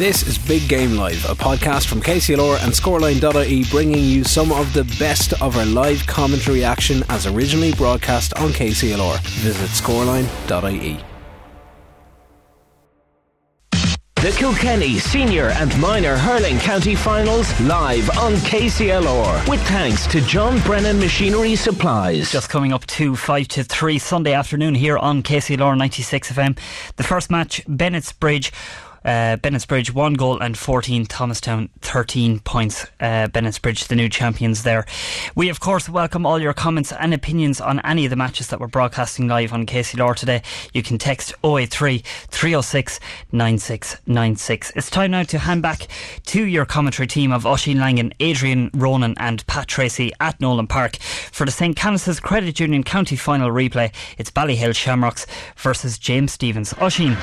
This is Big Game Live, a podcast from KCLR and Scoreline.ie, bringing you some of the best of our live commentary action as originally broadcast on KCLR. Visit Scoreline.ie. The Kilkenny Senior and Minor Hurling County Finals live on KCLR, with thanks to John Brennan Machinery Supplies. Just coming up to 5 to 3 Sunday afternoon here on KCLR 96 FM. The first match, Bennett's Bridge 1 goal and 14, Thomastown 13 points. Bennett's Bridge, the new champions there. We of course welcome all your comments and opinions on any of the matches that we're broadcasting live on KCLR today. You can text 083 306 9696. It's time now to hand back to your commentary team of Oisin Langan, Adrian Ronan and Pat Tracy at Nolan Park for the St. Canice's Credit Union County Final replay. It's Ballyhale Shamrocks versus James Stephens. Oisin.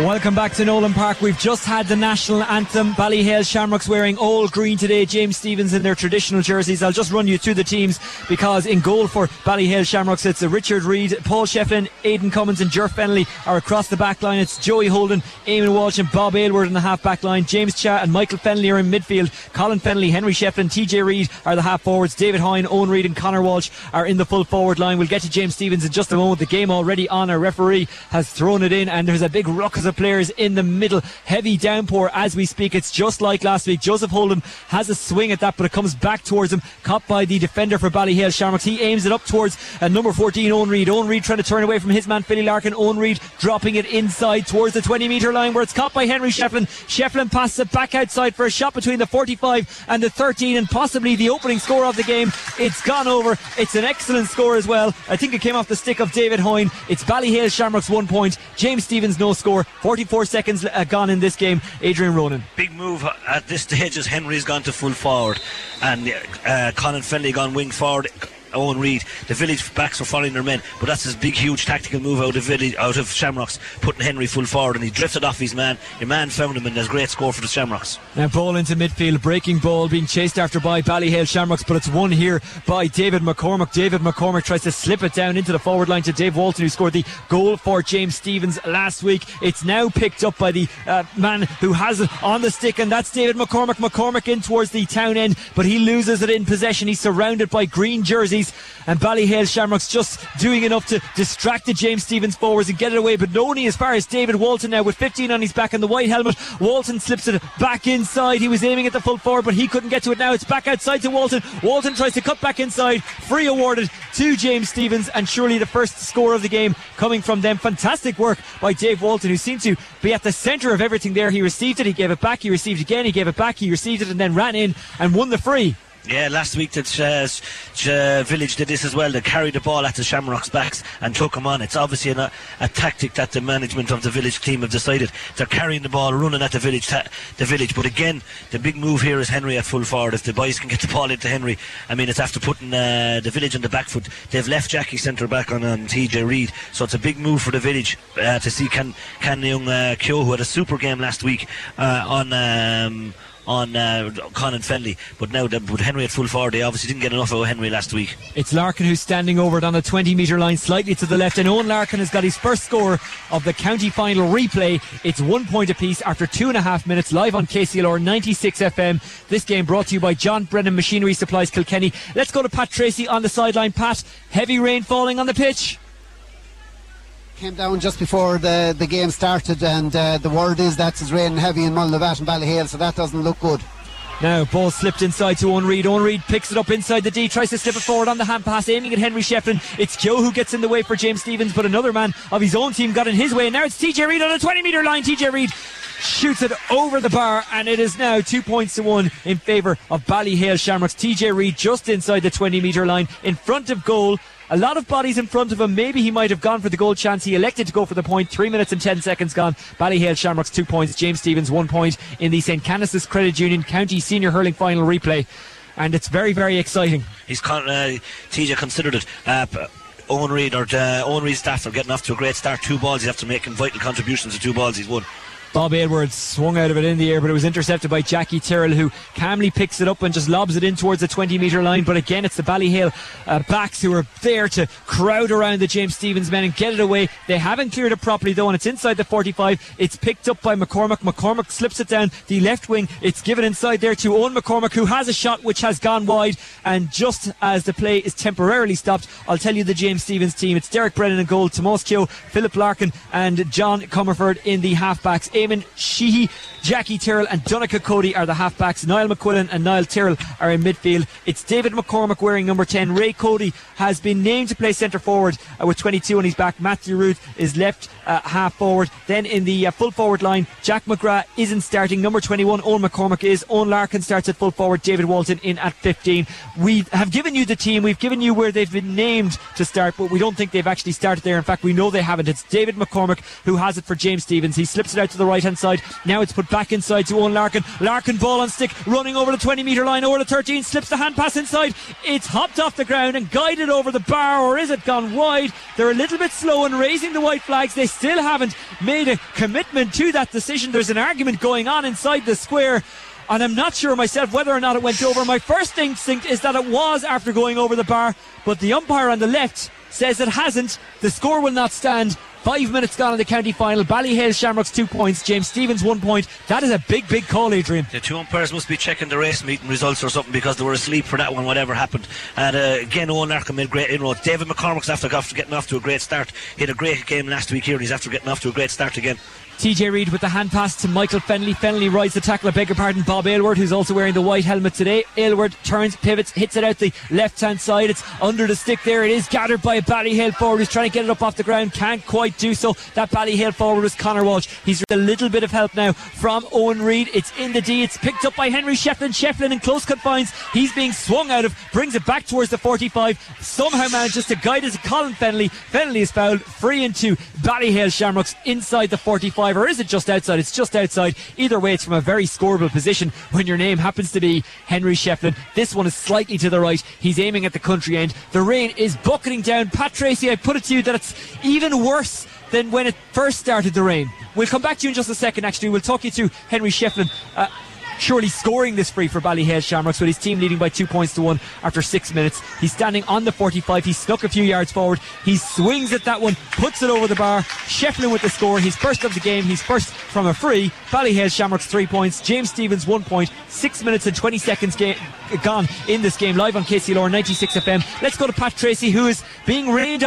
Welcome back to Nolan Park. We've just had the national anthem. Ballyhale Shamrocks wearing all green today. James Stephens in their traditional jerseys. I'll just run you through the teams, because in goal for Ballyhale Shamrocks it's Richard Reid, Paul Shefflin, Aidan Cummins and Ger Fennelly are across the back line. It's Joey Holden, Eamon Walsh and Bob Aylward in the half back line. James Chat and Michael Fennelly are in midfield. Colin Fennelly, Henry Shefflin, TJ Reid are the half forwards. David Hynes, Owen Reid and Connor Walsh are in the full forward line. We'll get to James Stephens in just a moment. The game already on. Our referee has thrown it in and there's a big ruckus of players in the middle. Heavy downpour as we speak. It's just like last week. Joseph Holden has a swing at that, but it comes back towards him, caught by the defender for Ballyhale Shamrocks. He aims it up towards number 14, Owen Reid. Owen Reid trying to turn away from his man Philip Larkin. Owen Reid dropping it inside towards the 20 metre line, where it's caught by Henry Shefflin. Shefflin passes it back outside for a shot between the 45 and the 13, and possibly the opening score of the game. It's gone over. It's an excellent score as well. I think it came off the stick of David Hynes. It's Ballyhale Shamrocks 1 point, James Stephens no score. 44 seconds gone in this game. Adrian Ronan. Big move at this stage as Henry's gone to full forward and Colin Fennelly gone wing forward. Owen Reid, the Village backs were following their men, but that's his big huge tactical move out of Shamrocks, putting Henry full forward, and he drifted off his man. The man found him, and there's great score for the Shamrocks. Now ball into midfield, breaking ball, being chased after by Ballyhale Shamrocks, but it's won here by David McCormick. David McCormick tries to slip it down into the forward line to Dave Walton, who scored the goal for James Stephens last week. It's now picked up by the man who has it on the stick, and that's David McCormick. McCormick in towards the town end, but he loses it in possession. He's surrounded by green jerseys, and Ballyhale Shamrocks just doing enough to distract the James Stephens forwards and get it away, but only as far as David Walton now with 15 on his back and the white helmet. Walton slips it back inside. He was aiming at the full forward, but he couldn't get to it. Now it's back outside to Walton. Walton tries to cut back inside. Free awarded to James Stephens, and surely the first score of the game coming from them. Fantastic work by Dave Walton, who seemed to be at the centre of everything there. He received it, he gave it back, he received it again, he gave it back, he received it, and then ran in and won the free. Yeah, last week the Village did this as well. They carried the ball at the Shamrocks' backs and took them on. It's obviously a tactic that the management of the Village team have decided. They're carrying the ball, running at the village. But again, the big move here is Henry at full forward. If the boys can get the ball into Henry, I mean, it's after putting the Village on the back foot. They've left Jackie centre back on TJ Reid, so it's a big move for the Village to see can young Keogh, who had a super game last week on Conan Fennelly, but now with Henry at full forward, they obviously didn't get enough out of Henry last week. It's Larkin who's standing over it on the 20 metre line, slightly to the left, and Owen Larkin has got his first score of the county final replay. It's 1 point apiece after 2.5 minutes, live on KCLR 96 FM. This game brought to you by John Brennan Machinery Supplies Kilkenny. Let's go to Pat Tracy on the sideline. Pat, heavy rain falling on the pitch. Came down just before the game started, and the word is that it's raining heavy in Mullinavat and Ballyhale, so that doesn't look good. Now ball slipped inside to Owen Reid. Owen Reid picks it up inside the D, tries to slip it forward on the hand pass, aiming at Henry Shefflin. It's Joe who gets in the way for James Stephens, but another man of his own team got in his way. Now it's TJ Reid on the 20 metre line. TJ Reid shoots it over the bar, and it is now 2-1 in favour of Ballyhale Shamrocks. TJ Reid just inside the 20 metre line, in front of goal. A lot of bodies in front of him. Maybe he might have gone for the goal chance. He elected to go for the point. 3 minutes and 10 seconds gone. Ballyhale Shamrocks 2 points, James Stephens 1 point in the St. Canice's Credit Union County Senior Hurling Final replay, and it's very, very exciting. He's TJ considered it. Owen Reid's staff are getting off to a great start. 2 balls he's have to make, and vital contributions to 2 balls he's won. Bob Aylward swung out of it in the air, but it was intercepted by Jackie Tyrrell, who calmly picks it up and just lobs it in towards the 20-metre line. But again, it's the Ballyhale backs who are there to crowd around the James Stephens men and get it away. They haven't cleared it properly, though, and it's inside the 45. It's picked up by McCormick. McCormick slips it down the left wing. It's given inside there to Owen McCormick, who has a shot which has gone wide. And just as the play is temporarily stopped, I'll tell you the James Stephens team. It's Derek Brennan in goal, Tomás Keogh, Philip Larkin and John Comerford in the halfbacks. Eamon Sheehy, Jackie Tyrrell and Donnacha Cody are the halfbacks. Niall McQuillan and Niall Tyrrell are in midfield. It's David McCormick wearing number 10. Ray Cody has been named to play centre forward with 22 on his back. Matthew Ruth is left half forward. Then in the full forward line, Jack McGrath isn't starting. Number 21, Owen McCormick is. Owen Larkin starts at full forward. David Walton in at 15. We have given you the team. We've given you where they've been named to start, but we don't think they've actually started there. In fact, we know they haven't. It's David McCormick who has it for James Stephens. He slips it out to the right hand side. Now it's put back inside to Owen Larkin. Larkin, ball on stick, running over the 20 metre line, over the 13, slips the hand pass inside. It's hopped off the ground and guided over the bar, or is it gone wide? They're a little bit slow in raising the white flags. They still haven't made a commitment to that decision. There's an argument going on inside the square, and I'm not sure myself whether or not it went over. My first instinct is that it was after going over the bar, but the umpire on the left says it hasn't. The score will not stand. 5 minutes gone in the county final. Ballyhale Shamrocks 2 points, James Stephens 1 point. That is a big call, Adrian. The two umpires must be checking the race meeting results or something, because they were asleep for that one, whatever happened. And again, Owen Larkin made great inroads. David McCormick's after getting off to a great start. He had a great game last week here, and he's after getting off to a great start again. TJ Reid with the hand pass to Michael Fennelly. Fennelly rides the tackle, I beg your pardon, Bob Aylward, who's also wearing the white helmet today. Aylward turns, pivots, hits it out the left-hand side. It's under the stick there. It is gathered by a Ballyhale forward who's trying to get it up off the ground. Can't quite do so. That Ballyhale forward is Connor Walsh. He's a little bit of help now from Owen Reid. It's in the D. It's picked up by Henry Shefflin. Shefflin in close confines. He's being swung out of, brings it back towards the 45. Somehow manages to guide it to Colin Fennelly. Fennelly is fouled. Free into Ballyhale Shamrocks inside the 45. Or is it just outside? It's just outside. Either way, it's from a very scoreable position when your name happens to be Henry Shefflin. This one is slightly to the right. He's aiming at the country end. The rain is bucketing down. Pat Tracy, I put it to you that it's even worse than when it first started, the rain. We'll come back to you in just a second, actually. We'll talk you through Henry Shefflin surely scoring this free for Ballyhale Shamrocks, with his team leading by 2 points to 1 after 6 minutes. He's standing on the 45. He snuck a few yards forward. He swings at that one, puts it over the bar. Shefflin with the score. He's first of the game. He's first from a free. Ballyhale Shamrocks 3 points. James Stephens 1 point. 6 minutes and 20 seconds gone in this game. Live on KCLR 96 FM. Let's go to Pat Tracy, who is being rained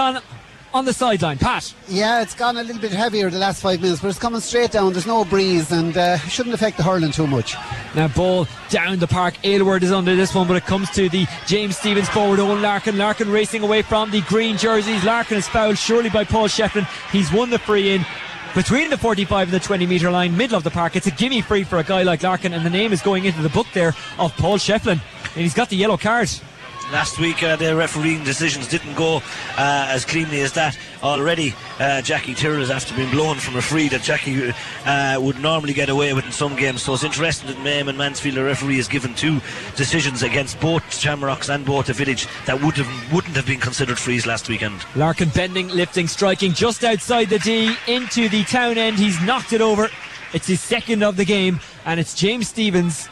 on the sideline. Pat? Yeah, it's gone a little bit heavier the last 5 minutes, but it's coming straight down. There's no breeze, and shouldn't affect the hurling too much. Now ball down the park. Aylward is under this one, but it comes to the James Stephens forward, Owen Larkin. Larkin racing away from the green jerseys. Larkin is fouled surely by Paul Shefflin. He's won the free in between the 45 and the 20 metre line, middle of the park. It's a gimme free for a guy like Larkin, and the name is going into the book there of Paul Shefflin, and he's got the yellow card. Last week, their refereeing decisions didn't go as cleanly as that. Already, Jackie Tyrrell has after been blown from a free that Jackie would normally get away with in some games. So it's interesting that Mame and Mansfield, the referee, has given 2 decisions against both Shamrocks and both the village that wouldn't have been considered frees last weekend. Larkin bending, lifting, striking just outside the D into the town end. He's knocked it over. It's his second of the game, and it's James Stephens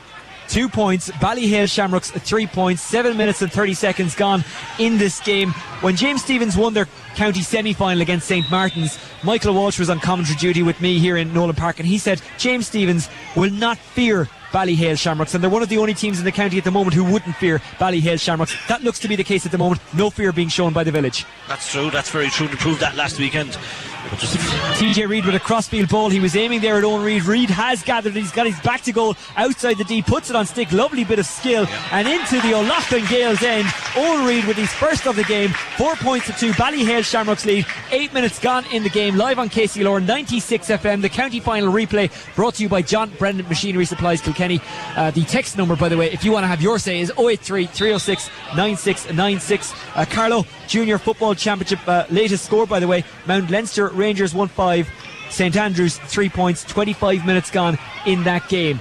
2 points, Ballyhale Shamrocks 3 points. 7 minutes and 30 seconds gone in this game. When James Stephens won their county semi-final against St. Martin's, Michael Walsh was on commentary duty with me here in Nolan Park, and he said James Stephens will not fear Ballyhale Shamrocks, and they're one of the only teams in the county at the moment who wouldn't fear Ballyhale Shamrocks. That looks to be the case at the moment. No fear being shown by the village. That's true, that's very true. They proved that last weekend. TJ Reid with a crossfield ball. He was aiming there at Owen Reid. Reid has gathered it. He's got his back to goal outside the D, puts it on stick. Lovely bit of skill, yeah. And into the O'Loughlin Gales end. Owen Reid with his first of the game. 4 points to 2. Ballyhale Shamrocks lead. 8 minutes gone in the game. Live on KCLR 96 FM. The county final replay brought to you by John Brennan Machinery Supplies, Kilkenny. The text number, by the way, if you want to have your say, is 083 306 9696. Carlo, Junior Football Championship latest score, by the way. Mount Leinster Rangers 1-5, St Andrews 3 points. 25 minutes gone in that game.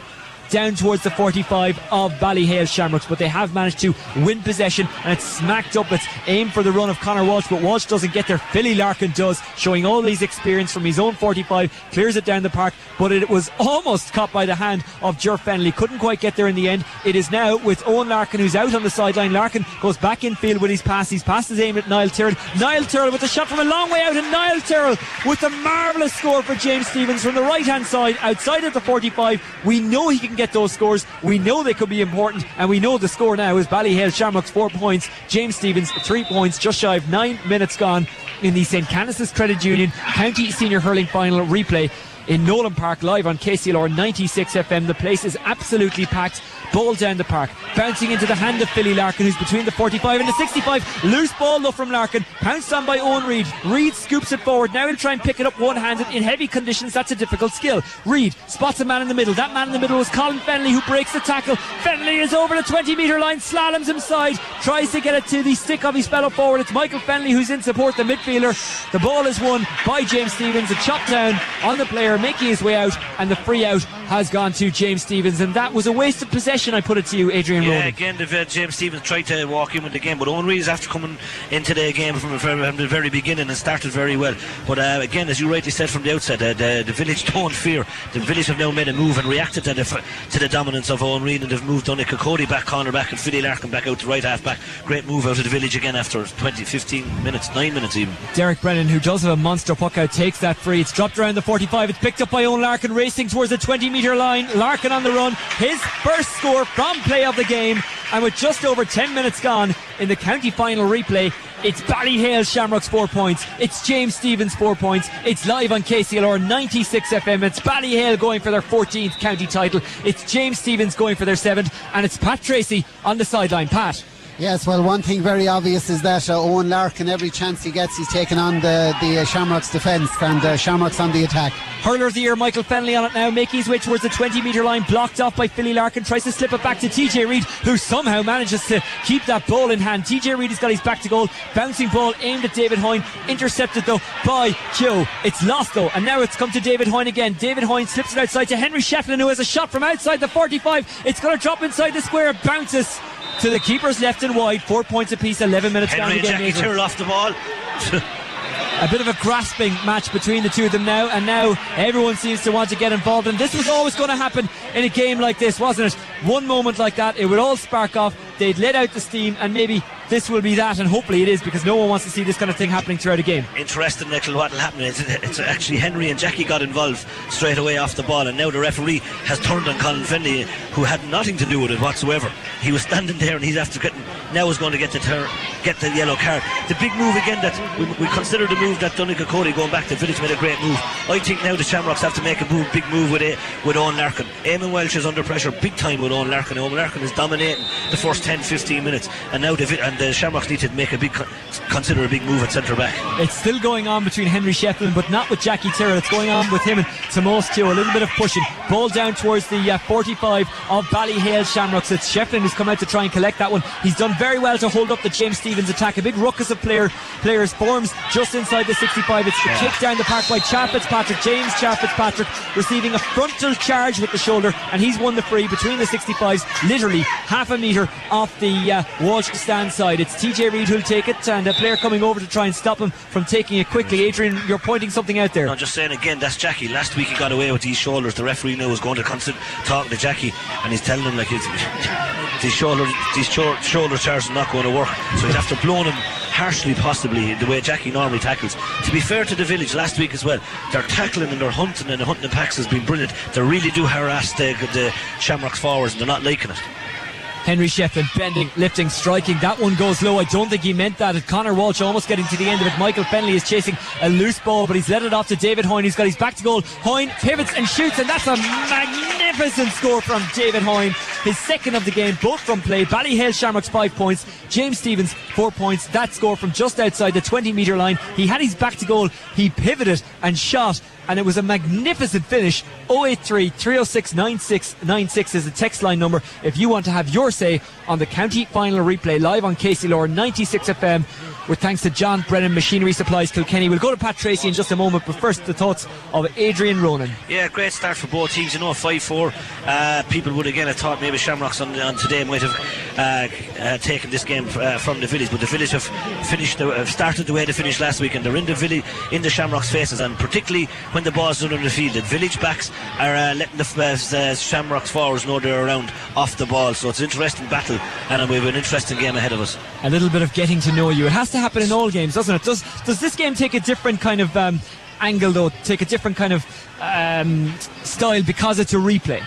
down towards the 45 of Ballyhale Shamrocks, but they have managed to win possession, and it's smacked up. It's aimed for the run of Connor Walsh, but Walsh doesn't get there. Philly Larkin does, showing all his experience from his own 45, clears it down the park, but it was almost caught by the hand of Ger Fennelly. Couldn't quite get there in the end. It is now with Owen Larkin, who's out on the sideline. Larkin goes back in field with his pass. His pass is aimed at Niall Tyrrell. Niall Tyrrell with a shot from a long way out, and Niall Tyrrell with a marvellous score for James Stephens from the right-hand side, outside of the 45. We know he can get those scores. We know they could be important, and we know the score now is Ballyhale Shamrocks 4 points, James Stephens 3 points, just shy of 9 minutes gone in the St. Canice's Credit Union County Senior Hurling Final replay in Nolan Park, live on KCLR 96 FM. The place is absolutely packed. Ball down the park, bouncing into the hand of Philly Larkin, who's between the 45 and the 65. Loose ball though from Larkin, pounced on by Owen Reid. Reid scoops it forward. Now he'll try and pick it up one-handed. In heavy conditions, that's a difficult skill. Reid spots a man in the middle. That man in the middle was Colin Fennelly, who breaks the tackle. Fennelly is over the 20-metre line, slaloms inside, tries to get it to the stick of his fellow forward. It's Michael Fennelly who's in support, the midfielder. The ball is won by James Stephens. A chop down on the player, making his way out, and the free out has gone to James Stephens, and that was a waste of possession. I put it to you, Adrian Ronan. Again, James Stephens tried to walk in with the game, but Owen Reid, after coming into the game from the very beginning, and started very well. But again, as you rightly said from the outset, the village don't fear. The village have now made a move and reacted to the dominance of Owen Reid, and they've moved Donnacha Cody back, Connor back, and Philly Larkin back out to right half back. Great move out of the village again after 9 minutes even. Derek Brennan, who does have a monster puck out, takes that free. It's dropped around the 45. It's picked up by Owen Larkin, racing towards the 20-metre line. Larkin on the run. His first score from play of the game, and with just over 10 minutes gone in the county final replay, it's Ballyhale Shamrocks 4 points, it's James Stephens 4 points. It's live on KCLR 96 FM. It's Ballyhale going for their 14th county title, it's James Stephens going for their 7th, and it's Pat Tracy on the sideline. Pat. Yes, well, one thing very obvious is that Owen Larkin, every chance he gets, he's taken on the Shamrocks defence, and Shamrocks on the attack. Hurler of the year, Michael Fennelly on it now, making his way towards the 20-metre line, blocked off by Philly Larkin, tries to slip it back to TJ Reid, who somehow manages to keep that ball in hand. TJ Reid has got his back to goal, bouncing ball aimed at David Hynes, intercepted though by Joe. It's lost though, and now it's come to David Hynes again. David Hynes slips it outside to Henry Shefflin, who has a shot from outside the 45. It's going to drop inside the square, bounces to the keepers left and wide. 4 points apiece, 11 minutes down again. Henry and Jackie Tyrrell off the ball. A bit of a grasping match between the two of them now, and now everyone seems to want to get involved, and this was always going to happen in a game like this, wasn't it? One moment like that, it would all spark off. They'd let out the steam, and maybe this will be that, and hopefully it is, because no one wants to see this kind of thing happening throughout a game. Interesting, Nicola, what will happen is it's actually Henry and Jackie got involved straight away off the ball, and now the referee has turned on Colin Fennelly, who had nothing to do with it whatsoever. He was standing there, and he's after getting, now is going to get the yellow card. The big move again that we consider the move that Donnacha Cody going back to Village made a great move. I think now the Shamrocks have to make a move, big move with Owen Larkin. Eamon Walsh is under pressure big time with Owen Larkin. Owen Larkin is dominating the first 10-15 minutes, and now the Shamrocks need to make a big consider a big move at centre back. It's still going on between Henry Shefflin, but not with Jackie Tyrrell. It's going on with him and Tomás Teo. A little bit of pushing, ball down towards the 45 of Ballyhale Shamrocks. It's Shefflin who's come out to try and collect that one. He's done very well to hold up the James Stephens attack. A big ruckus of players forms just inside the 65. It's the kick down the park by Chat Fitzpatrick. James Chat Fitzpatrick receiving a frontal charge with the shoulder, and he's won the free between the 65s, literally half a metre off the Walsh stand side. It's TJ Reid who'll take it, and a player coming over to try and stop him from taking it quickly. Adrian, you're pointing something out there. No, just saying again, that's Jackie. Last week he got away with these shoulders. The referee now is going to constantly talk to Jackie, and he's telling him like these shoulder charges are not going to work, so he's after blowing him harshly, possibly, the way Jackie normally tackles. To be fair to the village last week as well, they're tackling and they're hunting, and the hunting and packs has been brilliant. They really do harass the Shamrocks forwards, and they're not liking it. Henry Shefflin bending, lifting, striking. That one goes low. I don't think he meant that. Connor Walsh almost getting to the end of it. Michael Fennelly is chasing a loose ball, but he's let it off to David Hynes. He's got his back to goal. Hynes pivots and shoots, and that's a magnificent score from David Hynes. His second of the game, both from play. Ballyhale Shamrocks 5 points, James Stephens 4 points. That score from just outside the 20-metre line. He had his back to goal. He pivoted and shot. and it was a magnificent finish. 083 306 9696 is the text line number if you want to have your say on the county final replay live on KCLR 96 FM with thanks to John Brennan Machinery Supplies Kilkenny. We'll go to Pat Tracy in just a moment, but first the thoughts of Adrian Ronan. Yeah, great start for both teams, you know, 5-4. People would again have thought maybe Shamrocks on today might have taken this game from the Village, but the Village have finished have started the way they finished last week, and they're in the Village, in the Shamrocks' faces, and particularly when the ball's done on the field, the Village backs are letting the Shamrocks forwards know they're around off the ball. So it's an interesting battle, and we have an interesting game ahead of us. A little bit of getting to know you. It has to happen in all games, doesn't it? Does this game take a different kind of angle, though? Take a different kind of style because it's a replay?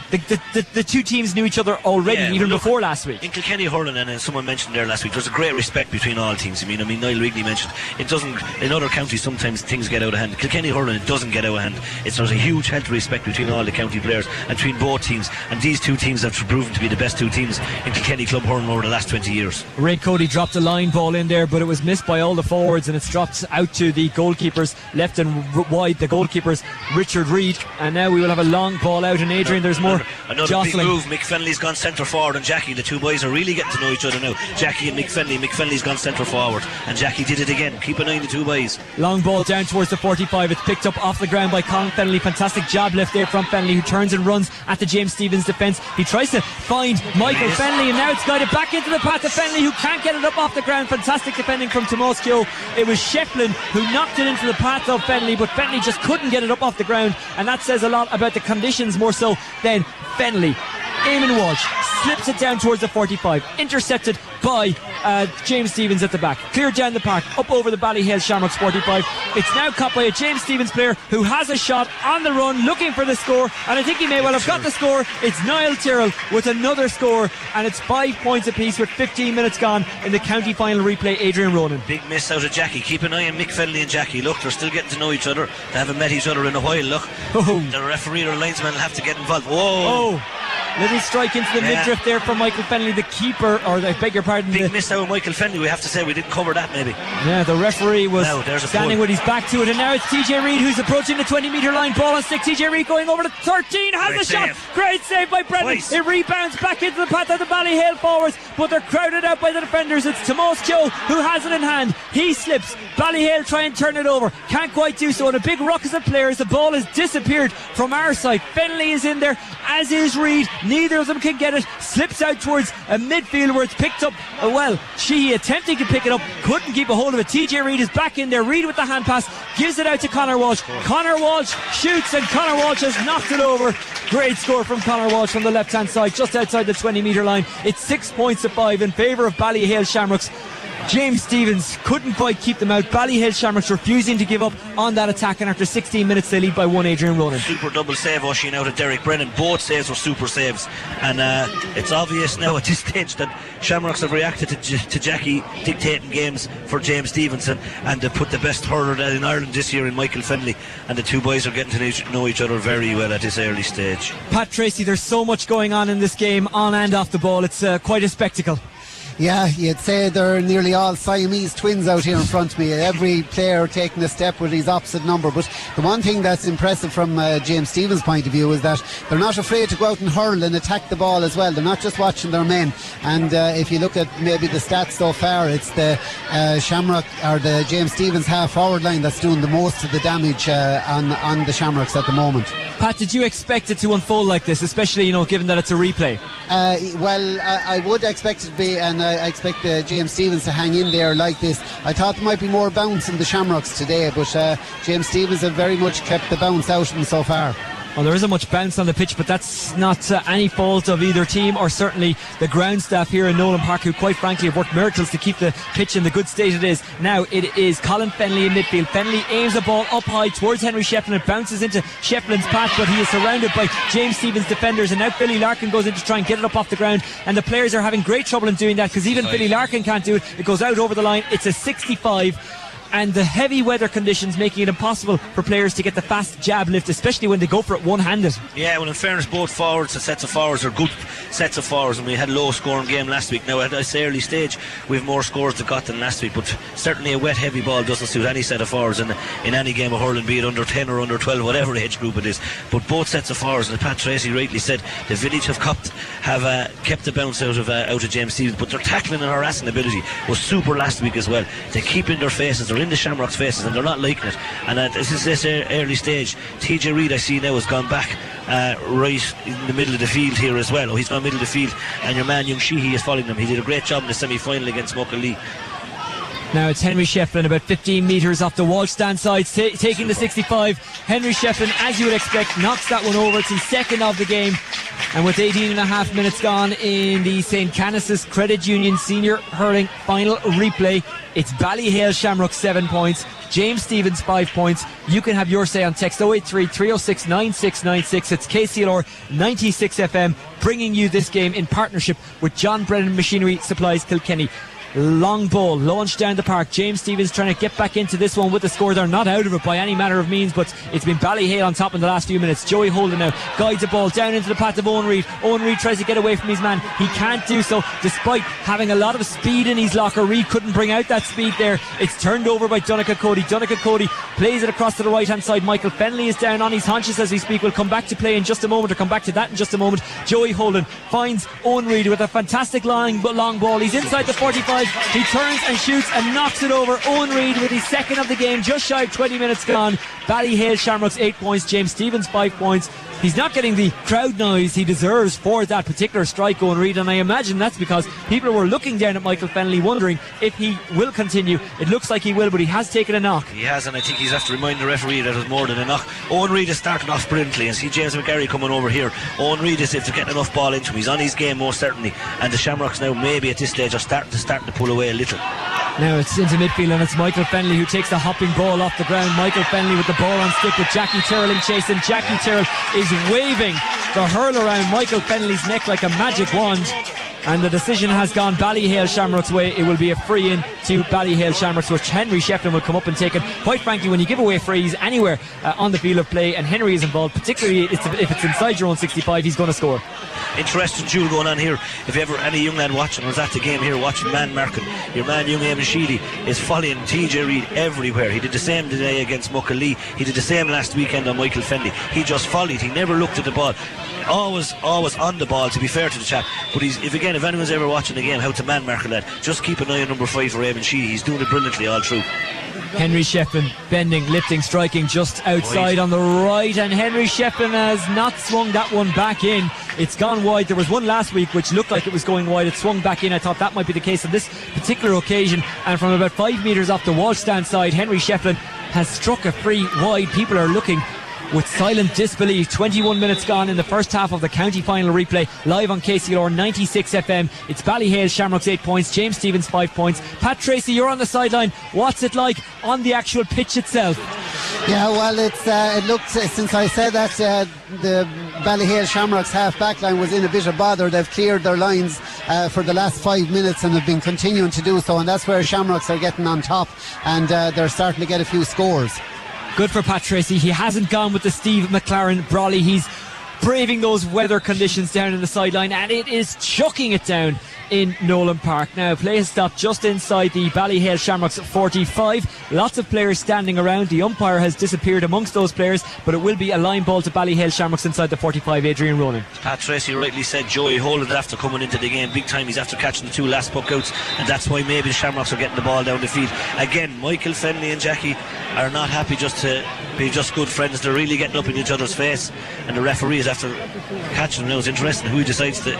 The two teams knew each other already, even before last week. In Kilkenny hurling, and someone mentioned there last week, there's a great respect between all teams. I mean, Niall Rigney mentioned it doesn't. In other counties, sometimes things get out of hand. Kilkenny hurling, it doesn't get out of hand. There's a huge healthy respect between all the county players and between both teams. And these two teams have proven to be the best two teams in Kilkenny club hurling over the last 20 years. Red Cody dropped a line ball in there, but it was missed by all the forwards, and it's dropped out to the goalkeepers left and wide. The goalkeepers, Richard Reid. And now we will have a long ball out, and Adrian, there's more jostling. Big move. Mick Fennelly's gone centre forward, and Jackie, the two boys are really getting to know each other now. Jackie and Mick Fennelly. Mick Fennelly's gone centre forward, and Jackie did it again. Keep an eye on the two boys. Long ball down towards the 45. It's picked up off the ground by Colin Fennelly. Fantastic job left there from Fennelly, who turns and runs at the James Stephens defence. He tries to find Michael Fennelly, and now it's guided back into the path of Fennelly, who can't get it up off the ground. Fantastic defending from Tomoskio. It was Shefflin who knocked it into the path of Fennelly, but Fennelly just couldn't get it up off the ground. And that says a lot about the conditions, more so than Fennelly. Eamon Walsh slips it down towards the 45, intercepted by James Stephens at the back. Cleared down the park, up over the Ballyhale Shamrocks 45. It's now caught by a James Stephens player who has a shot on the run, looking for the score, and I think he may well have got the score. It's Niall Tyrrell with another score, and it's 5 points apiece with 15 minutes gone in the county final replay. Adrian Ronan. Big miss out of Jackie. Keep an eye on Mick Fennelly and Jackie. Look, they're still getting to know each other. They haven't met each other in a while. Look, the referee or linesman will have to get involved. Whoa! Oh. Little strike into the midriff there from Michael Fennelly, the keeper, or I beg your pardon. Big miss out of Michael Fennelly, we have to say. We didn't cover that, maybe. Yeah, the referee was standing with his back to it, and now it's TJ Reid who's approaching the 20-metre line. Ball on stick, TJ Reid going over to 13, has the shot. Great save by Brennan. Twice. It rebounds back into the path of the Ballyhale forwards, but they're crowded out by the defenders. It's Tomoskio who has it in hand. He slips. Ballyhale try and turn it over. Can't quite do so, and a big ruckus of players. The ball has disappeared from our side. Fennelly is in there, as is Reid. Neither of them can get it. Slips out towards a midfield where it's picked up. Well, Sheehy attempting to pick it up, couldn't keep a hold of it. TJ Reid is back in there. Reid with the hand pass gives it out to Connor Walsh. Connor Walsh shoots, and Connor Walsh has knocked it over. Great score from Connor Walsh from the left hand side, just outside the 20-metre line. It's 6 points to 5 in favour of Ballyhale Shamrocks. James Stephens couldn't quite keep them out. Ballyhale Shamrocks refusing to give up on that attack, and after 16 minutes they lead by one. Adrian Ronan. Super double save Oisin out of Derek Brennan. Both saves were super saves, and it's obvious now at this stage that Shamrocks have reacted to Jackie dictating games for James Stephens, and they put the best hurler in Ireland this year in Michael Fennelly, and the two boys are getting to know each other very well at this early stage. Pat Tracy, there's so much going on in this game on and off the ball. It's quite a spectacle. Yeah, you'd say they're nearly all Siamese twins out here in front of me. Every player taking a step with his opposite number. But the one thing that's impressive from James Stephens' point of view is that they're not afraid to go out and hurl and attack the ball as well. They're not just watching their men. And if you look at maybe the stats so far, it's the Shamrock or the James Stephens half forward line that's doing the most of the damage on the Shamrocks at the moment. Pat, did you expect it to unfold like this, especially given that it's a replay? Well, I would expect it to be, and I expect James Stephens to hang in there like this. I thought there might be more bounce in the Shamrocks today, but James Stephens have very much kept the bounce out of them so far. Well, there isn't much bounce on the pitch, but that's not any fault of either team or certainly the ground staff here in Nolan Park, who quite frankly have worked miracles to keep the pitch in the good state it is. Now it is Colin Fennelly in midfield. Fennelly aims a ball up high towards Henry Shefflin. It bounces into Shefflin's path, but he is surrounded by James Stephens defenders, and now Billy Larkin goes in to try and get it up off the ground, and the players are having great trouble in doing that because even Billy Larkin can't do it. It goes out over the line. It's a 65. and the heavy weather conditions making it impossible for players to get the fast jab lift, especially when they go for it one-handed. Yeah, well, in fairness, both forwards and sets of forwards are good sets of forwards, and we had a low-scoring game last week. Now, at this early stage, we have more scores that got than last week, but certainly a wet, heavy ball doesn't suit any set of forwards in any game of hurling, be it under 10 or under 12, whatever age group it is. But both sets of forwards, and Pat Tracy rightly said, the Village have kept the bounce out of James Stephens, but their tackling and harassing ability was super last week as well. They keep in their faces, they're in the Shamrocks' faces, and they're not liking it. And at this early stage, TJ Reid, I see now, has gone back right in the middle of the field here as well. Oh, he's gone middle of the field, and your man, Young Sheehy, is following him. He did a great job in the semi-final against Muckle Lee. Now it's Henry Shefflin, about 15 metres off the Walsh stand side, taking the 65. Henry Shefflin, as you would expect, knocks that one over. It's his second of the game. And with 18.5 minutes gone in the St. Canice's Credit Union Senior Hurling Final Replay, it's Ballyhale Shamrock 7 points, James Stephens 5 points. You can have your say on text 083 306 9696. It's KCLR 96 FM bringing you this game in partnership with John Brennan Machinery Supplies Kilkenny. Long ball launched down the park. James Stephens trying to get back into this one with the score. They're not out of it by any manner of means, but it's been Ballyhale on top in the last few minutes. Joey Holden now guides the ball down into the path of Owen Reid. Owen Reid tries to get away from his man. He can't do so despite having a lot of speed in his locker. Reid couldn't bring out that speed there. It's turned over by Donnacha Cody. Donnacha Cody plays it across to the right hand side. Michael Fennelly is down on his haunches as we speak. We'll come back to play in just a moment, or come back to that in just a moment. Joey Holden finds Owen Reid with a fantastic long ball. He's inside the 45. He turns and shoots and knocks it over. Owen Reid with his second of the game, just shy of 20 minutes gone. Ballyhale Shamrocks 8 points, James Stephens 5 points. He's not getting the crowd noise he deserves for that particular strike, Owen Reid, and I imagine that's because people were looking down at Michael Fennelly wondering if he will continue. It looks like he will, but he has taken a knock. He has, and I think he's have to remind the referee that it was more than a knock. Owen Reid has started off brilliantly, and see James McGarry coming over here. Owen Reid is if they're getting enough ball into him. He's on his game most certainly, and the Shamrocks now maybe at this stage are starting to pull away a little. Now it's into midfield, and it's Michael Fennelly who takes the hopping ball off the ground. Michael Fennelly with the ball on stick, with Jackie Tyrrell in chase, and Jackie Tyrrell is waving the hurl around Michael Fennelly's neck like a magic wand. And the decision has gone Ballyhale Shamrock's way. It will be a free in to Ballyhale Shamrocks, which Henry Shefflin will come up and take it. Quite frankly, when you give away frees anywhere on the field of play and Henry is involved, particularly if it's inside your own 65, he's going to score. Interesting duel going on here. If ever any young lad watching was at the game here watching man marking, your man young Eamon Sheehy is following TJ Reid everywhere. He did the same today against Muckle Lee. He did the same last weekend on Michael Fennelly. He just followed. He never looked at the ball. Always on the ball, to be fair to the chap. But he's, if anyone's ever watching the game, how to man mark a lad, just keep an eye on number 5 for Eamon Sheehy. He's doing it brilliantly all through. Henry Shefflin bending, lifting, striking just outside on the right, and Henry Shefflin has not swung that one back in. It's gone wide. There was one last week which looked like it was going wide. It swung back in. I thought that might be the case on this particular occasion. And from about 5 metres off the Walsh stand side, Henry Shefflin has struck a free wide. People are looking with silent disbelief. 21 minutes gone in the first half of the county final replay, live on KCLR 96 FM. It's Ballyhale Shamrocks 8 points, James Stephens 5 points. Pat Tracy, you're on the sideline. What's it like on the actual pitch itself? Yeah, well, it looked, since I said that, the Ballyhale Shamrocks half back line was in a bit of bother. They've cleared their lines for the last 5 minutes and have been continuing to do so, and that's where Shamrocks are getting on top, and they're starting to get a few scores. Good for Pat Tracy. He hasn't gone with the Steve McLaren Brawley. He's braving those weather conditions down in the sideline, and it is chucking it down in Nolan Park. Now play has stopped just inside the Ballyhale Shamrocks 45. Lots of players standing around. The umpire has disappeared amongst those players, but it will be a line ball to Ballyhale Shamrocks inside the 45. Adrian Ronan. Pat Tracy rightly said Joey Holden, after coming into the game big time, he's after catching the two last puck outs, and that's why maybe the Shamrocks are getting the ball down the field again. Michael Fennelly and Jackie are not happy just to be just good friends. They're really getting up in each other's face, and the referee is after catching them. Now it's interesting who he decides to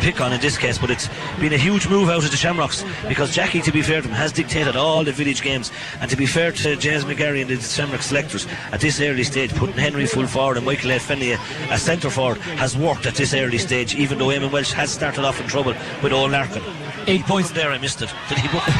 pick on in this case, but it's been a huge move out of the Shamrocks, because Jackie, to be fair to him, has dictated all the village games, and to be fair to James McGarry and the Shamrock selectors at this early stage, putting Henry full forward and Michael Fennelly a centre forward has worked at this early stage, even though Eamon Walsh has started off in trouble with Owen Larkin. 8 points there. I missed it. Did he book it?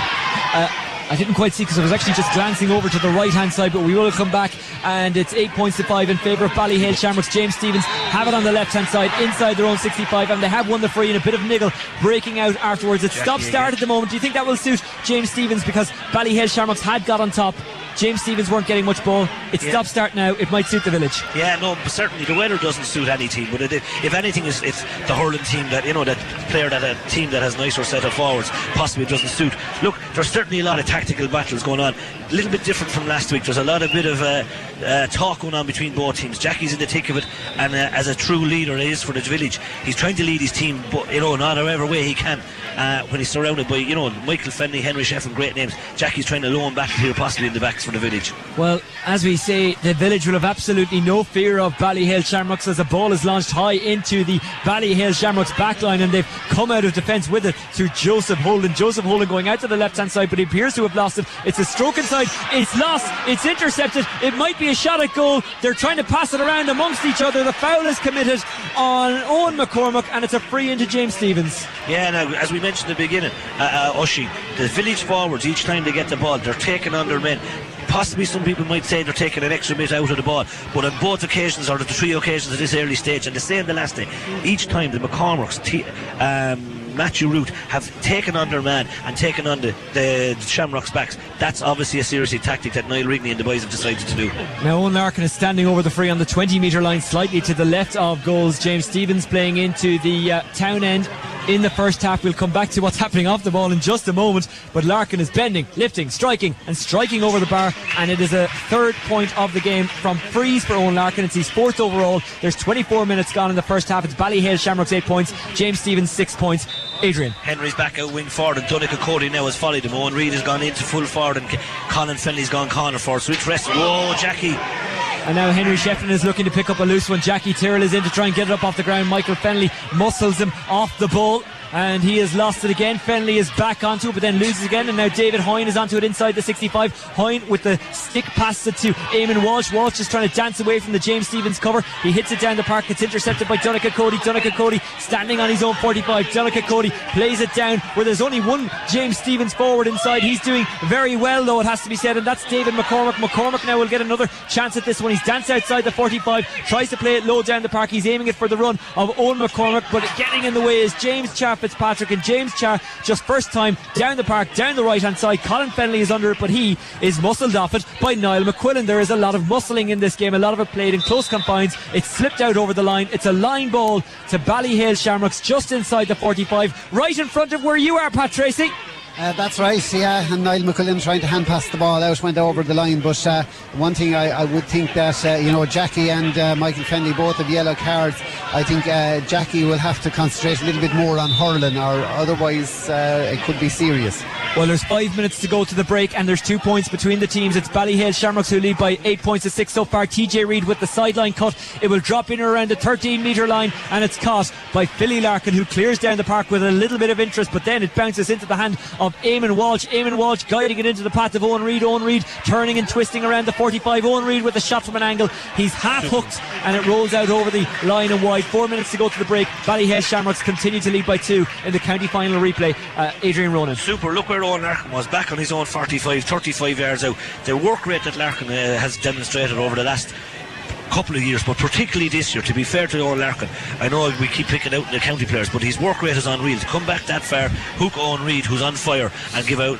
I didn't quite see because I was actually just glancing over to the right-hand side, but we will come back, and it's 8 points to 5 in favour of Ballyhale Shamrocks. James Stephens have it on the left-hand side inside their own 65, and they have won the free in a bit of niggle, breaking out afterwards. It's stop-start at the moment. Do you think that will suit James Stephens, because Ballyhale Shamrocks had got on top? James Stephens weren't getting much ball. It's stop-start now. It might suit the village. Yeah, no, certainly the weather doesn't suit any team, but if anything, it's the hurling team that, you know, that player, that a team that has nicer set of forwards, possibly doesn't suit. Look, there's certainly a lot of tactical battles going on. A little bit different from last week. There's a lot of bit of talk going on between both teams. Jackie's in the thick of it, and as a true leader he is for the village, he's trying to lead his team, but, you know, not however way he can. When he's surrounded by, you know, Michael Fennelly, Henry Shefflin, great names. Jackie's trying to low him back here, possibly in the backs for the village. Well, as we say, the village will have absolutely no fear of Ballyhale Shamrocks as the ball is launched high into the Ballyhale Shamrocks backline, and they've come out of defence with it through Joseph Holden. Joseph Holden going out to the left hand side, but he appears to have lost it. It's a stroke inside, it's lost, it's intercepted, it might be a shot at goal. They're trying to pass it around amongst each other. The foul is committed on Owen McCormick, and it's a free into James Stephens. Yeah, now as we mentioned at the beginning, Oshie, the village forwards, each time they get the ball, they're taking on their men. Possibly some people might say they're taking an extra bit out of the ball, but on both occasions, or the three occasions at this early stage, and the same the last day, each time the McCormicks, Matthew Ruth, have taken on their man and taken on the Shamrocks' backs. That's obviously a serious tactic that Niall Rigney and the boys have decided to do. Now Owen Larkin is standing over the free on the 20-metre line, slightly to the left of goals. James Stephens playing into the town end in the first half. We'll come back to what's happening off the ball in just a moment, but Larkin is bending, lifting, striking, and striking over the bar, and it is a third point of the game from frees for Owen Larkin. It's his fourth overall. There's 24 minutes gone in the first half. It's Ballyhale Shamrocks 8 points, James Stephens 6 points. Adrian Henry's back out wing forward, and Donnacha Cody now has followed him. Owen Reid has gone into full forward, and Colin Fennelly's gone corner forward. Switch rest. Whoa, Jackie. And now Henry Shefflin is looking to pick up a loose one. Jackie Tyrrell is in to try and get it up off the ground. Michael Fennelly muscles him off the ball, and he has lost it again. Fennelly is back onto it, but then loses again, and now David Hynes is onto it inside the 65. Hynes with the stick passes it to Eamon Walsh. Walsh is trying to dance away from the James Stephens cover. He hits it down the park. It's intercepted by Donnacha Cody. Donnacha Cody standing on his own 45. Donnacha Cody plays it down where there's only one James Stephens forward inside. He's doing very well, though, it has to be said, and that's David McCormick. McCormick now will get another chance at this one. He's danced outside the 45, tries to play it low down the park. He's aiming it for the run of Owen McCormick, but getting in the way is James Chat Fitzpatrick, and James Chat just first time down the park, down the right hand side. Colin Fennelly is under it, but he is muscled off it by Niall McQuillan. There is a lot of muscling in this game, a lot of it played in close confines. It's slipped out over the line. It's a line ball to Ballyhale Shamrocks just inside the 45, right in front of where you are, Pat Tracy. That's right, yeah, and Niall McQuillan trying to hand pass the ball out, went over the line, but one thing I would think that, you know, Jackie and Michael Fennelly both have yellow cards. I think Jackie will have to concentrate a little bit more on hurling, or otherwise it could be serious. Well, there's 5 minutes to go to the break, and there's 2 points between the teams. It's Ballyhale Shamrocks who lead by 8 points to 6 so far. TJ Reid with the sideline cut. It will drop in around the 13-metre line, and it's caught by Philly Larkin, who clears down the park with a little bit of interest, but then it bounces into the hand of Eamon Walsh. Eamon Walsh guiding it into the path of Owen Reid. Owen Reid turning and twisting around the 45. Owen Reid with a shot from an angle. He's half hooked, and it rolls out over the line and wide. 4 minutes to go to the break. Ballyhale Shamrocks continue to lead by 2 in the county final replay. Adrian Ronan. Super. Look where Owen Larkin was, back on his own 45, 35 yards out. The work rate that Larkin has demonstrated over the last couple of years, but particularly this year, to be fair to Owen Larkin, I know we keep picking out the county players, but his work rate is unreal. To come back that far, hook Owen Reid, who's on fire, and give a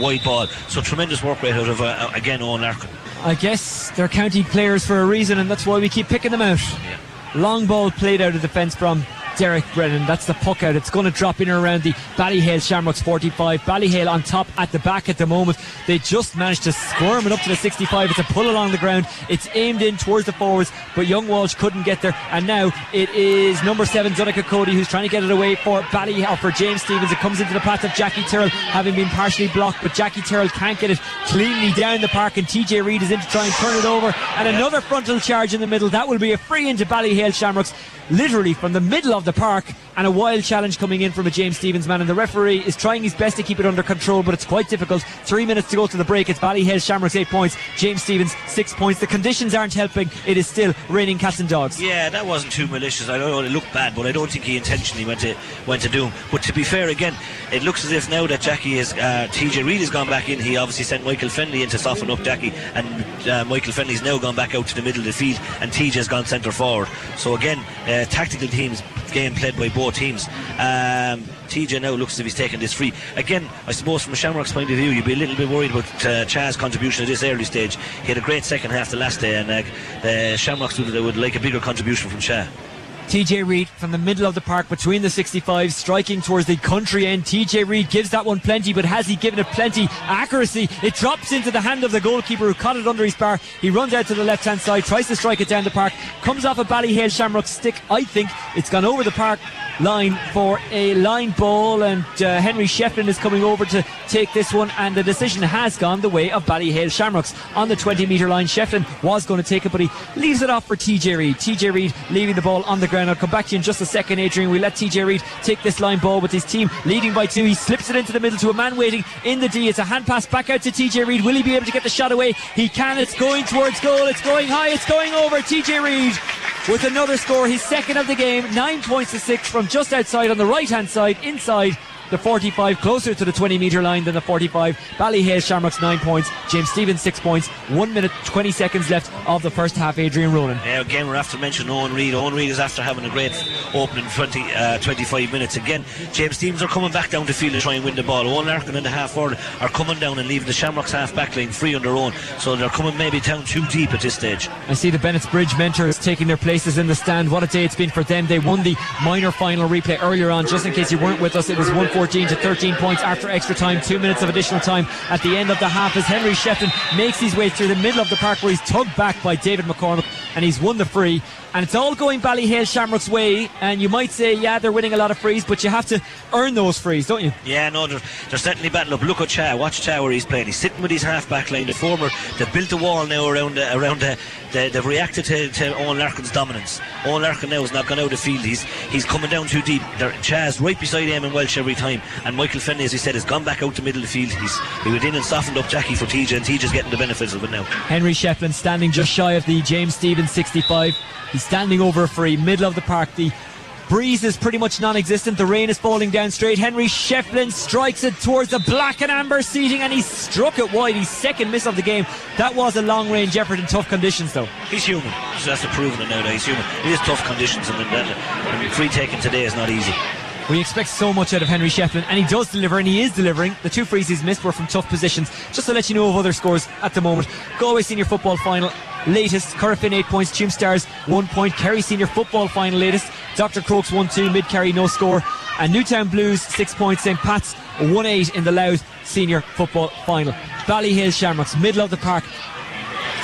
wide ball. So tremendous work rate out of again Owen Larkin. I guess they're county players for a reason, and that's why we keep picking them out. Yeah. Long ball played out of defence from Derek Brennan. That's the puck out. It's going to drop in and around the Ballyhale Shamrocks 45. Ballyhale on top at the back at the moment. They just managed to squirm it up to the 65. It's a pull along the ground. It's aimed in towards the forwards, but young Walsh couldn't get there. And now it is number 7 Donnacha Cody who's trying to get it away for Ballyhale, for James Stephens. It comes into the path of Jackie Tyrrell, having been partially blocked, but Jackie Tyrrell can't get it cleanly down the park, and TJ Reid is in to try and turn it over. And another frontal charge in the middle. That will be a free into Ballyhale Shamrocks, literally from the middle of of the park, and a wild challenge coming in from a James Stephens man, and the referee is trying his best to keep it under control, but it's quite difficult. 3 minutes to go to the break. It's Ballyhale Shamrocks 8 points, James Stephens 6 points. The conditions aren't helping. It is still raining cats and dogs. Yeah, that wasn't too malicious. I don't know, it looked bad, but I don't think he intentionally went to do him. But to be fair again, it looks as if now that Jackie is TJ Reid has gone back in. He obviously sent Michael Fennelly in to soften up Jackie, and Michael Fennelly's now gone back out to the middle of the field, and TJ's gone centre forward. So again, tactical teams, game played by both teams. TJ now looks as if he's taken this free. Again, I suppose from a Shamrock's point of view, you'd be a little bit worried about Chaz's contribution at this early stage. He had a great second half the last day, and Shamrock's would like a bigger contribution from Chaz. TJ Reid from the middle of the park between the 65s, striking towards the country end. TJ Reid gives that one plenty, but has he given it plenty accuracy? It drops into the hand of the goalkeeper, who caught it under his bar. He runs out to the left hand side, tries to strike it down the park, comes off a Ballyhale Shamrock's stick. I think it's gone over the park line for a line ball, and Henry Shefflin is coming over to take this one, and the decision has gone the way of Ballyhale Shamrocks. On the 20 metre line, Shefflin was going to take it, but he leaves it off for TJ Reid. TJ Reid leaving the ball on the ground. I'll come back to you in just a second, Adrian. We let TJ Reid take this line ball with his team leading by 2. He slips it into the middle to a man waiting in the D. It's a hand pass back out to TJ Reid. Will he be able to get the shot away? He can. It's going towards goal. It's going high. It's going over. TJ Reid with another score, his second of the game, 9 points to 6 from just outside on the right hand side, inside the 45, closer to the 20 metre line than the 45. Ballyhale Shamrocks 9 points, James Stephens 6 points. 1 minute 20 seconds left of the first half. Adrian Ronan. Yeah, again we're after mentioning Owen Reid. Owen Reid is after having a great opening 25 minutes. Again, James Stephens are coming back down the field to try and win the ball. Owen Larkin and the half forward are coming down and leaving the Shamrocks half back lane free on their own, so they're coming maybe down too deep at this stage. I see the Bennett's Bridge mentors taking their places in the stand. What a day it's been for them. They won the minor final replay earlier on. Just in case you weren't with us, it was 1-14 to 13 points after extra time. 2 minutes of additional time at the end of the half, as Henry Shefflin makes his way through the middle of the park, where he's tugged back by David McCormick, and he's won the free. And it's all going Ballyhale Shamrock's way, and you might say, yeah, they're winning a lot of frees, but you have to earn those frees, don't you? Yeah, no, they're certainly battled up. Look at Chad, watch Chad where he's playing. He's sitting with his half-back line. They've built a wall now they've reacted to Owen Larkin's dominance. Owen Larkin now has not gone out of the field. He's coming down too deep. Chad's right beside Eamon Walsh every time, and Michael Fennelly, as he said, has gone back out the middle of the field. He went in and softened up Jackie for TJ, and TJ's getting the benefits of it now. Henry Shefflin standing just shy of the James Stephens 65. He's standing over a free, middle of the park. The breeze is pretty much non-existent. The rain is falling down straight. Henry Shefflin strikes it towards the black and amber seating, and he struck it wide. His second miss of the game. That was a long-range effort in tough conditions, though. He's human. So that's the proven it now that he's human. It is tough conditions, and free taking today is not easy. We expect so much out of Henry Shefflin, and he does deliver, and he is delivering. The 2 frees he's missed were from tough positions. Just to let you know of other scores at the moment. Galway Senior Football Final latest, Corrafin 8 points, Tuam Stars 1 point. Kerry Senior Football Final latest, Dr. Crokes 1-2, Mid-Kerry no score, and Newtown Blues 6 points, St. Pat's 1-8 in the Louth Senior Football Final. Ballyhale Shamrocks, middle of the park,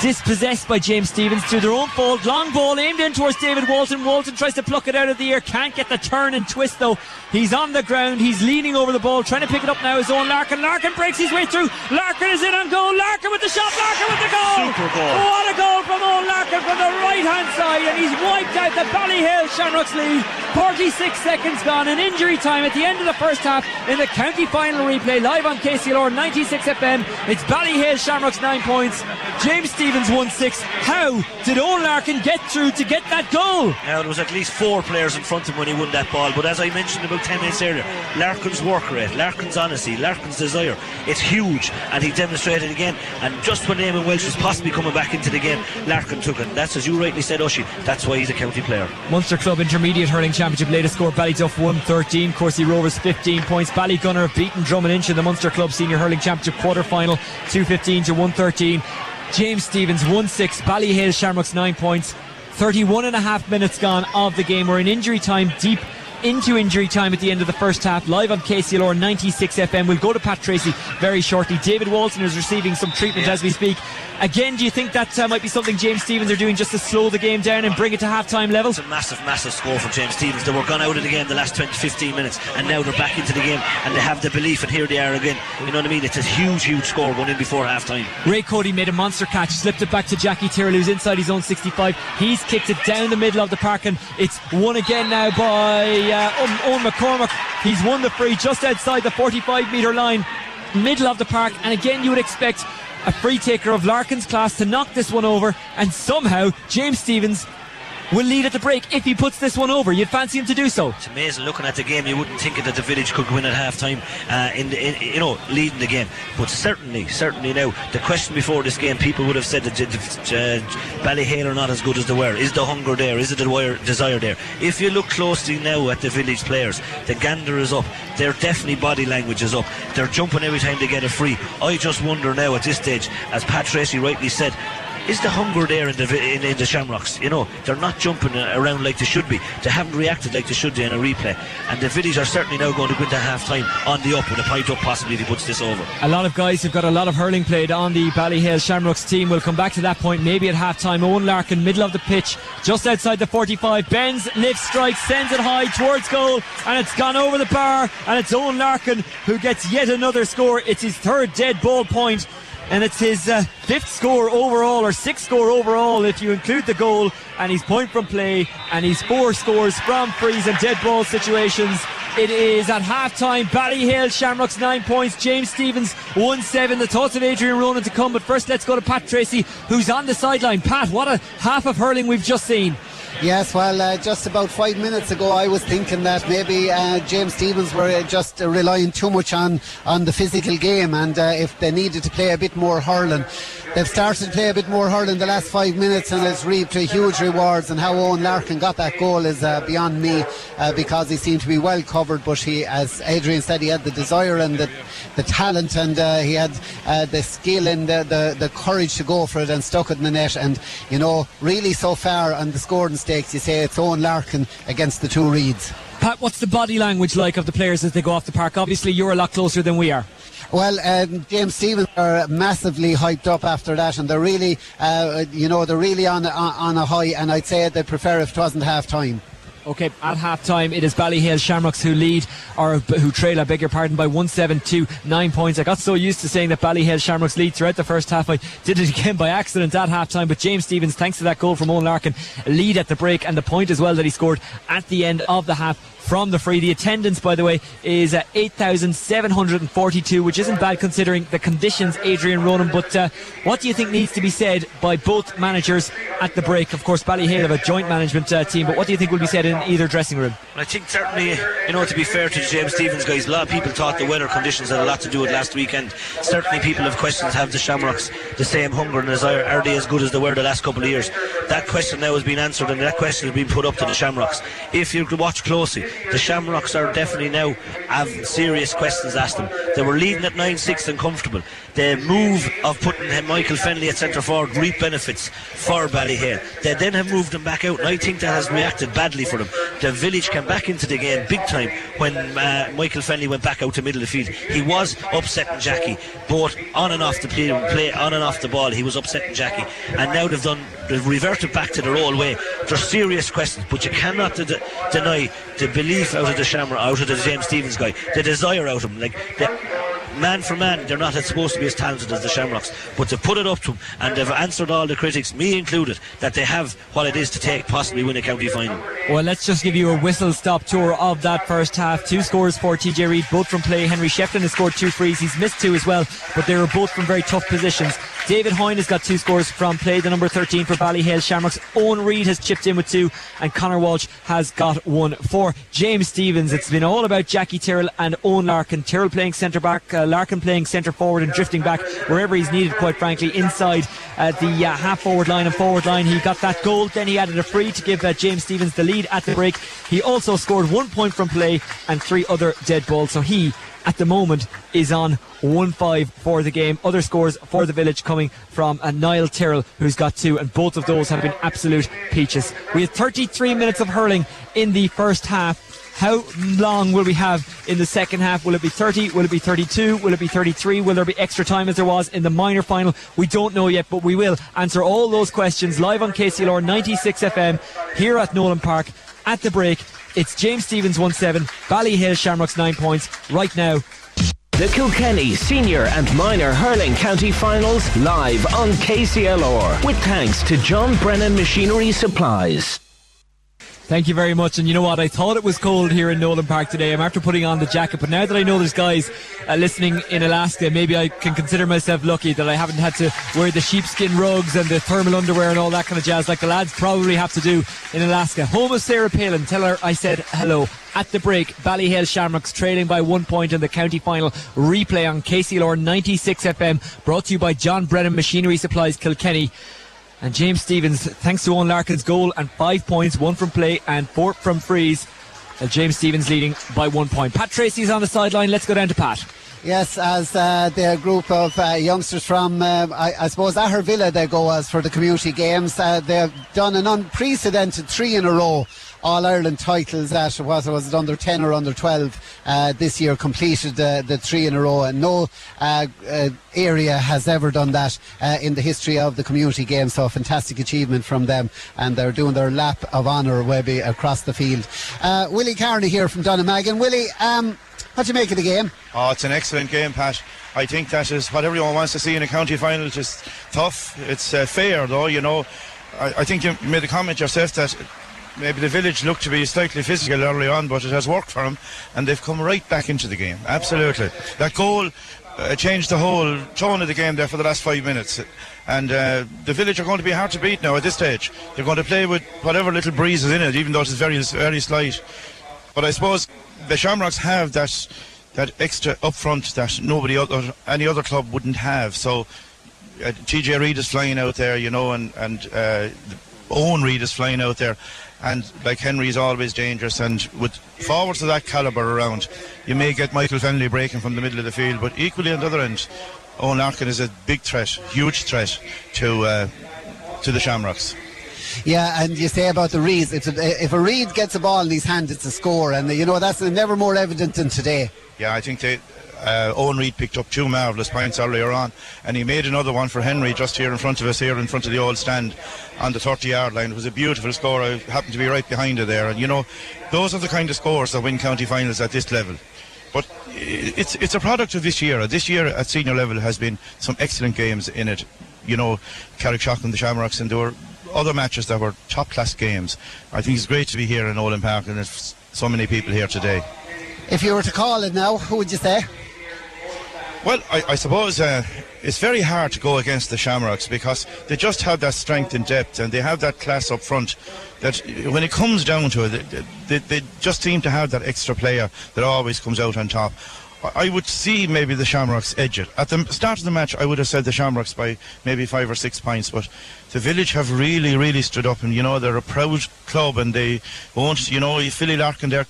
dispossessed by James Stephens through their own fault. Long ball aimed in towards David Walton. Walton tries to pluck it out of the air, can't get the turn and twist though. He's on the ground, he's leaning over the ball, trying to pick it up now is Owen Larkin. Larkin breaks his way through. Larkin is in on goal. Larkin with the shot. Larkin with the goal. Super goal. What a goal from Owen Larkin from the right hand side, and he's wiped out the Ballyhale Shamrocks lead. 46 seconds gone, an injury time at the end of the first half in the county final replay live on KCLR 96 FM. It's Ballyhale Shamrocks 9 points, James Stephens 1-6. How did Owen Larkin get through to get that goal? Now, there was at least 4 players in front of him when he won that ball, but as I mentioned about 10 minutes earlier, Larkin's work rate, Larkin's honesty, Larkin's desire, it's huge, and he demonstrated again. And just when Eamon Walsh was possibly coming back into the game, Larkin took it. That's, as you rightly said, Oshie, that's why he's a county player. Munster Club Intermediate Hurling Championship latest score, Ballyduff 1-13, Corsi Rovers 15 points. Ballygunner have beaten Drummond-Inch in the Munster Club Senior Hurling Championship quarter-final 2-15 to 1-13. James Stephens 1-6, Ballyhale Shamrocks 9 points. 31 and a half minutes gone of the game. We're in injury time, deep into injury time at the end of the first half. Live on KCLR 96 FM. We'll go to Pat Tracy very shortly. David Walton is receiving some treatment as we speak. Again, do you think that might be something James Stephens are doing just to slow the game down and bring it to half-time level? It's a massive, massive score for James Stephens. They were gone out of the game the last 20-15 minutes, and now they're back into the game, and they have the belief, and here they are again. You know what I mean? It's a huge, huge score going in before half-time. Ray Cody made a monster catch, slipped it back to Jackie Tyrrell, who's inside his own 65. He's kicked it down the middle of the park, and it's won again now by Owen McCormick. He's won the free just outside the 45-metre line, middle of the park, and again you would expect a free taker of Larkin's class to knock this one over, and somehow James Stephens will lead at the break if he puts this one over. You'd fancy him to do so. It's amazing looking at the game. You wouldn't think that the village could win at half time leading the game, but certainly now the question before this game, people would have said that Ballyhale are not as good as they were. Is the hunger there? Is it the desire there? If you look closely now at the village players, the gander is up, they're definitely body language is up, they're jumping every time they get a free. I just wonder now at this stage, as Pat Tracy rightly said, is the hunger there in the Shamrocks? You know, they're not jumping around like they should be. They haven't reacted like they should do in a replay. And the village are certainly now going to go into half-time on the up with a pint up possibly if he puts this over. A lot of guys who've got a lot of hurling played on the Ballyhale Shamrocks team. We'll come back to that point maybe at half-time. Owen Larkin, middle of the pitch, just outside the 45. Bends, lifts, strikes, sends it high towards goal, and it's gone over the bar, and it's Owen Larkin who gets yet another score. It's his third dead ball point, and it's his fifth score overall, or sixth score overall if you include the goal, and he's point from play, and he's four scores from frees and dead ball situations. It is at half-time, Ballyhale Shamrocks 9 points, James Stephens 1-7. The thoughts of Adrian Ronan to come, but first let's go to Pat Tracy, who's on the sideline. Pat, what a half of hurling we've just seen. Yes, well, just about 5 minutes ago I was thinking that maybe James Stephens were just relying too much on the physical game, and if they needed to play a bit more hurling. They've started to play a bit more hurling the last 5 minutes, and it's reaped huge rewards, and how Owen Larkin got that goal is beyond me, because he seemed to be well covered, but he, as Adrian said, he had the desire and the talent, and he had the skill and the courage to go for it, and stuck it in the net. And you know, really so far on the scoring stakes, you say it's Owen Larkin against the two Reeds. Pat, what's the body language like of the players as they go off the park? Obviously you're a lot closer than we are. Well, James Stephens are massively hyped up after that, and they're really on a high, and I'd say they'd prefer if it wasn't half time. Okay, at half-time, it is Ballyhale Shamrocks who trail by 1-7 to 9 points. I got so used to saying that Ballyhale Shamrocks lead throughout the first half, I did it again by accident at half-time. But James Stephens, thanks to that goal from Owen Larkin, lead at the break, and the point as well that he scored at the end of the half from the free. The attendance, by the way, is 8,742, which isn't bad considering the conditions, Adrian Ronan. But what do you think needs to be said by both managers at the break? Of course, Ballyhale have a joint management team, but what do you think will be said in either dressing room? Well, I think certainly, you know, to be fair to James Stephens guys, a lot of people thought the weather conditions had a lot to do with last weekend. Certainly people have questions, have the Shamrocks the same hunger and desire? Are they as good as they were the last couple of years? That question now has been answered, and that question has been put up to the Shamrocks. If you watch closely, the Shamrocks are definitely now have serious questions asked them. They were leading at 9-6 and comfortable. The move of putting Michael Fennelly at centre forward reaped benefits for Ballyhale. They then have moved them back out, and I think that has reacted badly for them. The village came back into the game big time when Michael Fennelly went back out to middle of the field. He was upsetting Jackie, both on and off the play on and off the ball. He was upsetting Jackie, and now they've reverted back to their old way. They're serious questions, but you cannot deny the belief out of the Shamrock, out of the James Stephens guy, the desire out of him. Like, man for man, they're not supposed to be as talented as the Shamrocks, but they've put it up to them, and they've answered all the critics, me included, that they have what it is to take possibly win a county final. Well, let's just give you a whistle stop tour of that first half. Two scores for TJ Reid, both from play. Henry Shefflin has scored two frees, he's missed two as well, but they were both from very tough positions. David Hynes has got two scores from play, the number 13 for Ballyhale Shamrocks. Owen Reid has chipped in with two, and Connor Walsh has got one. For James Stephens, it's been all about Jackie Tyrrell and Owen Larkin. Tyrrell playing centre-back, Larkin playing centre-forward and drifting back wherever he's needed, quite frankly, inside the half-forward line and forward line. He got that goal, then he added a free to give James Stephens the lead at the break. He also scored 1 point from play and three other dead balls, so he at the moment is on 1-5 for the game. Other scores for the village coming from Niall Tyrrell, who's got 2, and both of those have been absolute peaches. We have 33 minutes of hurling in the first half. How long will we have in the second half? Will it be 30? Will it be 32? Will it be 33? Will there be extra time as there was in the minor final? We don't know yet, but we will answer all those questions live on KCLR 96 FM here at Nolan Park at the break. It's James Stephens 1-7, Ballyhale Shamrocks 9 points right now. The Kilkenny Senior and Minor Hurling County Finals live on KCLR with thanks to John Brennan Machinery Supplies. Thank you very much. And you know what, I thought it was cold here in Nolan Park today. I'm after putting on the jacket, but now that I know there's guys listening in Alaska, maybe I can consider myself lucky that I haven't had to wear the sheepskin rugs and the thermal underwear and all that kind of jazz like the lads probably have to do in Alaska. Home of Sarah Palin, tell her I said hello. At the break, Ballyhale Shamrocks trailing by 1 point in the county final replay on KCLR 96 FM, brought to you by John Brennan Machinery Supplies Kilkenny. And James Stephens, thanks to Owen Larkin's goal and 5 points, 1 from play and 4 from frees. James Stephens leading by 1 point. Pat Tracy is on the sideline. Let's go down to Pat. Yes, as the group of youngsters from, I suppose, Aher Villa they go as for the community games. They've done an unprecedented 3 in a row. All-Ireland titles at, was it under 10 or under 12 this year, completed the 3 in a row, and no area has ever done that in the history of the community game. So a fantastic achievement from them, and they're doing their lap of honour, Webby, across the field. Willie Carney here from Donamagan. Willie, what do you make of the game? Oh, it's an excellent game, Pat. I think that is what everyone wants to see in a county final. It's just tough. It's fair, though, you know. I think you made a comment yourself that maybe the village looked to be slightly physical early on, but it has worked for them, and they've come right back into the game. Absolutely. That goal changed the whole tone of the game there for the last 5 minutes. And the village are going to be hard to beat now at this stage. They're going to play with whatever little breeze is in it, even though it's very, very slight. But I suppose the Shamrocks have that extra up front that nobody other, any other club wouldn't have. So TJ Reid is flying out there, you know, and Owen Reid is flying out there. And like Henry's always dangerous, and with forwards of that calibre around, you may get Michael Fennelly breaking from the middle of the field, but equally on the other end, Owen Larkin is a big threat, huge threat to the Shamrocks. Yeah, and you say about the Reeds, if a Reed gets a ball in his hand, it's a score, and you know that's never more evident than today. Yeah, I think Owen Reid picked up 2 marvellous points earlier on, and he made another one for Henry just here in front of us, here in front of the old stand on the 30-yard line. It was a beautiful score. I happened to be right behind it there, and you know, those are the kind of scores that win county finals at this level. But it's a product of this year. This year at senior level has been some excellent games in it. You know, Carrickshock and the Shamrocks, and there were other matches that were top-class games. I think it's great to be here in Nolan Park, and there's so many people here today. If you were to call it now, who would you say? Well, I suppose it's very hard to go against the Shamrocks because they just have that strength and depth, and they have that class up front that when it comes down to it, they just seem to have that extra player that always comes out on top. I would see maybe the Shamrocks edge it. At the start of the match, I would have said the Shamrocks by maybe 5 or 6 points, but the village have really, really stood up, and, you know, they're a proud club, and they won't, you know, Philly Larkin there,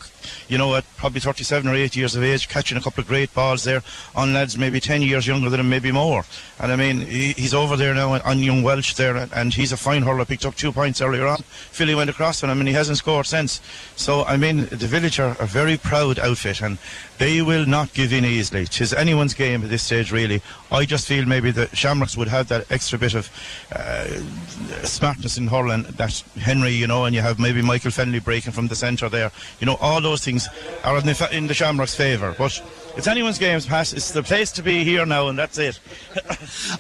you know, at probably 37 or 8 years of age, catching a couple of great balls there on lads maybe 10 years younger than him, maybe more. And, I mean, he's over there now on young Welsh there, and he's a fine hurler, picked up 2 points earlier on. Philly went across, and, I mean, he hasn't scored since. So, I mean, the village are a very proud outfit, and they will not give in easily. It is anyone's game at this stage, really. I just feel maybe the Shamrocks would have that extra bit of smartness in hurling, that Henry, you know, and you have maybe Michael Fennelly breaking from the centre there. You know, all those things are in the Shamrocks' favour. But it's anyone's games, Pat. It's the place to be here now, and that's it.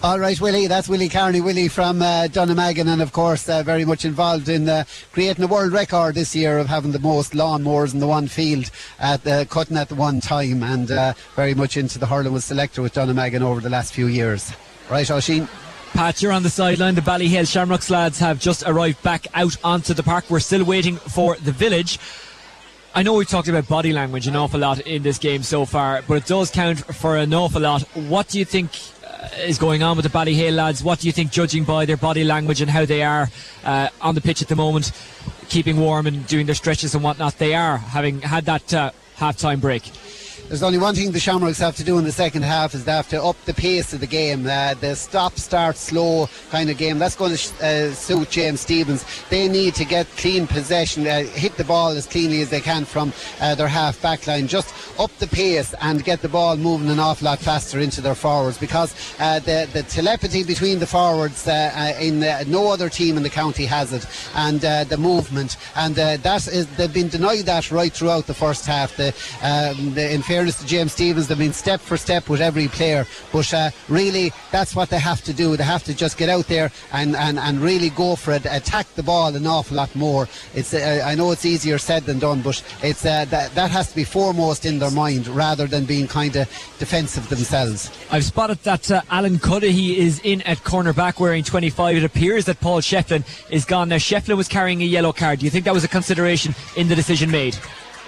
All right, Willie. That's Willie Carney. Willie from Donamagan, and of course, very much involved in creating a world record this year of having the most lawnmowers in the one field, cutting at the one time, and very much into the hurling with selector with Donamagan over the last few years. Right, Oisin. Pat, you're on the sideline. The Ballyhale Shamrocks lads have just arrived back out onto the park. We're still waiting for the village. I know we've talked about body language an awful lot in this game so far, but it does count for an awful lot. What do you think is going on with the Ballyhale lads? What do you think, judging by their body language and how they are on the pitch at the moment, keeping warm and doing their stretches and whatnot, they are having had that half-time break? There's only one thing the Shamrocks have to do in the second half, is they have to up the pace of the game. The stop-start slow kind of game, that's going to suit James Stephens. They need to get clean possession, hit the ball as cleanly as they can from their half back line. Just up the pace and get the ball moving an awful lot faster into their forwards, because the telepathy between the forwards no other team in the county has it, and the movement, and they've been denied that right throughout the first half. In fairness to James Stephens, they've been step for step with every player, but really that's what they have to do. They have to just get out there and really go for it, attack the ball an awful lot more. It's I know it's easier said than done, but it's that has to be foremost in their mind rather than being kind of defensive themselves. I've spotted that Alan Cudahy is in at cornerback wearing 25. It appears that Paul Shefflin is gone. Now Shefflin was carrying a yellow card. Do you think that was a consideration in the decision made?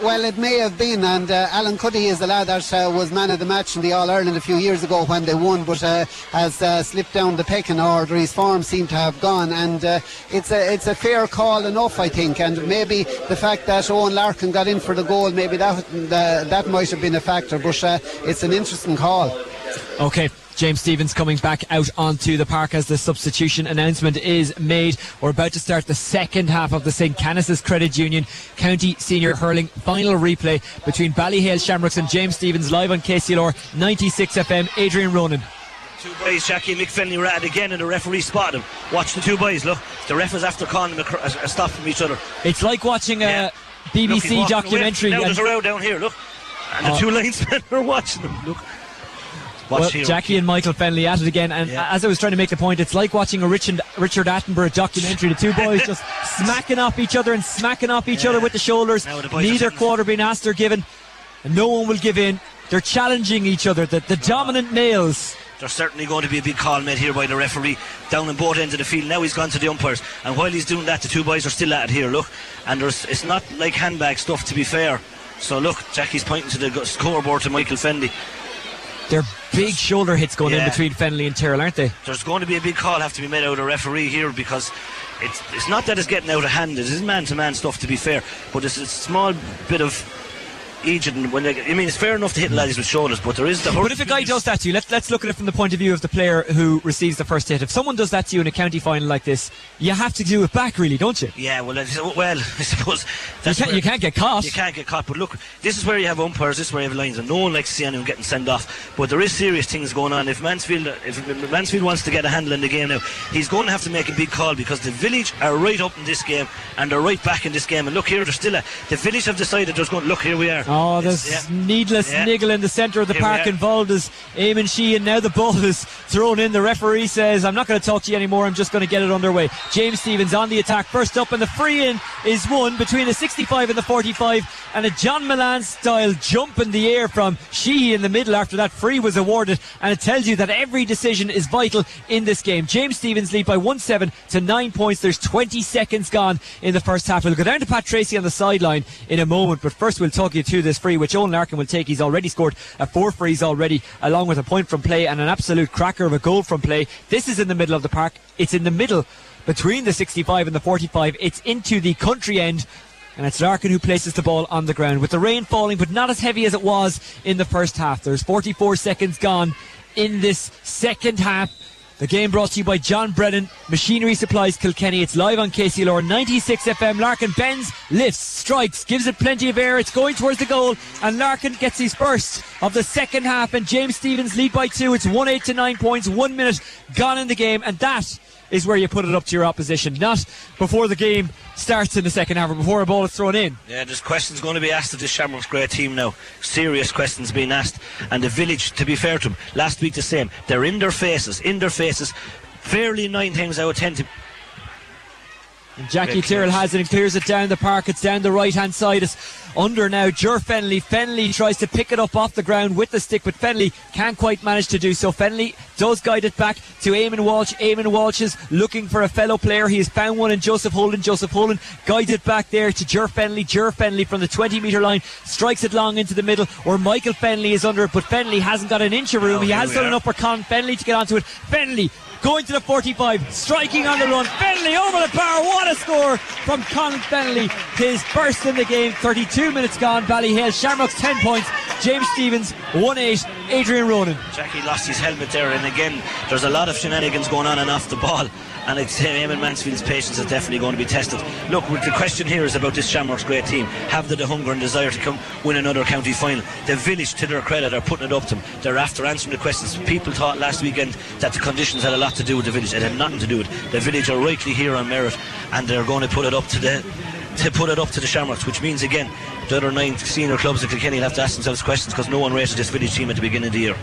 Well, it may have been, and Alan Cudahy is the lad that was man of the match in the All-Ireland a few years ago when they won, but has slipped down the pecking order. His form seemed to have gone, and it's a fair call enough, I think, and maybe the fact that Owen Larkin got in for the goal, maybe that might have been a factor, but it's an interesting call. Okay. James Stephens coming back out onto the park as the substitution announcement is made. We're about to start the second half of the St. Canice's Credit Union County Senior Hurling final replay between Ballyhale Shamrocks and James Stephens, live on KCLR 96 FM. Adrian Ronan. Two boys, Jackie and Mick Fennelly, were at again, and the referee spotted him. Watch the two boys, look. The ref is after Con a stop from each other. It's like watching a BBC documentary. Now there's a row down here, look. And the two linesmen are watching them, look. Well, Jackie and Michael Fennelly at it again, and as I was trying to make the point, it's like watching a Richard Attenborough documentary. The two boys just smacking off each other and smacking off each other with the shoulders. Neither quarter being asked or given, and no one will give in. They're challenging each other, the dominant males. There's certainly going to be a big call made here by the referee down in both ends of the field. Now he's gone to the umpires, and while he's doing that, the two boys are still at it here, look. And it's not like handbag stuff, to be fair. So look, Jackie's pointing to the scoreboard to Michael Fennelly. They're big shoulder hits going in between Fennelly and Tyrrell, aren't they? There's going to be a big call have to be made out of the referee here, because it's not that it's getting out of hand. It is man-to-man stuff, to be fair, but it's a small bit of Egypt. It's fair enough to hit laddies with shoulders, but there is the... But if a guy does that to you, let's look at it from the point of view of the player who receives the first hit. If someone does that to you in a county final like this, you have to do it back, really, don't you? Yeah, well I suppose... You can't get caught. You can't get caught, but look, this is where you have umpires, this is where you have lines, and no one likes to see anyone getting sent off, but there is serious things going on. If Mansfield wants to get a handle in the game now, he's going to have to make a big call, because the village are right up in this game, and they're right back in this game, and look here, the village have decided there's going to... Look, here we are. Oh, there's needless niggle in the centre of the park involved as Eamon Sheehy, and now the ball is thrown in. The referee says, I'm not going to talk to you anymore, I'm just going to get it underway. James Stephens on the attack, first up, and the free-in is won between the 65 and the 45, and a John Milan-style jump in the air from Sheehy in the middle after that free was awarded, and it tells you that every decision is vital in this game. James Stephens lead by 1-7 to 9 points. There's 20 seconds gone in the first half. We'll go down to Pat Tracy on the sideline in a moment, but first we'll talk you through this free which Owen Larkin will take. He's already scored 4 frees already, along with a point from play and an absolute cracker of a goal from play. This is in the middle of the park. It's in the middle between the 65 and the 45. It's into the country end, and it's Larkin who places the ball on the ground, with the rain falling but not as heavy as it was in the first half. There's 44 seconds gone in this second half. The game brought to you by John Brennan, Machinery Supplies, Kilkenny. It's live on KCLR 96 FM. Larkin bends, lifts, strikes, gives it plenty of air. It's going towards the goal, and Larkin gets his first of the second half, and James Stephens lead by 2. It's 1-8 to 9 points, 1 minute gone in the game, and that is where you put it up to your opposition, not before the game starts in the second half or before a ball is thrown in. Yeah, there's questions going to be asked of this Shamrocks Grey team now. Serious questions being asked, and the village, to be fair to them, last week the same. They're in their faces, fairly 9 times out of 10 to... And Jackie Tyrrell has it and clears it down the park. It's down the right-hand side. It's under now. Fennelly. Fennelly tries to pick it up off the ground with the stick, but Fennelly can't quite manage to do so. Fennelly does guide it back to Eamon Walsh. Eamon Walsh is looking for a fellow player. He has found one in Joseph Holden. Joseph Holden guides it back there to Fennelly. Fennelly from the 20-metre line strikes it long into the middle, or Michael Fennelly is under it, but Fennelly hasn't got an inch of room. He has done enough for Con Fennelly to get onto it. Fennelly going to the 45, striking on the run. Fennelly over the bar. What a score from Colin Fennelly. His first in the game. 32 minutes gone. Ballyhale Shamrocks 10 points. James Stephens, 1-8, Adrian Ronan. Jackie lost his helmet there, and again, there's a lot of shenanigans going on and off the ball, and it's Eamon Mansfield's patience is definitely going to be tested. Look, the question here is about this Shamrocks great team. Have they the hunger and desire to come win another county final? The village, to their credit, are putting it up to them. They're after answering the questions. People thought last weekend that the conditions had a lot to do with the village. It had nothing to do with it. The village are rightly here on merit, and they're going to put it up to the Shamrocks, which means again the other 9 senior clubs at Kilkenny will have to ask themselves questions, because no one rated this village team at the beginning of the year.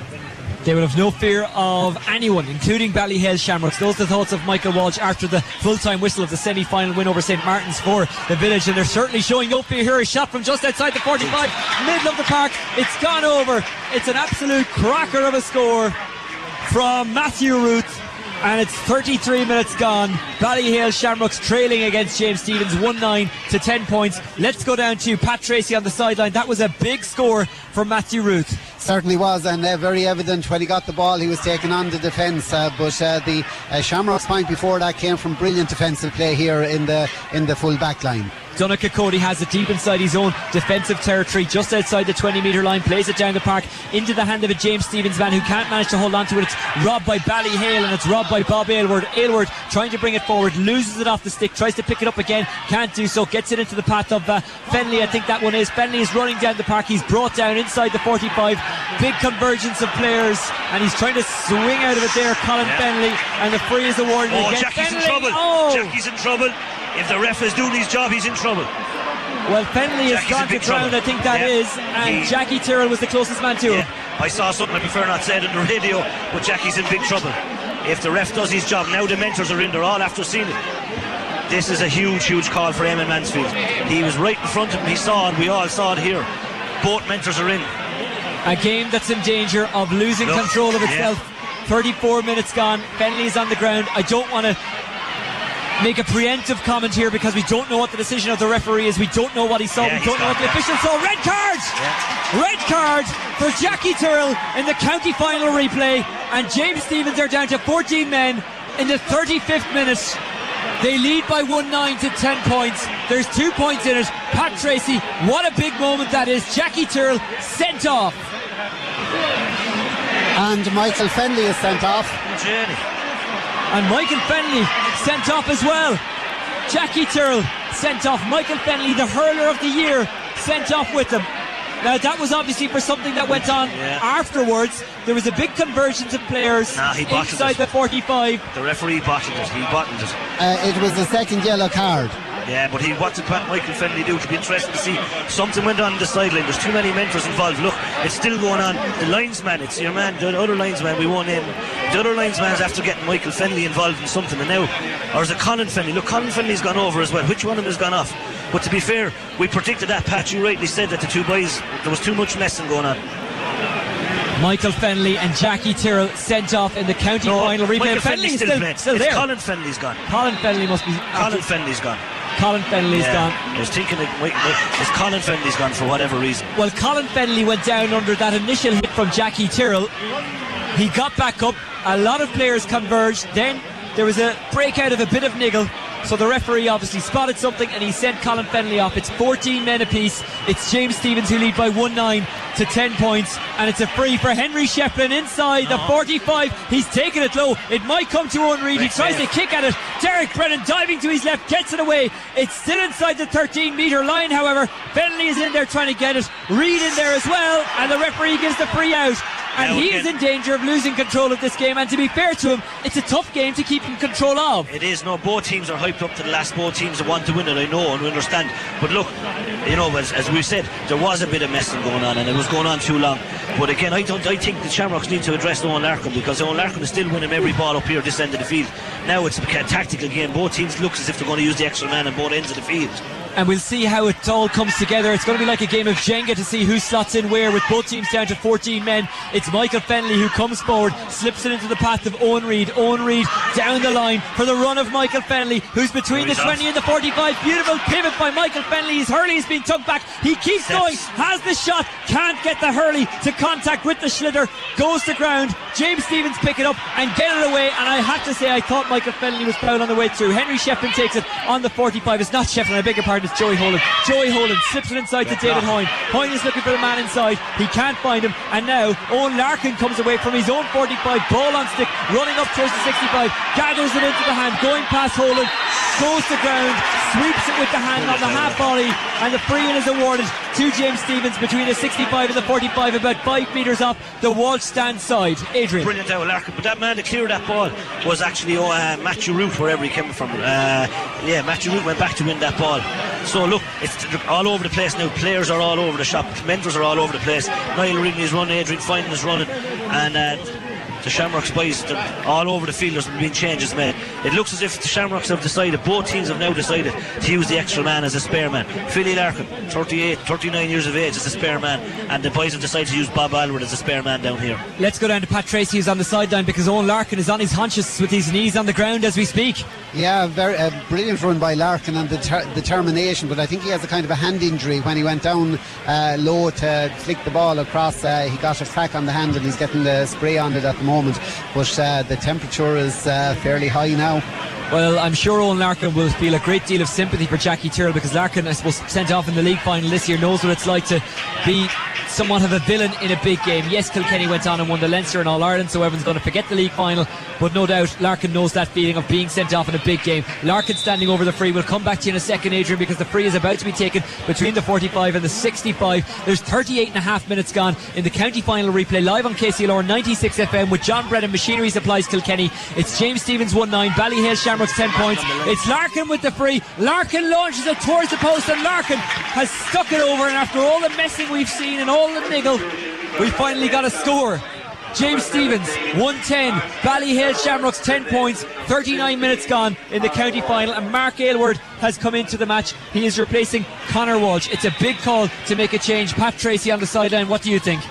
They will have no fear of anyone, including Ballyhale Shamrocks. Those are the thoughts of Michael Walsh after the full-time whistle of the semi-final win over St. Martin's for the village, and they're certainly showing up here. A shot from just outside the 45, middle of the park. It's gone over. It's an absolute cracker of a score from Matthew Ruth, and it's 33 minutes gone. Ballyhale Shamrocks trailing against James Stephens 1-9 to 10 points. Let's go down to Pat Tracy on the sideline. That was a big score from Matthew Ruth. Certainly was, and very evident when he got the ball he was taking on the defence, but the Shamrocks point before that came from brilliant defensive play here in the full back line. Donnacha Cody has it deep inside his own defensive territory, just outside the 20-metre line, plays it down the park into the hand of a James Stephens man who can't manage to hold on to it. It's robbed by Ballyhale, and it's robbed by Bob Aylward. Aylward trying to bring it forward, loses it off the stick, tries to pick it up again, can't do so, gets it into the path of Fennelly. I think that one is. Fennelly is running down the park, he's brought down inside the 45. Big convergence of players, and he's trying to swing out of it there, Colin Fennelly, and the free is awarded again. Jackie's Fennelly in trouble. Jackie's in trouble. If the ref is doing his job, he's in trouble. Well, Fennelly has gone to ground, I think that is, and Jackie Tyrrell was the closest man to him. I saw something I prefer not said on the radio, but Jackie's in big trouble. If the ref does his job, now the mentors are in, they're all after seeing it. This is a huge call for Eamon Mansfield. He was right in front of him, he saw it, we all saw it here. Both mentors are in. A game that's in danger of losing control of itself. 34 minutes gone. Fennelly's on the ground. I don't want to make a preemptive comment here because we don't know what the decision of the referee is. We don't know what he saw. We don't know what the official saw. Red card! Yeah. Red card for Jackie Tyrrell in the county final replay. And James Stephens are down to 14 men in the 35th minute. They lead by 1-9 to 10 points. There's 2 points in it. Pat Tracy, what a big moment that is. Jackie Tyrrell sent off. And Michael Fennelly is sent off. And Michael Fennelly sent off as well. Jackie Tyrrell sent off. Michael Fennelly, the hurler of the year, sent off with him. Now that was obviously for something that went on afterwards. There was a big convergence of players inside the 45. The referee bottled it. He bottled it. It was the second yellow card. Yeah, but what did Pat Michael Fennelly do? It'll be interesting to see. Something went on the sideline. There's too many mentors involved. Look, it's still going on. The linesman, it's your man, the other linesman, we won't name him. The other linesman's after getting Michael Fennelly involved in something, and now, or is it Colin Fennelly? Look, Colin Fennelly's gone over as well. Which one of them has gone off? But to be fair, we predicted that, Pat. You rightly said that the two boys, there was too much messing going on. Michael Fennelly and Jackie Tyrrell sent off in the county final replay. Fennelly's still there. Colin Fennelly's gone. Colin Fennelly's gone. Colin Fennelly's gone. I was thinking, is Colin Fennelly's gone for whatever reason? Well, Colin Fennelly went down under that initial hit from Jackie Tyrrell. He got back up. A lot of players converged. Then there was a breakout of a bit of niggle. So the referee obviously spotted something and he sent Colin Fennelly off. It's 14 men apiece. It's James Stephens who lead by 1-9 to 10 points, and it's a free for Henry Shefflin inside the 45. He's taken it low. It might come to Owen Reid. He tries to kick at it. Derek Brennan diving to his left, gets it away. It's still inside the 13-metre line, however. Fennelly is in there trying to get it. Reid in there as well, and the referee gives the free out. And he is in danger of losing control of this game, and to be fair to him, it's a tough game to keep in control of. It is. No, both teams are hyped up to the last. Both teams want to win it, I know, and we understand. But look, you know, as we said, there was a bit of messing going on, and it was going on too long. But again, I think the Shamrocks need to address Owen Larkin, because Owen Larkin is still winning every ball up here at this end of the field. Now it's a tactical game. Both teams look as if they're going to use the extra man on both ends of the field. And we'll see how it all comes together. It's going to be like a game of Jenga to see who slots in where, with both teams down to 14 men. It's Michael Fennelly who comes forward, slips it into the path of Owen Reid. Owen Reid down the line for the run of Michael Fennelly, who's between the 20 and the 45. Beautiful pivot by Michael Fennelly. His hurley has been tugged back. He keeps going, has the shot, can't get the hurley to contact with the schlitter, goes to ground. James Stephens pick it up and get it away, and I have to say I thought Michael Fennelly was fouled on the way through. Henry Shefflin takes it on the 45. It's not Shefflin, I beg your pardon. is Joey Holden. Joey Holden slips it inside to David Hynes. Hynes is looking for the man inside. He can't find him. And now Owen Larkin comes away from his own 45, ball on stick, running up towards the 65, gathers it into the hand, going past Holden, goes to ground, sweeps it with the hand on the half volley, and the free in is awarded to James Stephens between the 65 and the 45, about 5 metres off the Walsh stand side. Adrian. Brilliant out of Larkin, but that man to clear that ball was actually Matthew Ruth, wherever he came from. Matthew Ruth went back to win that ball. So look, it's all over the place now. Players are all over the shop, mentors are all over the place. Niall Rigney's run, Adrian Fineman's running, and the Shamrocks boys, all over the field. There's been changes made. It looks as if the Shamrocks have decided, both teams have now decided to use the extra man as a spare man. Philly Larkin, 39 years of age, is a spare man, and the boys have decided to use Bob Aylward as a spare man down here. Let's go down to Pat Tracy, who's on the sideline, because Owen Larkin is on his haunches with his knees on the ground as we speak. Yeah, very brilliant run by Larkin and the determination, but I think he has a kind of a hand injury. When he went down low to flick the ball across, he got a crack on the hand, and he's getting the spray on it at the moment. But the temperature is fairly high now. Well, I'm sure Owen Larkin will feel a great deal of sympathy for Jackie Tyrrell, because Larkin, I suppose, sent off in the league final this year, knows what it's like to be somewhat of a villain in a big game. Yes, Kilkenny went on and won the Leinster and All-Ireland, so everyone's going to forget the league final, but no doubt Larkin knows that feeling of being sent off in a big game. Larkin standing over the free. We'll come back to you in a second, Adrian, because the free is about to be taken between the 45 and the 65. There's 38 and a half minutes gone in the county final replay, live on KCLR 96 FM with John Brennan, Machinery Supplies Kilkenny. It's James Stephens 1-9, Ballyhale Shamrocks 10 points. It's Larkin with the free. Larkin launches it towards the post, and Larkin has stuck it over, and after all the messing we've seen and all the niggle, we finally got a score. James Stephens 110, Ballyhale Shamrocks 10 points, 39 minutes gone in the county final, and Mark Aylward has come into the match. He is replacing Connor Walsh. It's a big call to make a change. Pat Tracy on the sideline, what do you think?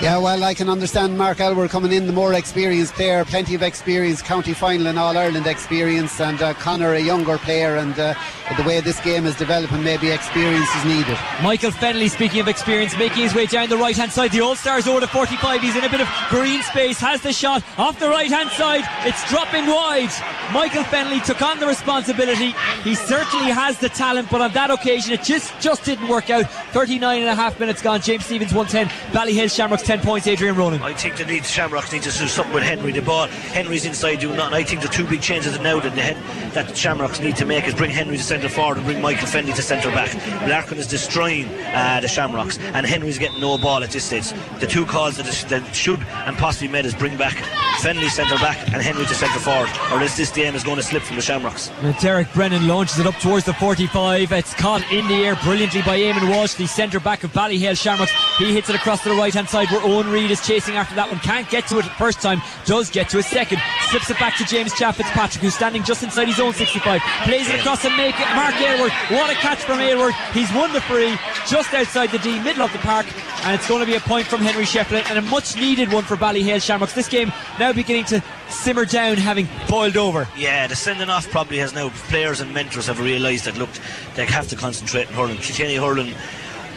Yeah, well, I can understand Mark Aylward coming in, the more experienced player, plenty of experience, county final and All-Ireland experience, and Connor, a younger player, and the way this game is developing, maybe experience is needed. Michael Fennelly, speaking of experience, making his way down the right-hand side. The All-Stars over to 45. He's in a bit of green space, has the shot off the right-hand side. It's dropping wide. Michael Fennelly took on the responsibility. He certainly has the talent, but on that occasion it just didn't work out. 39 and a half minutes gone. James Stephens 110, Ballyhale Shamrocks 10 points. Adrian Ronan. I think the Shamrocks need to do something with Henry. The ball, Henry's inside doing nothing. I think the two big changes now that the Shamrocks need to make is bring Henry to centre forward and bring Michael Fennelly to centre back. Larkin is destroying the Shamrocks, and Henry's getting no ball at this stage. The two calls that should and possibly made is bring back Fennelly centre back and Henry to centre forward, or else this game is going to slip from the Shamrocks. And Derek Brennan launches it up towards the 45. It's caught in the air brilliantly by Eamon Walsh, the centre back of Ballyhale Shamrocks. He hits it across to the right hand side, where Owen Reid is chasing after that one. Can't get to it first time, does get to it second. Slips it back to James Chat Fitzpatrick, who's standing just inside his own 65. Plays it across and make it Mark Aylward. What a catch from Aylward. He's won the free just outside the D, middle of the park, and it's going to be a point from Henry Shefflin, and a much needed one for Ballyhale Shamrocks. This game now beginning to simmer down, having boiled over. Yeah, the sending off probably has now, players and mentors have realised that, look, they have to concentrate on hurling. Kilkenny hurling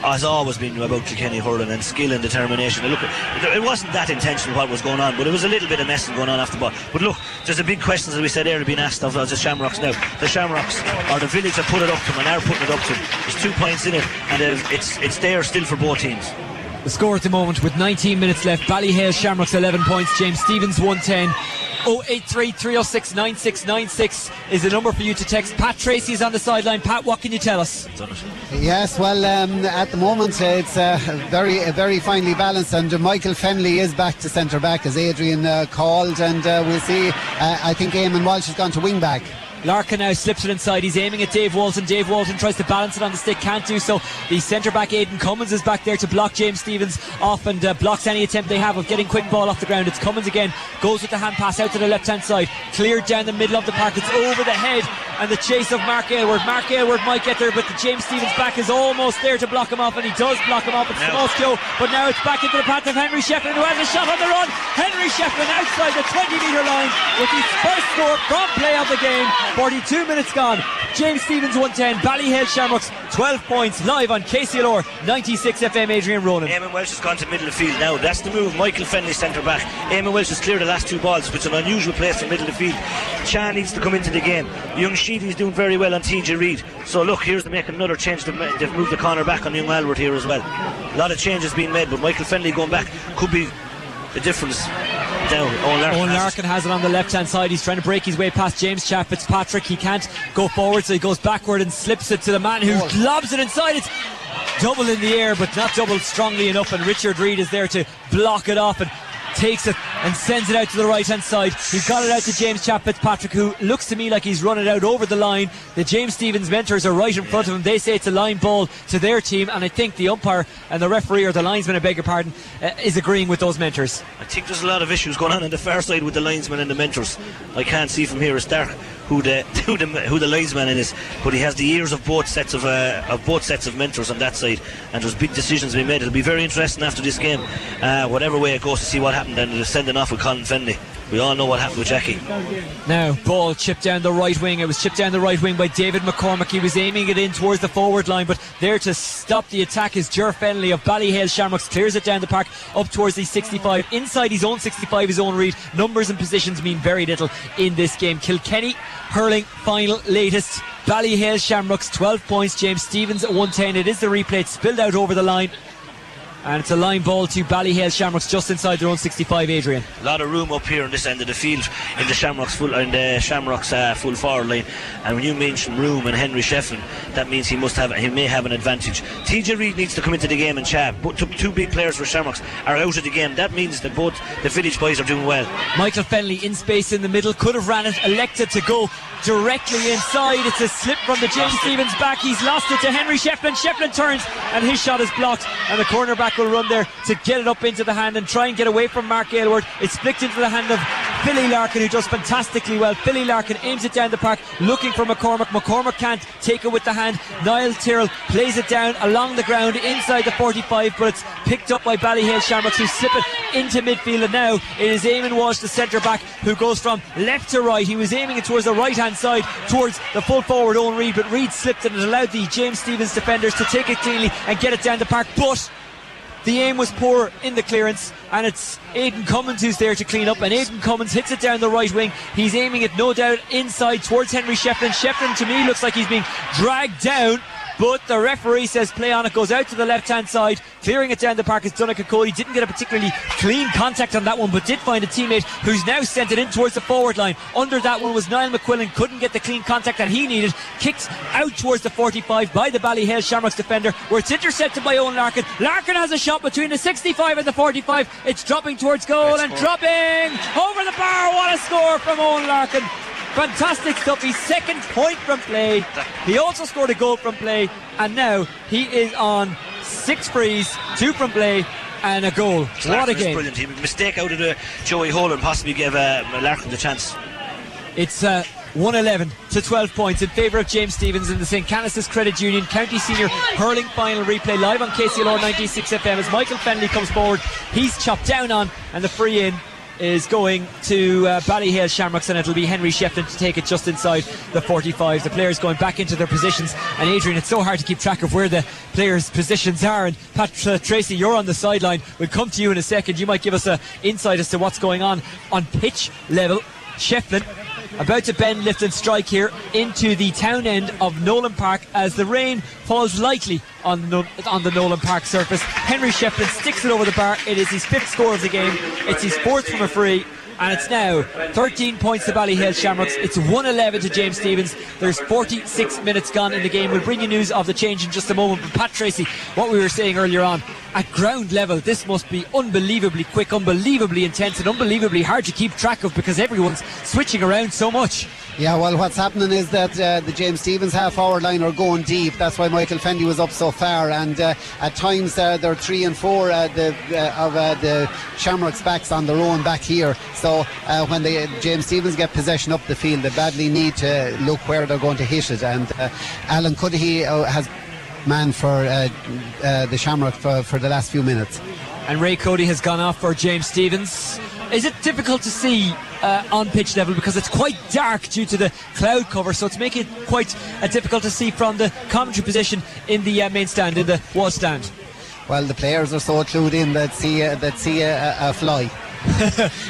has always been about Kilkenny hurling and skill and determination. Look, it wasn't that intentional what was going on, but it was a little bit of messing going on after the ball. But look, there's a big question, as we said earlier, being asked of the Shamrocks now. The Shamrocks, or the Village, have put it up to them and are putting it up to them. There's 2 points in it, and it's there still for both teams. The score at the moment with 19 minutes left, Ballyhale Shamrocks 11 points, James Stephens 110. 083 306 9696 is the number for you to text. Pat Tracy is on the sideline. Pat, what can you tell us? Yes, well, at the moment it's very finely balanced, and Michael Fennelly is back to centre back, as Adrian called, and we'll see. I think Eamon Walsh has gone to wing back. Larkin now slips it inside. He's aiming at Dave Walton. Dave Walton tries to balance it on the stick, can't do so. The centre-back Aidan Cummins is back there to block James Stephens off, and blocks any attempt they have of getting quick ball off the ground. It's Cummins again, goes with the hand pass out to the left-hand side, cleared down the middle of the park. It's over the head, and the chase of Mark Aylward. Mark Aylward might get there, but the James Stephens back is almost there to block him off, and he does block him off. It's Smolsko, but now it's back into the path of Henry Shefflin, who has a shot on the run. Henry Shefflin outside the 20-metre line with his first score from play of the game. 42 minutes gone. James Stephens 110, Ballyhale Shamrocks 12 points, live on KCLR 96 FM. Adrian Ronan. Eamon Welsh has gone to middle of the field now. That's the move. Michael Fennelly centre back. Eamon Welsh has cleared the last two balls, which is an unusual place for middle of the field. Chan needs to come into the game. Young Sheehy's doing very well on TJ Reid. So look, here's the make another change. They've moved the corner back on young Aylward here as well. A lot of changes being made, but Michael Fennelly going back could be the difference. Down. Owen Larkin has it on the left hand side. He's trying to break his way past James Chat Fitzpatrick. He can't go forward, so he goes backward and slips it to the man who lobs it inside. It's double in the air, but not doubled strongly enough, and Richard Reid is there to block it off and takes it and sends it out to the right hand side. He's got it out to James Chat Fitzpatrick, who looks to me like he's run it out over the line. The James Stephens mentors are right in front of him. They say it's a line ball to their team, and I think the umpire and the referee, or the linesman, I beg your pardon, is agreeing with those mentors. I think there's a lot of issues going on the far side with the linesman and the mentors. I can't see from here. It's dark who the linesman is, but he has the ears of both sets of mentors on that side, and there's big decisions being made. It'll be very interesting after this game, whatever way it goes, to see what happened. And the sending off with Colin Fennelly, we all know what happened with Jackie. Now ball chipped down the right wing. It was chipped down the right wing by David McCormick. He was aiming it in towards the forward line, but there to stop the attack is Ger Fennelly of Ballyhale Shamrocks. Clears it down the park up towards the 65, inside his own 65, his own read. Numbers and positions mean very little in this game. Kilkenny hurling final latest, Ballyhale Shamrocks 12 points, James Stephens at 110. It is the replay. It's spilled out over the line, and it's a line ball to Ballyhale Shamrocks just inside their own 65, Adrian. A lot of room up here on this end of the field in the Shamrocks full forward line. And when you mention room and Henry Shefflin, that means he may have an advantage. TJ Reid needs to come into the game and chat. But two big players for Shamrocks are out of the game. That means that both the village boys are doing well. Michael Fennelly in space in the middle, could have ran it, elected to go directly inside. It's a slip from the James Stephens back. He's lost it to Henry Shefflin. Shefflin turns and his shot is blocked, and the cornerback will run there to get it up into the hand and try and get away from Mark Aylward. It's flicked into the hand of Philly Larkin, who does fantastically well. Philly Larkin aims it down the park, looking for McCormick. McCormick can't take it with the hand. Niall Tyrrell plays it down along the ground inside the 45, but it's picked up by Ballyhale Shamrocks, who slip it into midfield. And now it is Eamon Walsh, the centre back, who goes from left to right. He was aiming it towards the right hand side, towards the full forward Owen Reid, but Reid slipped and it allowed the James Stephens defenders to take it cleanly and get it down the park. But the aim was poor in the clearance, and it's Aidan Cummins who's there to clean up, and Aidan Cummins hits it down the right wing. He's aiming it, no doubt, inside towards Henry Shefflin. Shefflin, to me, looks like he's being dragged down, but the referee says play on. It goes out to the left-hand side. Clearing it down the park is Donnacha Cody. Didn't get a particularly clean contact on that one, but did find a teammate who's now sent it in towards the forward line. Under that one was Niall McQuillan. Couldn't get the clean contact that he needed. Kicked out towards the 45 by the Ballyhale Shamrocks defender, where it's intercepted by Owen Larkin. Larkin has a shot between the 65 and the 45. It's dropping towards goal and dropping over the bar. What a score from Owen Larkin. Fantastic stuff. His second point from play. He also scored a goal from play, and now he is on 6 frees, 2 from play and a goal. What a game. Brilliant. He mistake out of the Joey Holden possibly gave Larkin the chance. It's 111 to 12 points in favour of James Stephens in the St. Canice's Credit Union County Senior Hurling Final Replay, live on KCLR 96 FM, as Michael Fennelly comes forward. He's chopped down on, and the free in is going to Ballyhale Shamrocks, and it'll be Henry Shefflin to take it just inside the 45. The players going back into their positions, and Adrian, it's so hard to keep track of where the players' positions are. And Pat Tracy, you're on the sideline. We'll come to you in a second. You might give us an insight as to what's going on pitch level. Shefflin about to bend, lift and strike here into the town end of Nolan Park as the rain falls lightly on the Nolan Park surface. Henry Shefflin sticks it over the bar. It is his 5th score of the game. It's his 4th from a free, and it's now 13 points to Ballyhale Shamrocks. It's 111 to James Stephens. There's 46 minutes gone in the game. We'll bring you news of the change in just a moment. But Pat Tracy, what we were saying earlier on, at ground level this must be unbelievably quick, unbelievably intense, and unbelievably hard to keep track of because everyone's switching around so much. Yeah, well, what's happening is that the James Stephens half-forward line are going deep. That's why Michael Fennelly was up so far, and at times they're 3 and 4 the Shamrocks backs on their own back here. So when the James Stephens get possession up the field, they badly need to look where they're going to hit it. And Alan Cudahy has man for the Shamrock for the last few minutes. And Ray Cody has gone off for James Stephens. Is it difficult to see on pitch level because it's quite dark due to the cloud cover, so it's making it quite difficult to see from the commentary position in the main stand, in the wall stand? Well, the players are so clued in that see a fly.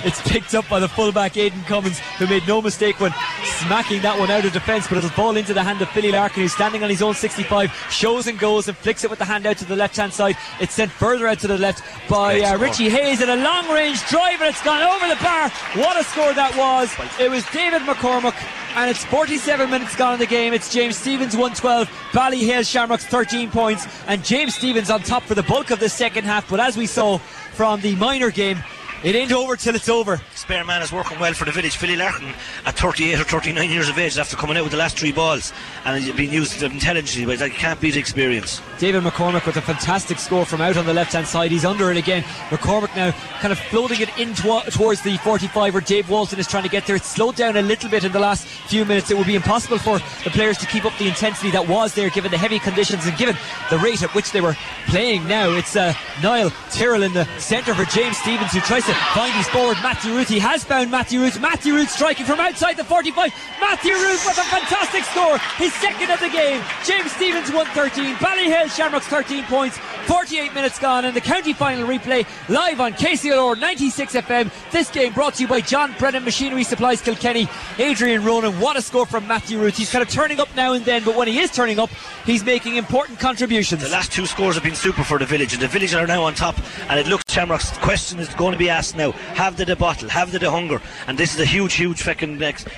It's picked up by the fullback Aidan Cummins, who made no mistake when smacking that one out of defence, but it'll fall into the hand of Philly Larkin, who's standing on his own 65, shows and goes and flicks it with the hand out to the left hand side. It's sent further out to the left by Richie Hayes in a long range drive, and it's gone over the bar. What a score that was. It was David McCormick, and it's 47 minutes gone in the game. It's James Stephens 1-12, Ballyhale Shamrocks 13 points, and James Stephens on top for the bulk of the second half. But as we saw from the minor game, it ain't over till it's over. Spare man is working well for the village. Philly Larkin, at 38 or 39 years of age, after coming out with the last three balls and being used intelligently, but he can't beat experience. David McCormick with a fantastic score from out on the left-hand side. He's under it again. McCormick now kind of floating it in towards the 45, where Dave Walton is trying to get there. It's slowed down a little bit in the last few minutes. It will be impossible for the players to keep up the intensity that was there, given the heavy conditions and given the rate at which they were playing now. It's Niall Tyrrell in the centre for James Stephens, who tries to find his forward Matthew Ruth. He has found Matthew Ruth. Matthew Ruth striking from outside the 45. Matthew Ruth with a fantastic score, his second of the game. James Stephens 1-13, Ballyhale Shamrocks 13 points. 48 minutes gone, and the county final replay live on KCLR 96 FM. This game brought to you by John Brennan Machinery Supplies Kilkenny. Adrian Ronan, what a score from Matthew Ruth. He's kind of turning up now and then, but when he is turning up, he's making important contributions. The last two scores have been super for the village, and the village are now on top, and it looks Shamrocks. The question is going to be asked now, have they the bottle, have they the hunger? And this is a huge feckin'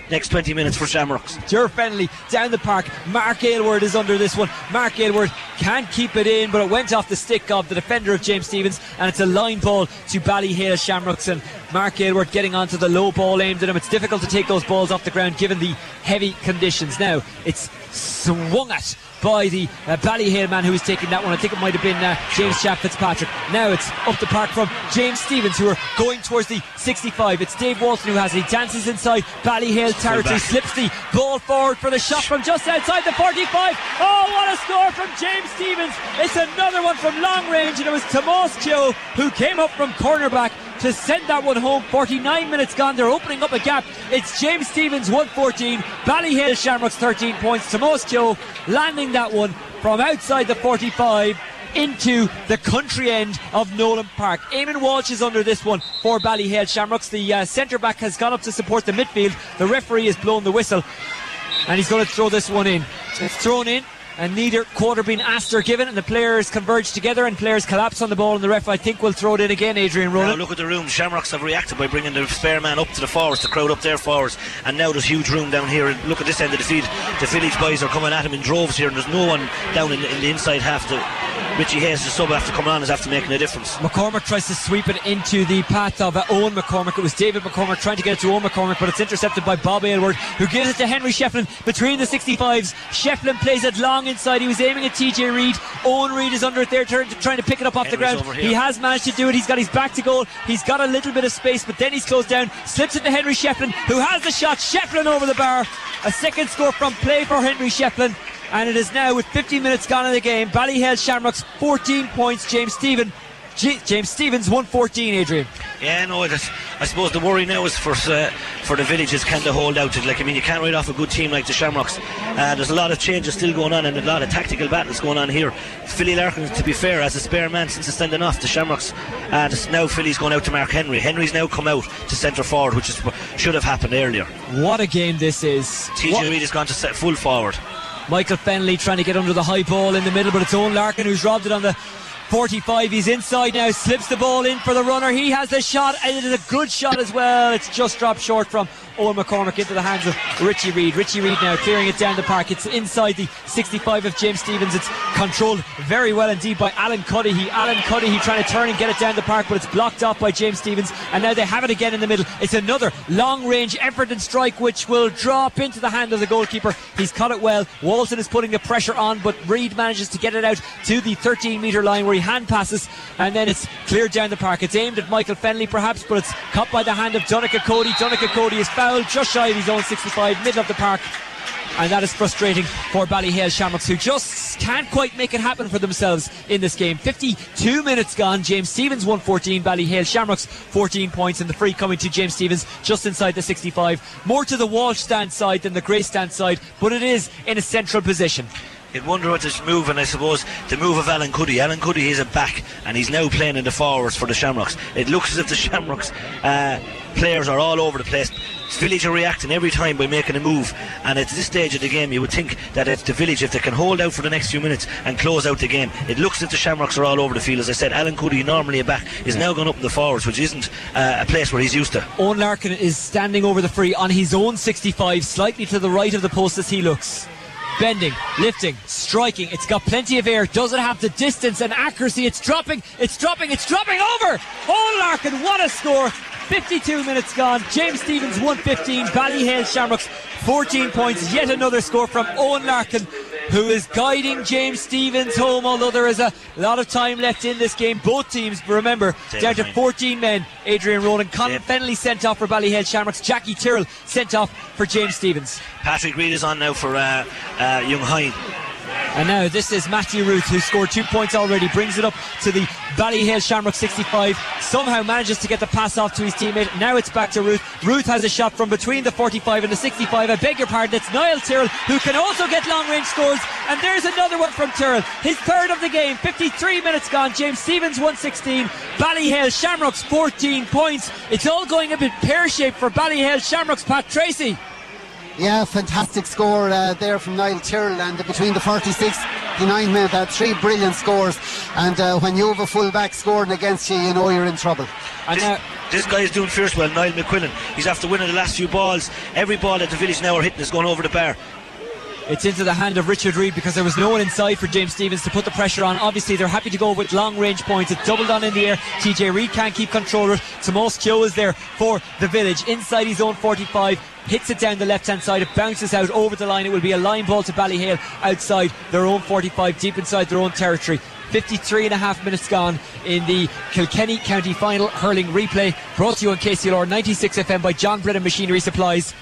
next 20 minutes for Shamrocks. Ger Fennelly down the park. Mark Aylward is under this one. Mark Aylward can't keep it in, but it went off the stick of the defender of James Stephens, and it's a line ball to Ballyhale Shamrocks, and Mark Aylward getting onto the low ball aimed at him. It's difficult to take those balls off the ground given the heavy conditions. Now it's swung at by the Ballyhale man who was taking that one. I think it might have been James Chat Fitzpatrick. Now it's up the park from James Stephens, who are going towards the 65. It's Dave Walton who has it. He dances inside Ballyhale territory, slips the ball forward for the shot from just outside the 45. Oh, what a score from James Stephens. It's another one from long range, and it was Tomás Keogh who came up from cornerback to send that one home. 49 minutes gone, they're opening up a gap. It's James Stephens 1-14, Ballyhale Shamrocks 13 points. Tomás Keogh landing that one from outside the 45 into the country end of Nolan Park. Eamon Walsh is under this one for Ballyhale Shamrocks. The centre back has gone up to support the midfield. The referee has blown the whistle, and he's going to throw this one in. It's thrown in, and neither quarter being asked or given, and the players converge together and players collapse on the ball, and the ref, I think, will throw it in again. Adrian Ronan. Now look at the room. Shamrocks have reacted by bringing the spare man up to the forwards, the crowd up their forwards, and now there's huge room down here. And look at this end of the field, the village boys are coming at him in droves here, and there's no one down in the inside half. Richie Hayes, the sub, after coming on, is after making a difference. McCormick tries to sweep it into the path of Owen McCormick. It was David McCormick trying to get it to Owen McCormick, but it's intercepted by Bob Aylward, who gives it to Henry Shefflin between the 65s. Shefflin plays it long inside. He was aiming at TJ Reid. Owen Reid is under it there, trying to pick it up off the ground. He has managed to do it. He's got his back to goal. He's got a little bit of space, but then he's closed down. Slips it to Henry Shefflin, who has the shot. Shefflin over the bar. A second score from play for Henry Shefflin. And it is now, with 15 minutes gone in the game, Ballyhale Shamrocks 14 points, James Stephens 1-14, Adrian. Yeah, no, I suppose the worry now is for the villages, can they hold out? Like, I mean, you can't write off a good team like the Shamrocks. There's a lot of changes still going on and a lot of tactical battles going on here. Philly Larkin, to be fair, as a spare man since the sending off, the Shamrocks, now Philly's going out to Mark Henry. Henry's now come out to centre forward, which is, should have happened earlier. What a game this is. TJ Reid has gone to set full forward. Michael Fennelly trying to get under the high ball in the middle, but it's Owen Larkin who's robbed it on the 45. He's inside now, slips the ball in for the runner. He has the shot, and it is a good shot as well. It's just dropped short from Owen McCormick into the hands of Richie Reid. Richie Reid now clearing it down the park. It's inside the 65 of James Stephens. It's controlled very well indeed by Alan Cuddy, he trying to turn and get it down the park, but it's blocked off by James Stephens, and now they have it again in the middle. It's another long range effort and strike which will drop into the hand of the goalkeeper. He's caught it well. Walton is putting the pressure on, but Reid manages to get it out to the 13 metre line, where hand passes, and then it's cleared down the park. It's aimed at Michael Fennelly perhaps, but it's caught by the hand of Donnacha Cody. Donnacha Cody is fouled just shy of his own 65, middle of the park, and that is frustrating for Ballyhale Shamrocks, who just can't quite make it happen for themselves in this game. 52 minutes gone, James Stephens 1-14, Ballyhale Shamrocks 14 points, and the free coming to James Stephens just inside the 65, more to the Walsh stand side than the Gray stand side, but it is in a central position. You'd wonder what this move, and I suppose the move of Alan Cuddy. Alan Cuddy is a back, and he's now playing in the forwards for the Shamrocks. It looks as if the Shamrocks players are all over the place. Village are reacting every time by making a move, and at this stage of the game you would think that it's the Village, if they can hold out for the next few minutes and close out the game. It looks that the Shamrocks are all over the field. As I said, Alan Cody, normally a back, is now gone up in the forwards, which isn't a place where he's used to. Owen Larkin is standing over the free on his own 65, slightly to the right of the post as he looks. Bending, lifting, striking. It's got plenty of air. Doesn't have the distance and accuracy. It's dropping over. Owen Larkin, what a score. 52 minutes gone. James Stephens 115, Ballyhale Shamrocks 14 points. Yet another score from Owen Larkin, who is guiding James Stephens home, although there is a lot of time left in this game. Both teams, remember, down to 14 men. Adrian Ronan, Colin Fennelly sent off for Ballyhale Shamrocks, Jackie Tyrrell sent off for James Stephens. Patrick Reid is on now for young Hyne. And now this is Matthew Ruth, who scored 2 points already, brings it up to the Ballyhale Shamrocks 65, somehow manages to get the pass off to his teammate. Now it's back to Ruth. Ruth has a shot from between the 45 and the 65. I beg your pardon, it's Niall Tyrrell, who can also get long-range scores. And there's another one from Tyrrell, his third of the game. 53 minutes gone. James Stephens 116, Ballyhale Shamrocks 14 points. It's all going a bit pear-shaped for Ballyhale Shamrocks, Pat Tracy. Yeah, fantastic score there from Niall Tyrrell, and between the 46 and 9 minutes, three brilliant scores. And when you have a full-back scoring against you, you know you're in trouble. And this guy is doing fierce well, Niall McQuillan. He's after winning the last few balls. Every ball that the Village now are hitting is going over the bar. It's into the hand of Richard Reid, because there was no one inside for James Stephens to put the pressure on. Obviously they're happy to go with long range points. It's doubled on in the air. TJ Reid can't keep control of it. Tomás Keogh is there for the Village inside his own 45, hits it down the left hand side, it bounces out over the line. It will be a line ball to Ballyhale outside their own 45, deep inside their own territory. 53 and a half minutes gone in the Kilkenny County Final hurling replay, brought to you on KCLR 96 FM by John Brennan Machinery Supplies.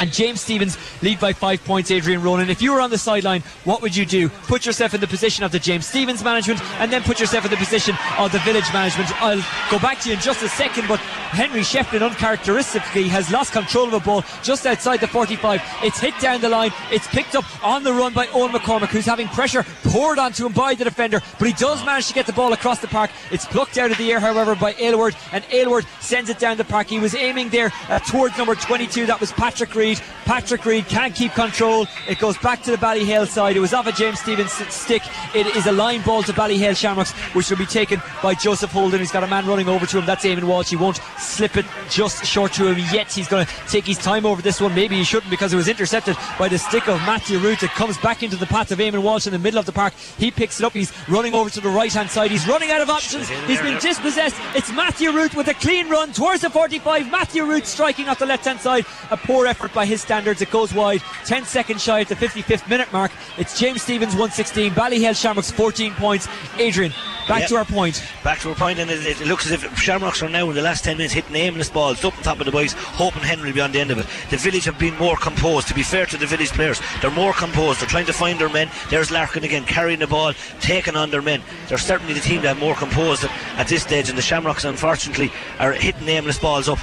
And James Stephens lead by 5 points, Adrian Ronan. If you were on the sideline, what would you do? Put yourself in the position of the James Stephens management, and then put yourself in the position of the Village management. I'll go back to you in just a second, but Henry Shefflin uncharacteristically has lost control of a ball just outside the 45. It's hit down the line. It's picked up on the run by Owen McCormick, who's having pressure poured onto him by the defender, but he does manage to get the ball across the park. It's plucked out of the air, however, by Aylward, and Aylward sends it down the park. He was aiming there towards number 22. That was Patrick Reid. Patrick Reid can't keep control. It goes back to the Ballyhale side. It was off a James Stephens stick. It is a line ball to Ballyhale Shamrocks, which will be taken by Joseph Holden. He's got a man running over to him. That's Eamon Walsh. He won't slip it just short to him yet. He's going to take his time over this one. Maybe he shouldn't, because it was intercepted by the stick of Matthew Root. It comes back into the path of Eamon Walsh in the middle of the park. He picks it up. He's running over to the right hand side. He's running out of options. He's been dispossessed. It's Matthew Root with a clean run towards the 45. Matthew Root striking off the left hand side. A poor effort by his standards. It goes wide. 10 seconds shy at the 55th minute mark. It's James Stephens 116, Ballyhale Shamrocks 14 points. Adrian, back to our point. Back to our point, and it looks as if Shamrocks are now in the last 10 minutes hitting aimless balls up on top of the boys, hoping Henry will be on the end of it. The Village have been more composed. To be fair to the Village players, they're more composed. They're trying to find their men. There's Larkin again, carrying the ball, taking on their men. They're certainly the team that are more composed at this stage, and the Shamrocks, unfortunately, are hitting aimless balls up.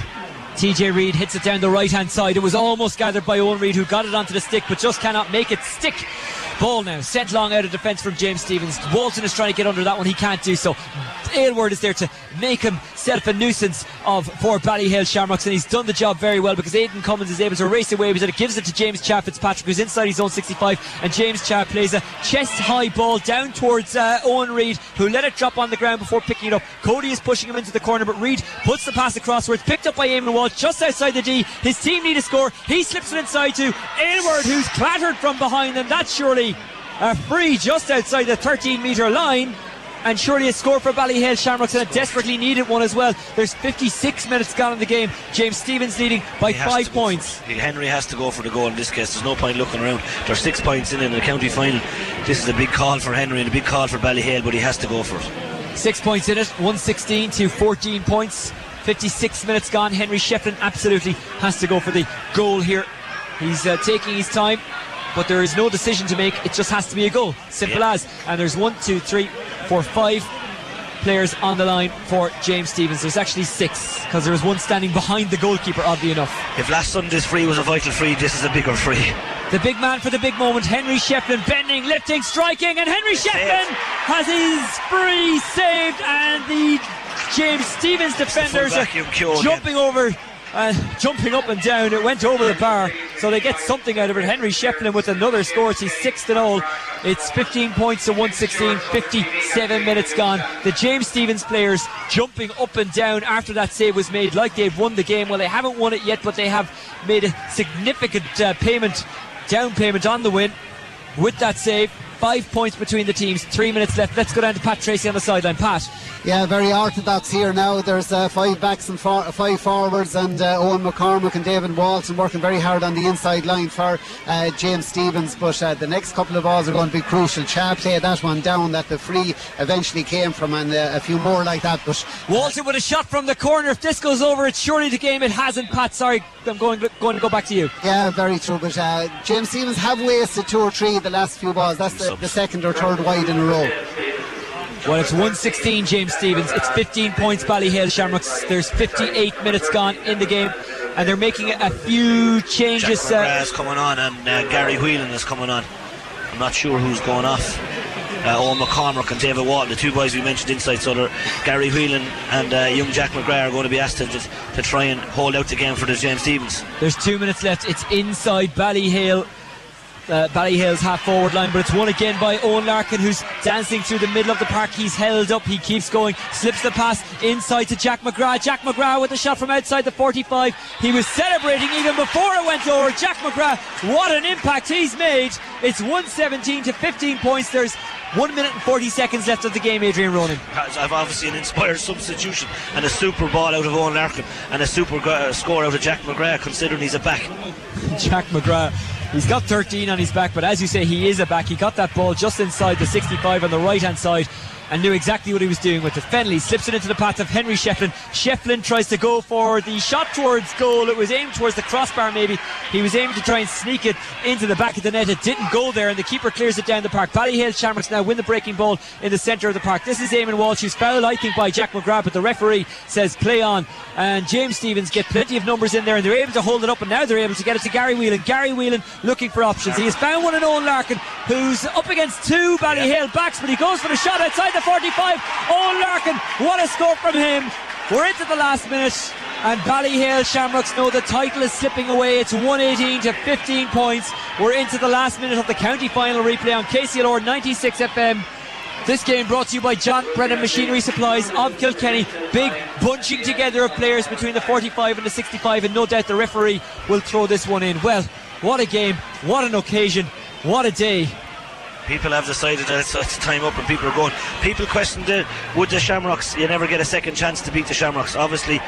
TJ Reid hits it down the right hand side. It was almost gathered by Owen Reid, who got it onto the stick but just cannot make it stick. Ball now sent long out of defence from James Stephens. Walton is trying to get under that one. He can't do so. Aylward is there to make himself a nuisance for Ballyhale Shamrocks, and he's done the job very well, because Aidan Cummins is able to race away with it. It gives it to James Chat Fitzpatrick, who's inside his own 65, and James Chat plays a chest high ball down towards Owen Reid, who let it drop on the ground before picking it up. Cody is pushing him into the corner, but Reid puts the pass across, where it's picked up by Eamon Walsh just outside the D. His team need a score. He slips it inside to Aylward, who's clattered from behind them. That's surely a free just outside the 13 metre line, and surely a score for Ballyhale Shamrocks, and a desperately needed one as well. There's 56 minutes gone in the game. James Stephens leading by 5 points. Henry has to go for the goal in this case. There's no point looking around. There's 6 points in the county final. This is a big call for Henry and a big call for Ballyhale, but he has to go for it. 6 points in it, 116 to 14 points. 56 minutes gone. Henry Shefflin absolutely has to go for the goal here. He's taking his time, but there is no decision to make. It just has to be a goal. Simple as. And there's 1, 2, 3, 4, 5 players on the line for James Stephens. There's actually 6, because there was one standing behind the goalkeeper, oddly enough. If last Sunday's free was a vital free, this is a bigger free. The big man for the big moment, Henry Shefflin, bending, lifting, striking, and Henry Shefflin has his spree saved, and the James Stephens defenders are jumping over, jumping up and down. It went over the bar, so they get something out of it. Henry Shefflin with another score. It's his sixth and all. It's 15 points to 116, 57 minutes gone. The James Stephens players jumping up and down after that save was made, like they've won the game. Well, they haven't won it yet, but they have made a significant down payment on the win with that save. 5 points between the teams, 3 minutes left. Let's go down to Pat Tracy on the sideline. Pat. Yeah, very orthodox here now. There's five backs and five forwards, and Owen McCormick and David Walton working very hard on the inside line for James Stephens, but the next couple of balls are going to be crucial. Chat played that one down that the free eventually came from, and a few more like that. But Walton with a shot from the corner. If this goes over, it's surely the game. It hasn't, Pat. Sorry, I'm going to go back to you. Yeah, very true, but James Stephens have wasted two or three the last few balls. That's the second or third wide in a row. Well, it's 116 James Stephens, it's 15 points Ballyhale Shamrocks. There's 58 minutes gone in the game, and they're making a few changes. Jack McGrath is coming on, and Gary Whelan is coming on. I'm not sure who's going off. Owen McCormick and David Walton, the two boys we mentioned inside, so Gary Whelan and young Jack McGrath are going to be asked to try and hold out the game for the James Stephens. There's 2 minutes left. It's inside Ballyhale. Ballyhale's half forward line, but it's won again by Owen Larkin, who's dancing through the middle of the park. He's held up, he keeps going, slips the pass inside to Jack McGrath. Jack McGrath with a shot from outside the 45. He was celebrating even before it went over. Jack McGrath, what an impact he's made. It's 117 to 15 points. There's 1 minute and 40 seconds left of the game. Adrian Ronan. I've obviously an inspired substitution, and a super ball out of Owen Larkin, and a super score out of Jack McGrath, considering he's a back. Jack McGrath, he's got 13 on his back, but as you say, he is a back. He got that ball just inside the 65 on the right-hand side and knew exactly what he was doing with it. Fennelly slips it into the path of Henry Shefflin. Shefflin tries to go for the shot towards goal. It was aimed towards the crossbar, maybe. He was aiming to try and sneak it into the back of the net. It didn't go there, and the keeper clears it down the park. Ballyhale Shamrocks now win the breaking ball in the centre of the park. This is Eamon Walsh, who's fouled, I think, by Jack McGrath, but the referee says play on. And James Stephens get plenty of numbers in there, and they're able to hold it up, and now they're able to get it to Gary Whelan. Gary Whelan looking for options. He has found one in Owen Larkin, who's up against two Ballyhale backs, but he goes for the shot outside the 45. Owen Larkin, what a score from him. We're into the last minute, and Ballyhale Shamrocks know the title is slipping away. It's 118 to 15 points. We're into the last minute of the county final replay on KCLR 96 FM. This game brought to you by John Brennan Machinery Supplies of Kilkenny. Big bunching together of players between the 45 and the 65, and no doubt the referee will throw this one in. Well, what a game, what an occasion, what a day. People have decided that it's time up, and people are going. People questioned it, would the Shamrocks, you never get a second chance to beat the Shamrocks. Obviously,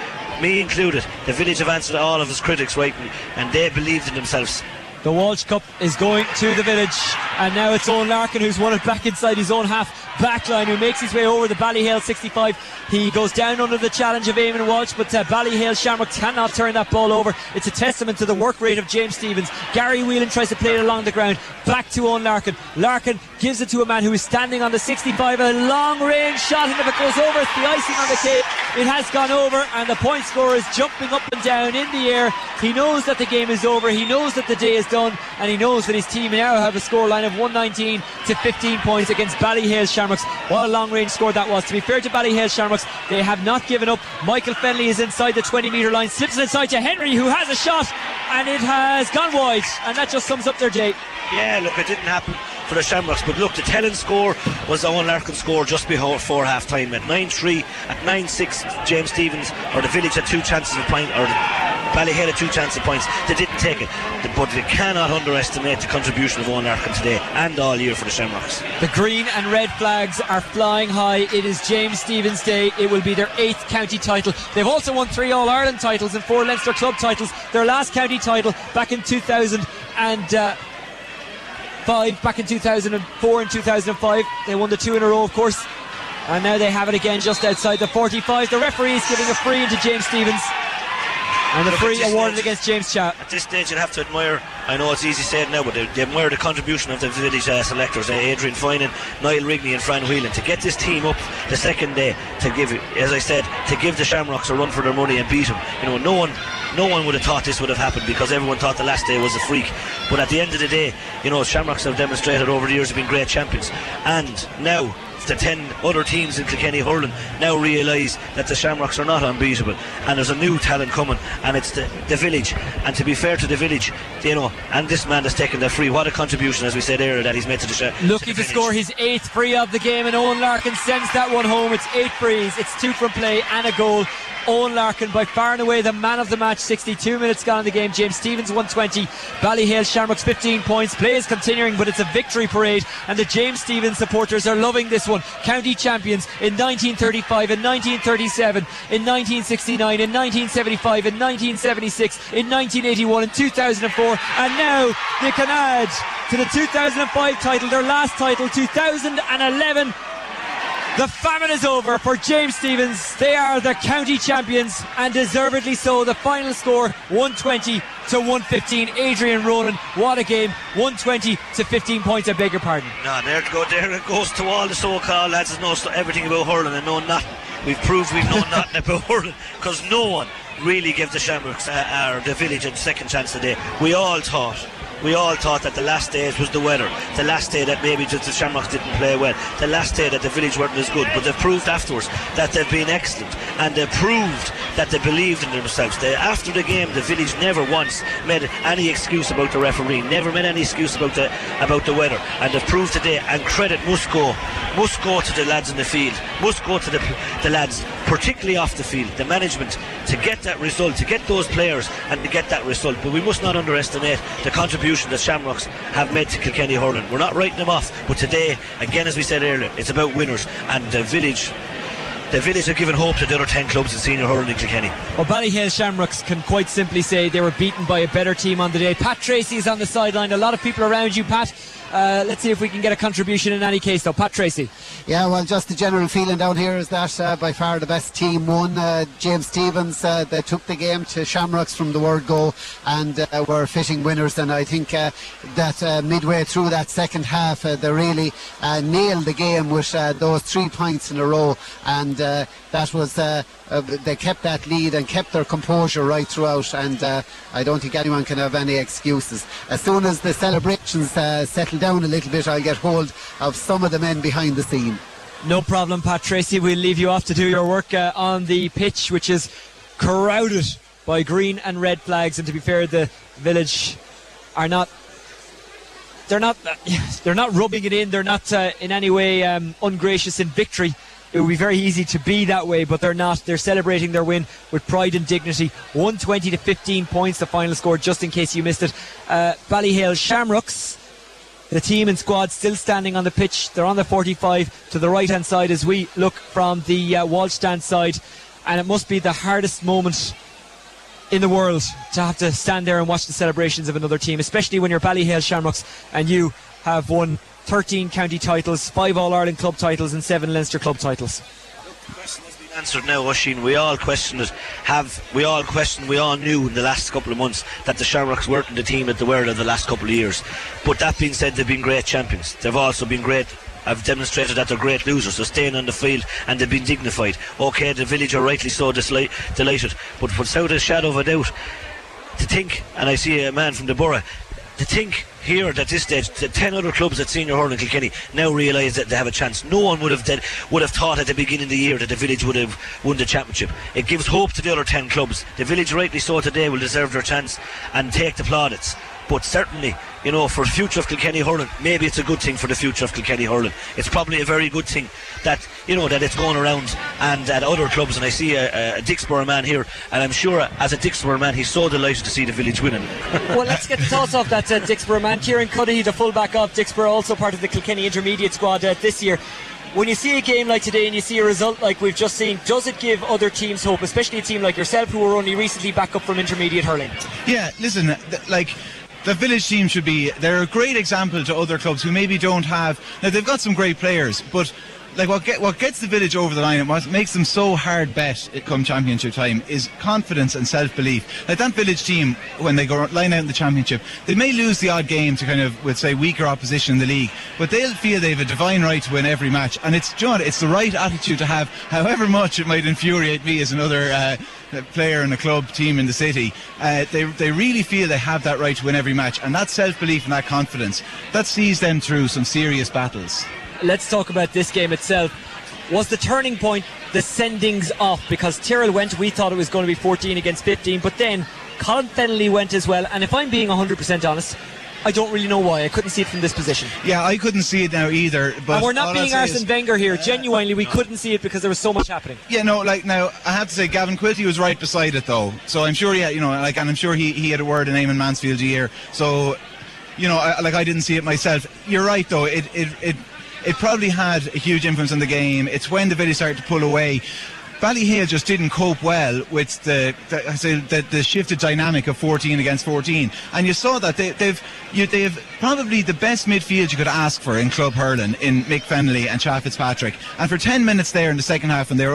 me included, the village have answered all of his critics, right, and they believed in themselves. The Walsh Cup is going to the village, and now it's Owen Larkin who's won it back inside his own half back line, who makes his way over the Ballyhale 65. He goes down under the challenge of Eamon Walsh, but Ballyhale Shamrock cannot turn that ball over. It's a testament to the work rate of James Stephens. Gary Whelan tries to play it along the ground, back to Owen Larkin. Larkin gives it to a man who is standing on the 65, a long range shot, and if it goes over, it's the icing on the cake. It has gone over, and the point scorer is jumping up and down in the air. He knows that the game is over, he knows that the day is done, and he knows that his team now have a scoreline of 119 to 15 points against Ballyhale Shamrocks. What a long range score that was. To be fair to Ballyhale Shamrocks, they have not given up. Michael Fennelly is inside the 20 metre line, slips it inside to Henry, who has a shot, and it has gone wide, and that just sums up their day. Yeah, look, it didn't happen for the Shamrocks, but look, the telling score was Owen Larkin's score just before half time at 9-3. At 9-6 James Stephens, or the village, had two chances of point, or Ballyhale had two chances of points. They didn't take it, but they cannot underestimate the contribution of Owen Larkin today and all year for the Shamrocks. The green and red flags are flying high. It is James Stephens' day. It will be their 8th county title. They've also won 3 All-Ireland titles and 4 Leinster club titles. Their last county title back in 2005, back in 2004 and 2005. They won the 2 in a row, of course, and now they have it again just outside the 45. The referee is giving a free into James Stephens. And the free awarded against James Chat. At this stage you'd have to admire, I know it's easy said now, but they admire the contribution of the village selectors, Adrian Finan, Niall Rigney and Fran Whelan, to get this team up the second day, to give, as I said, to give the Shamrocks a run for their money and beat them. You know, no one would have thought this would have happened, because everyone thought the last day was a freak. But at the end of the day, you know, Shamrocks have demonstrated over the years have been great champions. And now the 10 other teams in Kilkenny hurling now realise that the Shamrocks are not unbeatable, and there's a new talent coming, and it's the village. And to be fair to the village, you know, and this man has taken the free, what a contribution, as we said earlier, that he's made to the Shamrocks. Looking to score his 8th free of the game, and Owen Larkin sends that one home. It's 8 frees, it's 2 from play and a goal. Owen Larkin by far and away the man of the match. 62 minutes gone in the game. James Stephens 120, Ballyhale Shamrocks 15 points. Play is continuing, but it's a victory parade, and the James Stephens supporters are loving this one. County champions in 1935, in 1937, in 1969, in 1975, in 1976, in 1981, in 2004, and now they can add to the 2005 title, their last title, 2011. The famine is over for James Stephens. They are the county champions, and deservedly so. The final score 120 to 115. Adrian Ronan, what a game. 120 to 15 points, I beg your pardon. No, there it goes to all the so-called lads that know everything about hurling and know nothing. We've proved we've known nothing about hurling, because no one really gave the Shamrocks or the village a second chance today. We all thought that the last day was the weather, the last day that maybe just the Shamrocks didn't play well, the last day that the village weren't as good, but they've proved afterwards that they've been excellent, and they've proved that they believed in themselves. After the game, the village never once made any excuse about the referee, never made any excuse about the weather, and they've proved today, and credit must go to the lads in the field, must go to the lads, particularly off the field, the management, to get that result, to get those players and to get that result. But we must not underestimate the contribution that Shamrocks have made to Kilkenny hurling. We're not writing them off, but today, again, as we said earlier, it's about winners, and the village have given hope to the other 10 clubs in senior hurling in Kilkenny. Well, Ballyhale Shamrocks can quite simply say they were beaten by a better team on the day. Pat Tracy is on the sideline. A lot of people around you, Pat. Let's see if we can get a contribution in any case, though. Pat Tracy. Yeah, well, just the general feeling down here is that by far the best team won. James Stephens, they took the game to Shamrocks from the word go, and were fitting winners. And I think that midway through that second half, they really nailed the game with those 3 points in a row. And that was... they kept that lead and kept their composure right throughout, and I don't think anyone can have any excuses. As soon as the celebrations settle down a little bit, I'll get hold of some of the men behind the scene. No problem, Pat Tracy. We'll leave you off to do your work on the pitch, which is crowded by green and red flags. And to be fair, the village are not... They're not rubbing it in. They're not in any way ungracious in victory. It would be very easy to be that way, but they're not. They're celebrating their win with pride and dignity. 120 to 15 points, the final score, just in case you missed it. Ballyhale Shamrocks, the team and squad still standing on the pitch. They're on the 45 to the right-hand side as we look from the Walsh stand side. And it must be the hardest moment in the world to have to stand there and watch the celebrations of another team, especially when you're Ballyhale Shamrocks and you have won 13 county titles, 5 All-Ireland club titles and 7 Leinster club titles. The question has been answered now, Oisín. We all questioned it. We all knew in the last couple of months that the Shamrocks weren't the team that they were in the last couple of years. But that being said, they've been great champions. They've also been great... I've demonstrated that they're great losers. They're staying on the field and they've been dignified. OK, the village are rightly so delighted. But without a shadow of a doubt, to think, and I see a man from the borough, to think here at this stage, the 10 other clubs at senior hurling Kilkenny now realise that they have a chance. No one would have thought at the beginning of the year that the village would have won the championship. It gives hope to the other 10 clubs. The village, rightly so today, will deserve their chance and take the plaudits. But certainly, you know, for the future of Kilkenny hurling, maybe it's a good thing for the future of Kilkenny hurling. It's probably a very good thing that, you know, that it's going around and at other clubs. And I see a Dixborough man here, and I'm sure as a Dixborough man, he's so delighted to see the village winning. Well, let's get the toss off that Dixborough man. Kieran Cuddy, the fullback of Dixborough, also part of the Kilkenny intermediate squad this year. When you see a game like today and you see a result like we've just seen, does it give other teams hope, especially a team like yourself who were only recently back up from intermediate hurling? Yeah, listen, the village team should be, they're a great example to other clubs who maybe don't have, now they've got some great players, but like what gets the village over the line and what makes them so hard bet it come championship time is confidence and self-belief. Like that village team, when they go line out in the championship, they may lose the odd game to kind of, we'll say, weaker opposition in the league, but they'll feel they have a divine right to win every match. And it's, John, it's the right attitude to have, however much it might infuriate me as another player in a club team in the city. They really feel they have that right to win every match, and that self-belief and that confidence, that sees them through some serious battles. Let's talk about this game itself. Was the turning point the sendings off? Because Tyrrell went, we thought it was going to be 14 against 15, but then Colin Fennelly went as well, and if I'm being 100% honest, I don't really know why. I couldn't see it from this position. Yeah, I couldn't see it now either. But and we're not being Arsene Wenger here. Genuinely, we couldn't see it because there was so much happening. Yeah, no, like now, I have to say, Gavin Quilty was right beside it, though. So I'm sure, yeah, you know, like, and I'm sure he had a word in Eamon Mansfield's ear. So, you know, I didn't see it myself. You're right, though. It probably had a huge influence on the game. It's when the village started to pull away. Ballyhale just didn't cope well with the shifted dynamic of 14 against 14, and you saw that they've probably the best midfield you could ask for in club hurling in Mick Fennelly and Chat Fitzpatrick. And for 10 minutes there in the second half, when they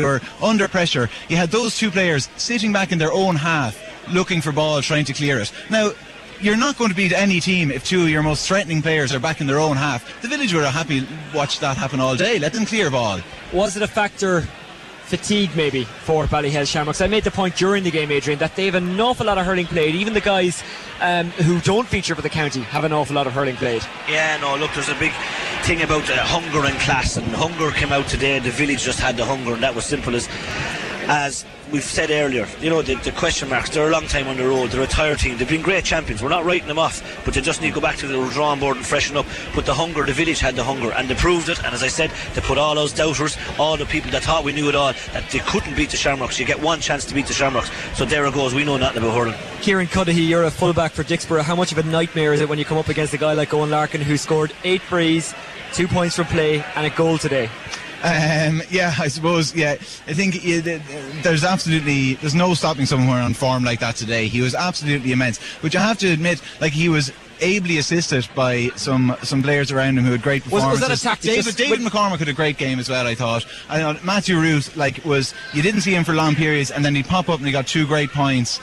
were under pressure, you had those two players sitting back in their own half, looking for ball, trying to clear it. Now, you're not going to beat any team if two of your most threatening players are back in their own half. The village were happy watched that happen all day. Let them clear ball. Was it a factor? Fatigue maybe for Ballyhale Shamrocks. I made the point during the game, Adrian, that they have an awful lot of hurling played. Even the guys who don't feature for the county have an awful lot of hurling played. Yeah, no, look, there's a big thing about hunger and class, and hunger came out today. The village just had the hunger, and that was simple as we've said earlier. You know, the question marks, they're a long time on the road, they're a tired team, they've been great champions, we're not writing them off, but they just need to go back to the drawing board and freshen up. But the hunger, the village had the hunger, and they proved it. And as I said, they put all those doubters, all the people that thought we knew it all, that they couldn't beat the Shamrocks. You get one chance to beat the Shamrocks, so there it goes. We know nothing about hurling. Kieran Cudahy, you're a fullback for Dixborough. How much of a nightmare is it when you come up against a guy like Owen Larkin, who scored 8 frees, 2 points from play and a goal today? Yeah, I suppose. Yeah, I think there's no stopping someone on form like that today. He was absolutely immense, which I have to admit, like, he was ably assisted by some players around him who had great performances. Was that a tactic? David McCormick had a great game as well, I thought. I thought Matthew Ruth, like, was, you didn't see him for long periods, and then he'd pop up and he got 2 great points.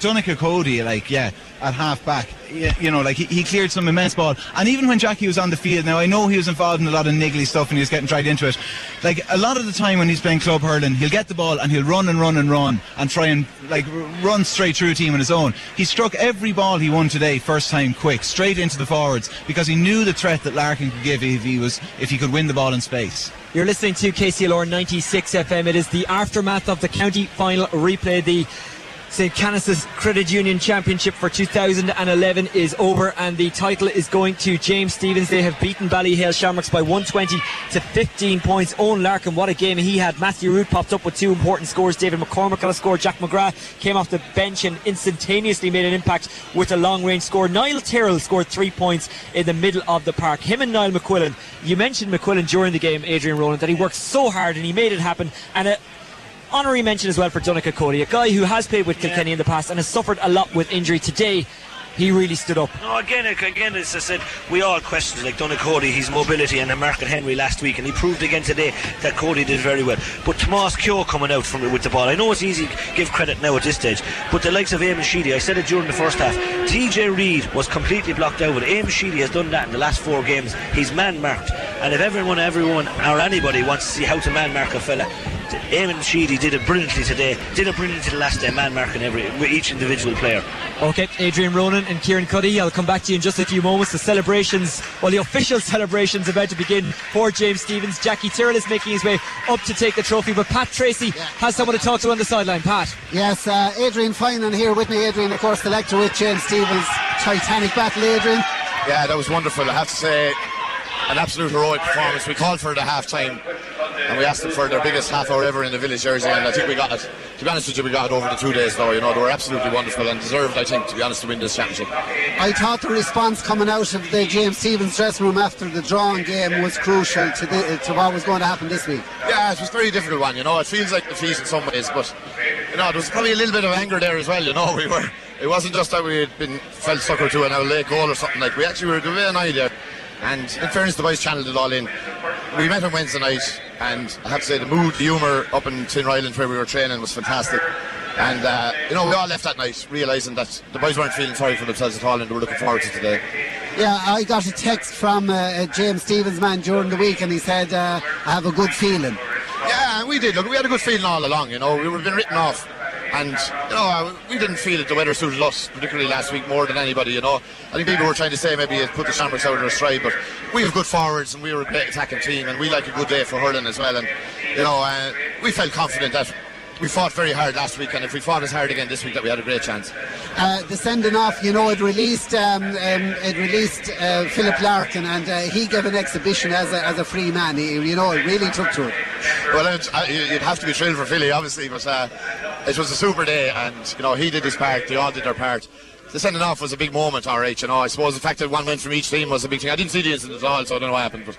Donnacha Cody, like, yeah, at half back, you know, like, he cleared some immense ball. And even when Jackie was on the field, now I know he was involved in a lot of niggly stuff and he was getting dragged into it. Like, a lot of the time when he's playing club hurling, he'll get the ball and he'll run and try and, like, run straight through a team on his own. He struck every ball he won today first time quick, straight into the forwards, because he knew the threat that Larkin could give if he could win the ball in space. You're listening to KCLR 96 FM. It is the aftermath of the county final replay. The St. Canice's Credit Union Championship for 2011 is over, and the title is going to James Stephens. They have beaten Ballyhale Shamrocks by 120 to 15 points. Owen Larkin, what a game he had. Matthew Root popped up with 2 important scores. David McCormick got a score. Jack McGrath came off the bench and instantaneously made an impact with a long-range score. Niall Tyrrell scored 3 points in the middle of the park. Him and Niall McQuillan. You mentioned McQuillan during the game, Adrian Ronan, that he worked so hard and he made it happen. And honorary mention as well for Donnacha Cody, a guy who has played with Kilkenny in the past and has suffered a lot with injury. Today, he really stood up. No, again, as I said, we all questioned, like, Donnacha Cody, his mobility, and Mark and Henry last week, and he proved again today that Cody did very well. But Tomas Keogh coming out from it with the ball, I know it's easy to give credit now at this stage, but the likes of Eamon Sheehy, I said it during the first half, TJ Reid was completely blocked out, and Eamon Sheehy has done that in the last 4 games. He's man-marked, and if everyone or anybody wants to see how to man-mark a fella, Eamon Sheedy did it brilliantly today. Did it brilliantly last day, man-marking each individual player. Okay, Adrian Ronan and Kieran Cuddy, I'll come back to you in just a few moments. The celebrations, well, the official celebrations about to begin for James Stephens. Jackie Tyrrell is making his way up to take the trophy, but Pat Tracy has someone to talk to on the sideline. Pat. Yes, Adrian Finan here with me. Adrian, of course, the lecturer with James Stephens. Titanic battle, Adrian. Yeah, that was wonderful, I have to say. An absolute heroic performance. We called for it at half-time, and we asked them for their biggest half-hour ever in the village jersey, and I think we got it. To be honest with you, we got it over the 2 days, though. You know, they were absolutely wonderful and deserved, I think, to be honest, to win this championship. I thought the response coming out of the James Stephens dressing room after the drawing game was crucial to what was going to happen this week. Yeah, it was a very difficult one, you know. It feels like defeat in some ways, but, you know, there was probably a little bit of anger there as well, you know. It wasn't just that we had been felt sucker to an late goal or something. Like, we actually were a bit annoyed there. And in fairness, the boys channeled it all in. We met on Wednesday night, and I have to say the mood, the humour up in Tinryland where we were training was fantastic. And we all left that night realising that the boys weren't feeling sorry for themselves at all, and they were looking forward to today. Yeah, I got a text from a James Stephens man during the week, and he said, I have a good feeling. Yeah, and we did. Look, we had a good feeling all along, we were being written off. And, we didn't feel that the weather suited us, particularly last week, more than anybody, I think people were trying to say maybe it put the Shamrocks out of their stride, but we have good forwards and we were a great attacking team, and we like a good day for hurling as well. And, we felt confident that we fought very hard last week, and if we fought as hard again this week, that we had a great chance. The sending off, it released Philip Larkin, and he gave an exhibition as a free man. It really took to it. Well, you'd have to be thrilled for Philly, obviously, but it was a super day, and he did his part. They all did their part. The sending off was a big moment, RH, I suppose the fact that one went from each team was a big thing. I didn't see the incident at all, so I don't know what happened, but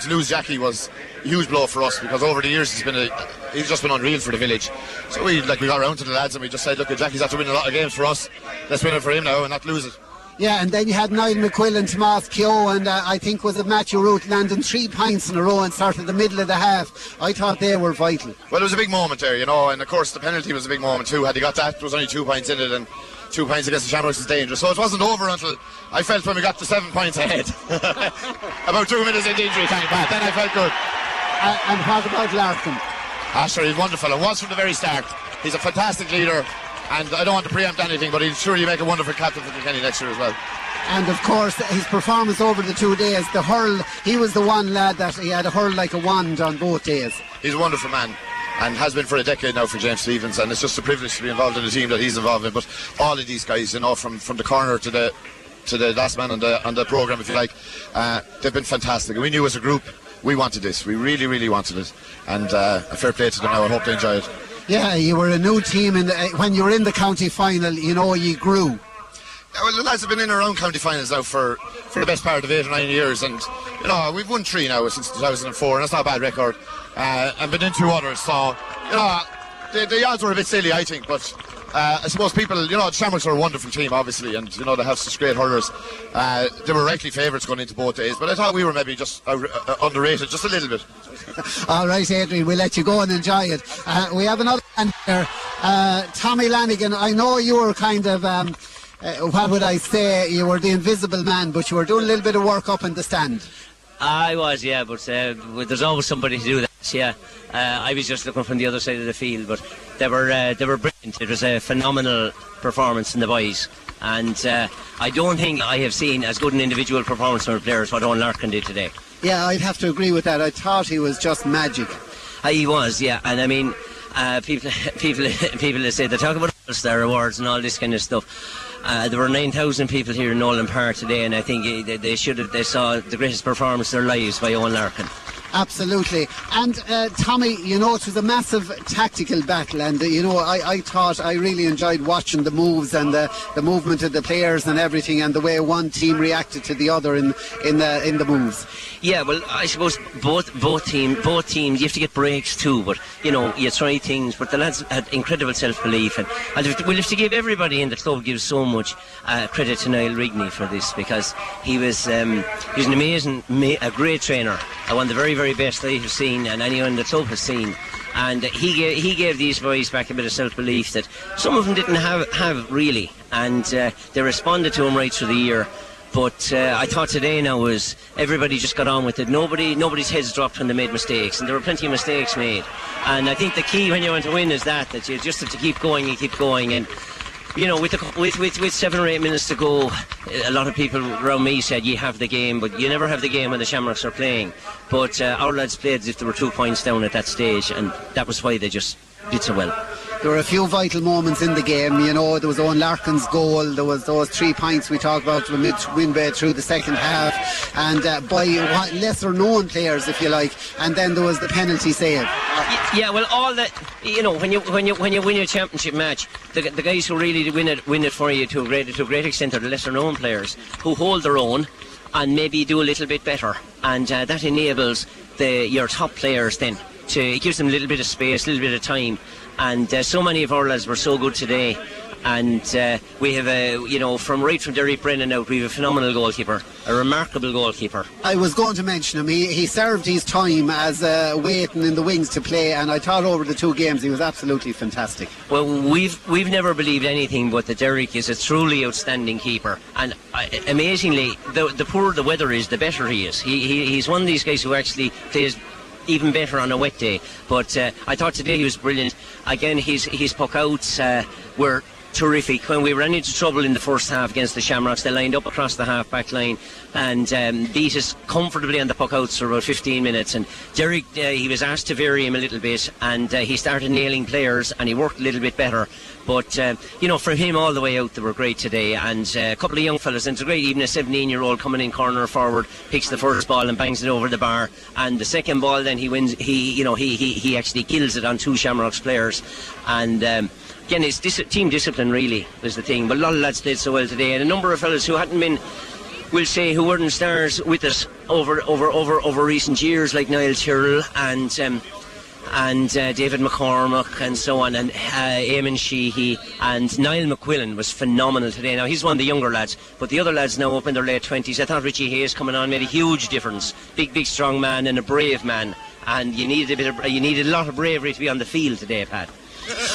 to lose Jackie was a huge blow for us, because over the years he's just been unreal for the village. So we got around to the lads and we just said, look, Jackie's had to win a lot of games for us, let's win it for him now and not lose it. Yeah, and then you had Niall McQuillan, Tomas Keogh, and I think was it Matthew Ruth landing 3 pints in a row and started the middle of the half. I thought they were vital. Well, it was a big moment there, and of course the penalty was a big moment too. Had he got that, there was only 2 pints in it, and 2 pints against the Shamrocks is dangerous. So it wasn't over until I felt when we got to 7 points ahead. About 2 minutes into injury time, Pat. Then I felt good. And what about Larkin? Sure, he's wonderful. And was from the very start. He's a fantastic leader. And I don't want to preempt anything, but he'll surely make a wonderful captain for Kilkenny next year as well. And of course, his performance over the 2 days, the hurl, he was the one lad that he had a hurl like a wand on both days. He's a wonderful man, and has been for a decade now for James Stephens, and it's just a privilege to be involved in the team that he's involved in. But all of these guys, from the corner to the last man on the programme, if you like, they've been fantastic. And we knew as a group we wanted this. We really, really wanted it. And a fair play to them now. I hope they enjoy it. Yeah, you were a new team, and when you were in the county final, you grew. Yeah, well, the lads have been in our own county finals now for the best part of 8 or 9 years, and we've won 3 now since 2004, and that's not a bad record. And been in 2 others, so the odds were a bit silly, I think, but I suppose people, the Shamrocks are a wonderful team, obviously, and they have such great hurlers. They were rightly favourites going into both days, but I thought we were maybe just underrated, just a little bit. All right, Adrian, we'll let you go and enjoy it. We have another man here, Tommy Lanigan. I know you were kind of, you were the invisible man, but you were doing a little bit of work up in the stand. I was, yeah, but there's always somebody to do that. Yeah, I was just looking from the other side of the field, but they were brilliant. It was a phenomenal performance in the boys, and I don't think I have seen as good an individual performance from a player as what Owen Larkin did today. Yeah, I'd have to agree with that. I thought he was just magic. He was, yeah, and I mean, people say they talk about All-Star awards and all this kind of stuff. There were 9,000 people here in Nolan Park today, and I think they saw the greatest performance of their lives by Owen Larkin. Absolutely. And Tommy, it was a massive tactical battle, and I thought I really enjoyed watching the moves and the movement of the players and everything, and the way one team reacted to the other in the moves. Yeah, well, I suppose both teams you have to get breaks too, but you try things. But the lads had incredible self-belief, and we'll have to give everybody in the club gives so much credit to Niall Rigney for this, because he was an amazing, a great trainer, one of the very best I have seen and anyone in the club has seen, and he gave these boys back a bit of self-belief that some of them didn't have really, and they responded to him right through the year. But I thought today now was everybody just got on with it. Nobody's heads dropped when they made mistakes, and there were plenty of mistakes made, and I think the key when you want to win is that you just have to keep going. And with 7 or 8 minutes to go, a lot of people around me said you have the game, but you never have the game when the Shamrocks are playing. But our lads played as if there were 2 points down at that stage, and that was why they just did so well. There were a few vital moments in the game, there was Owen Larkin's goal, there was those 3 pints we talked about from midway through the second half, and by lesser known players, if you like, and then there was the penalty save. Yeah, well, all that, when you win your championship match, the guys who really win it for you to a great extent are the lesser known players who hold their own and maybe do a little bit better, and that enables your top players then. It gives them a little bit of space, a little bit of time, and so many of our lads were so good today and we have a, you know, from right from Derek Brennan out, we have a phenomenal goalkeeper, a remarkable goalkeeper. I was going to mention him. He served his time as waiting in the wings to play, and I thought over the two games he was absolutely fantastic. Well, we've never believed anything but that Derek is a truly outstanding keeper, and amazingly, the poorer the weather is, the better he is. He's one of these guys who actually plays even better on a wet day, but I thought today he was brilliant. Again, his puck outs were terrific. When we ran into trouble in the first half against the Shamrocks, they lined up across the half back line and beat us comfortably on the puck outs for about 15 minutes, and Derek, he was asked to vary him a little bit, and he started nailing players and he worked a little bit better. But, you know, for him all the way out, they were great today. And a couple of young fellas, and it's great, even a 17-year-old coming in corner forward, picks the first ball and bangs it over the bar. And the second ball, then he wins, he actually kills it on two Shamrocks players. And, again, it's team discipline, really, was the thing. But a lot of lads did so well today. And a number of fellas who hadn't been, we'll say, who weren't stars with us over recent years, like Niall Tyrrell and David McCormick and so on, and Eamon Sheehy, and Niall McQuillan was phenomenal today. Now, he's one of the younger lads, but the other lads now up in their late 20s. I thought Richie Hayes coming on made a huge difference. Big strong man and a brave man, and you needed a lot of bravery to be on the field today, Pat.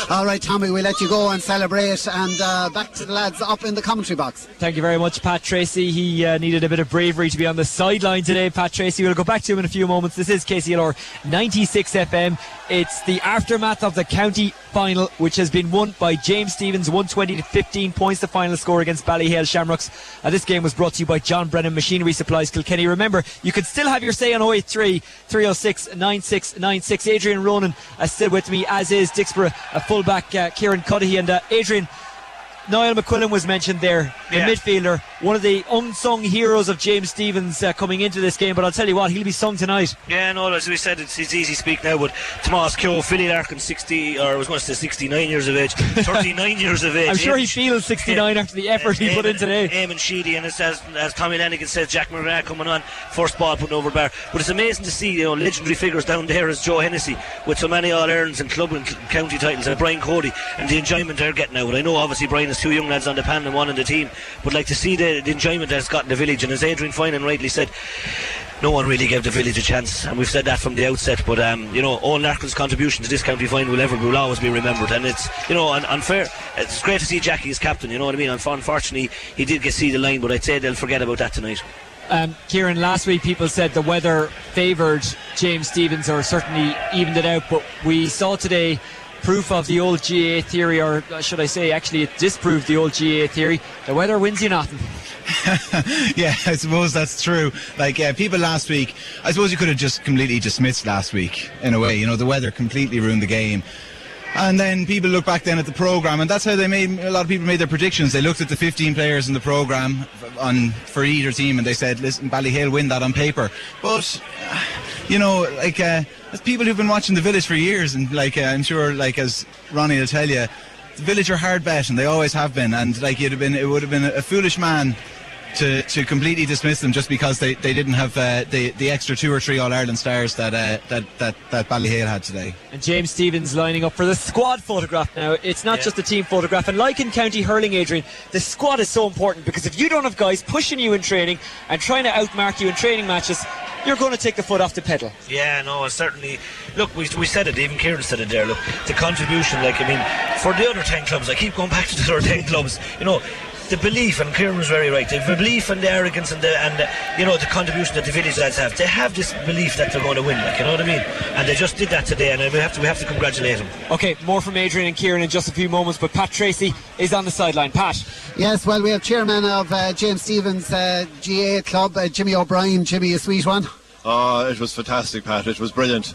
All right, Tommy, we'll let you go and celebrate, and back to the lads up in the commentary box. Thank you very much, Pat Tracy. He needed a bit of bravery to be on the sideline today, Pat Tracy. We'll go back to him in a few moments. This is KCLR 96 FM. It's the aftermath of the county final, which has been won by James Stephens, 120 to 15 points, the final score against Ballyhale Shamrocks. This game was brought to you by John Brennan Machinery Supplies, Kilkenny. Remember, you can still have your say on 083 306 9696. Adrian Ronan still with me, as is Dixborough fullback Kieran Cuddy, and Adrian, Niall McQuillan was mentioned there, the midfielder, one of the unsung heroes of James Stephens coming into this game, but I'll tell you what, he'll be sung tonight. Yeah, no, as we said, it's easy speak now, but Tomas Keogh, Philly Larkin, 60, or I was going to say 69 years of age, 39 years of age. I'm sure he feels 69 after the effort he put in today. Eamon Sheedy, and it says, as Tommy Lanigan says, Jack McGrath coming on, first ball put over bar. But it's amazing to see, you know, legendary figures down there as Joe Hennessy, with so many All-Irelands and club and county titles, and Brian Cody, and the enjoyment they're getting out. I know, obviously, Brian two young lads on the panel and one in the team, but like to see the enjoyment that's got in the village. And as Adrian Finan rightly said, no one really gave the village a chance, and we've said that from the outset. But you know, Owen Larkin's contribution to this county final will always be remembered, and it's, you know, unfair. It's great to see Jackie as captain, you know what I mean. Unfortunately, he did get see the line, but I'd say they'll forget about that tonight. Kieran, last week people said the weather favoured James Stephens, or certainly evened it out, but we saw today proof of the old GA theory, or should I say, actually it disproved the old GA theory. The weather wins you nothing. Yeah, I suppose that's true. Like, people last week, I suppose you could have just completely dismissed last week in a way. You know, the weather completely ruined the game. And then people look back then at the programme, and that's how they made, a lot of people made their predictions. They looked at the 15 players in the programme for either team, and they said, listen, Ballyhale win that on paper. But, you know, like, as people who've been watching the village for years, and like, I'm sure, like, as Ronnie will tell you, the village are hard bet, and they always have been. And like, it would have been a foolish man to completely dismiss them just because they didn't have the extra two or three All-Ireland stars that Ballyhale had today. And James Stephens lining up for the squad photograph now. It's not just the team photograph. And like in county hurling, Adrian, the squad is so important, because if you don't have guys pushing you in training and trying to outmark you in training matches, you're going to take the foot off the pedal. Yeah, no, certainly. Look, we said it, even Kieran said it there. Look, the contribution, like, I mean, for the other 10 clubs, I keep going back to the other 10 clubs, you know, the belief, and Kieran was very right, the belief and the arrogance and the you know, the contribution that the village lads have. They have this belief that they're going to win, like, you know what I mean? And they just did that today, and we have to congratulate them. Okay, more from Adrian and Kieran in just a few moments, but Pat Tracy is on the sideline. Pat. Yes, well, we have chairman of James Stephens GA club, Jimmy O'Brien. Jimmy, a sweet one. Oh, it was fantastic, Pat. It was brilliant.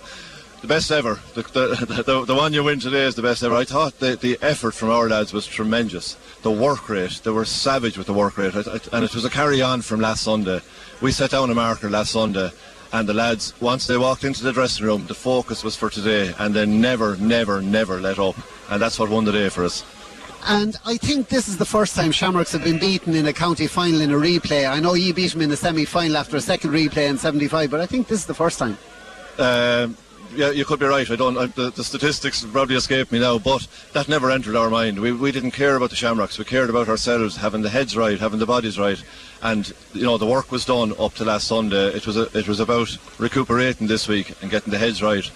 The best ever. The one you win today is the best ever. I thought the effort from our lads was tremendous. The work rate, they were savage with the work rate, and it was a carry on from last Sunday. We set down a marker last Sunday, and the lads, once they walked into the dressing room, the focus was for today, and they never let up, and that's what won the day for us. And I think this is the first time Shamrocks have been beaten in a county final in a replay. I know you beat them in the semi-final after a second replay in '75, but I think this is the first time. yeah, you could be right. I don't. The statistics probably escape me now, but that never entered our mind. We didn't care about the Shamrocks. We cared about ourselves, having the heads right, having the bodies right, and you know the work was done up to last Sunday. It was about recuperating this week and getting the heads right.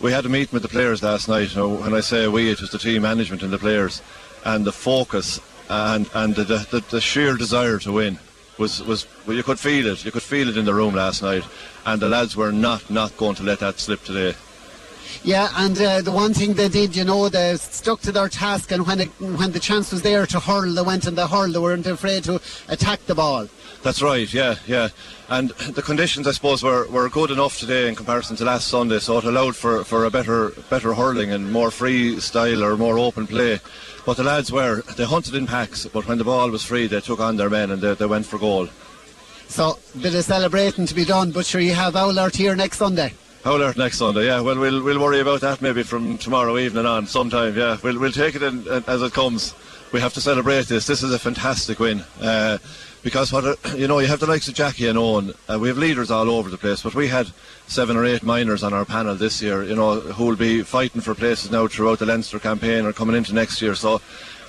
We had a meeting with the players last night. You know, when I say we, it was the team management and the players, and the focus and the sheer desire to win. Well, you could feel it. You could feel it in the room last night, and the lads were not going to let that slip today. Yeah, and the one thing they did, you know, they stuck to their task, and when the chance was there to hurl, they went and they hurled. They weren't afraid to attack the ball. That's right, yeah. And the conditions, I suppose, were good enough today in comparison to last Sunday, so it allowed for a better hurling and more free style or more open play. But the lads they hunted in packs, but when the ball was free, they took on their men and they went for goal. So, a bit of celebrating to be done, but sure you have Owlert here next Sunday. Owlert next Sunday, yeah. Well, we'll worry about that maybe from tomorrow evening on sometime, yeah. We'll take it in as it comes. We have to celebrate this. This is a fantastic win. Because, you know, you have the likes of Jackie and Owen. We have leaders all over the place, but we had 7 or 8 minors on our panel this year, you know, who will be fighting for places now throughout the Leinster campaign or coming into next year. So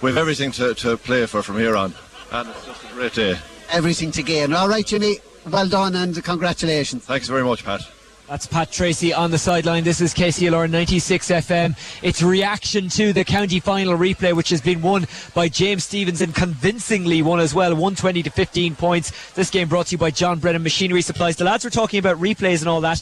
we have everything to play for from here on. And it's just a great day. Everything to gain. All right, Jimmy, well done and congratulations. Thanks very much, Pat. That's Pat Tracy on the sideline. This is KCLR 96 FM. It's reaction to the county final replay, which has been won by James Stephens and convincingly won as well, 120 to 15 points. This game brought to you by John Brennan Machinery Supplies. The lads were talking about replays and all that.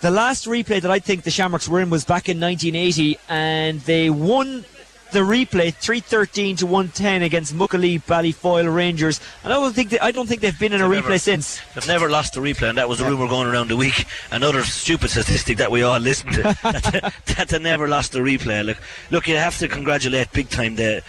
The last replay that I think the Shamrocks were in was back in 1980, and they won the replay 313 to 110 against Muckalee Ballyfoyle Rangers, and I don't think they've been in a replay since. They've never lost a replay, and that was the rumour going around the week. Another stupid statistic that we all listened to, that they never lost a replay. Look, you have to congratulate big time the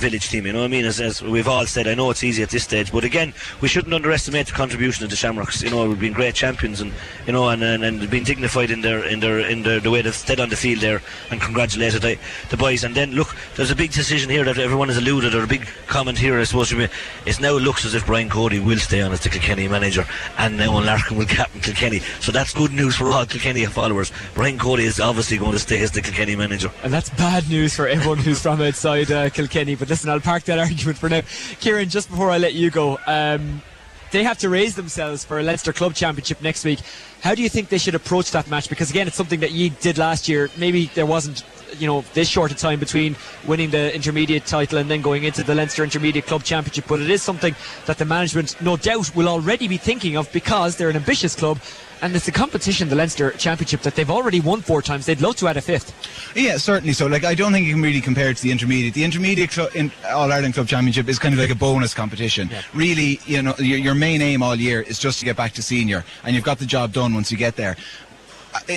village team, you know what I mean, as we've all said. I know it's easy at this stage, but again, we shouldn't underestimate the contribution of the Shamrocks. You know, we've been great champions, and you know, and been dignified in the way they've stayed on the field there, and congratulated the boys. And then look, there's a big decision here that everyone has alluded, or a big comment here, I suppose. It now looks as if Brian Cody will stay on as the Kilkenny manager, and now Owen Larkin will captain Kilkenny. So that's good news for all Kilkenny followers. Brian Cody is obviously going to stay as the Kilkenny manager, and that's bad news for everyone who's from outside Kilkenny. But listen, I'll park that argument for now. Kieran, just before I let you go, they have to raise themselves for a Leinster Club Championship next week. How do you think they should approach that match? Because again, it's something that you did last year. Maybe there wasn't, you know, this short a time between winning the intermediate title and then going into the Leinster Intermediate Club Championship, but it is something that the management, no doubt, will already be thinking of, because they're an ambitious club. And it's a competition, the Leinster Championship, that they've already won 4 times. They'd love to add a 5th. Yeah, certainly so. Like, I don't think you can really compare it to the Intermediate. The Intermediate All-Ireland Club Championship is kind of like a bonus competition. Yeah. Really, you know, your main aim all year is just to get back to senior, and you've got the job done once you get there.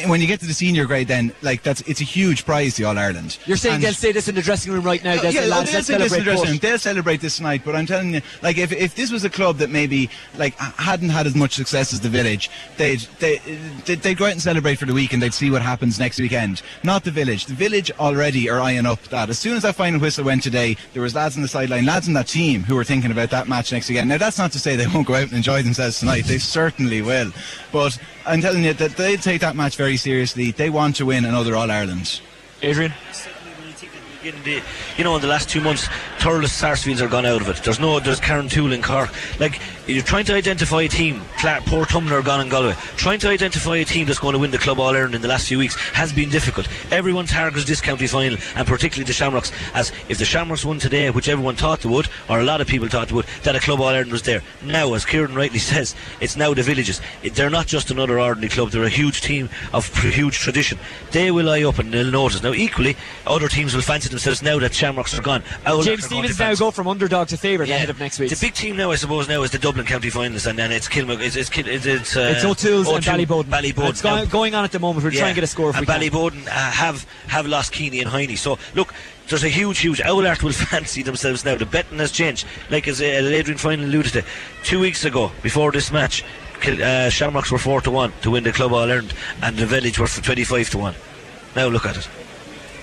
When you get to the senior grade, then like it's a huge prize, the All Ireland. You're saying, and they'll say this in the dressing room right now. They'll celebrate this tonight. But I'm telling you, like if this was a club that maybe like hadn't had as much success as the village, they'd go out and celebrate for the week, and they'd see what happens next weekend. Not the village. The village already are eyeing up that. As soon as that final whistle went today, there was lads on the sideline, lads on that team who were thinking about that match next weekend. Now that's not to say they won't go out and enjoy themselves tonight. They certainly will. But I'm telling you that they'll take that match very seriously. They want to win another All-Ireland. Adrian? You know, in the last 2 months, Thurles, Sarsfields are gone out of it. There's Karen Toole in Cork. Like, you're trying to identify a team. Port Tumner are gone in Galway. Trying to identify a team that's going to win the Club All-Ireland in the last few weeks has been difficult. Everyone targets this county final, and particularly the Shamrocks, as if the Shamrocks won today, which everyone thought they would, or a lot of people thought they would, that a Club All-Ireland was there. Now, as Kieran rightly says, it's now the villages. They're not just another ordinary club. They're a huge team of huge tradition. They will eye up and they'll notice. Now, equally, other teams will fancy themselves now that Shamrocks are gone. James Stephens now go from underdog to favourite ahead of next week. The big team now, I suppose, now is the Dublin County Finals, and then it's Kilmore. It's O'Toole's and Ballyboden. It's going on at the moment. We're trying to get a score. If and Ballyboden have lost Keeney and Heine. So look, there's a huge Owlart will fancy themselves now. The betting has changed. Like as Adrian Fine alluded to, 2 weeks ago before this match, Shamrocks were 4 to 1 to win the Club All-Ireland, and the Village were 25 to 1. Now look at it.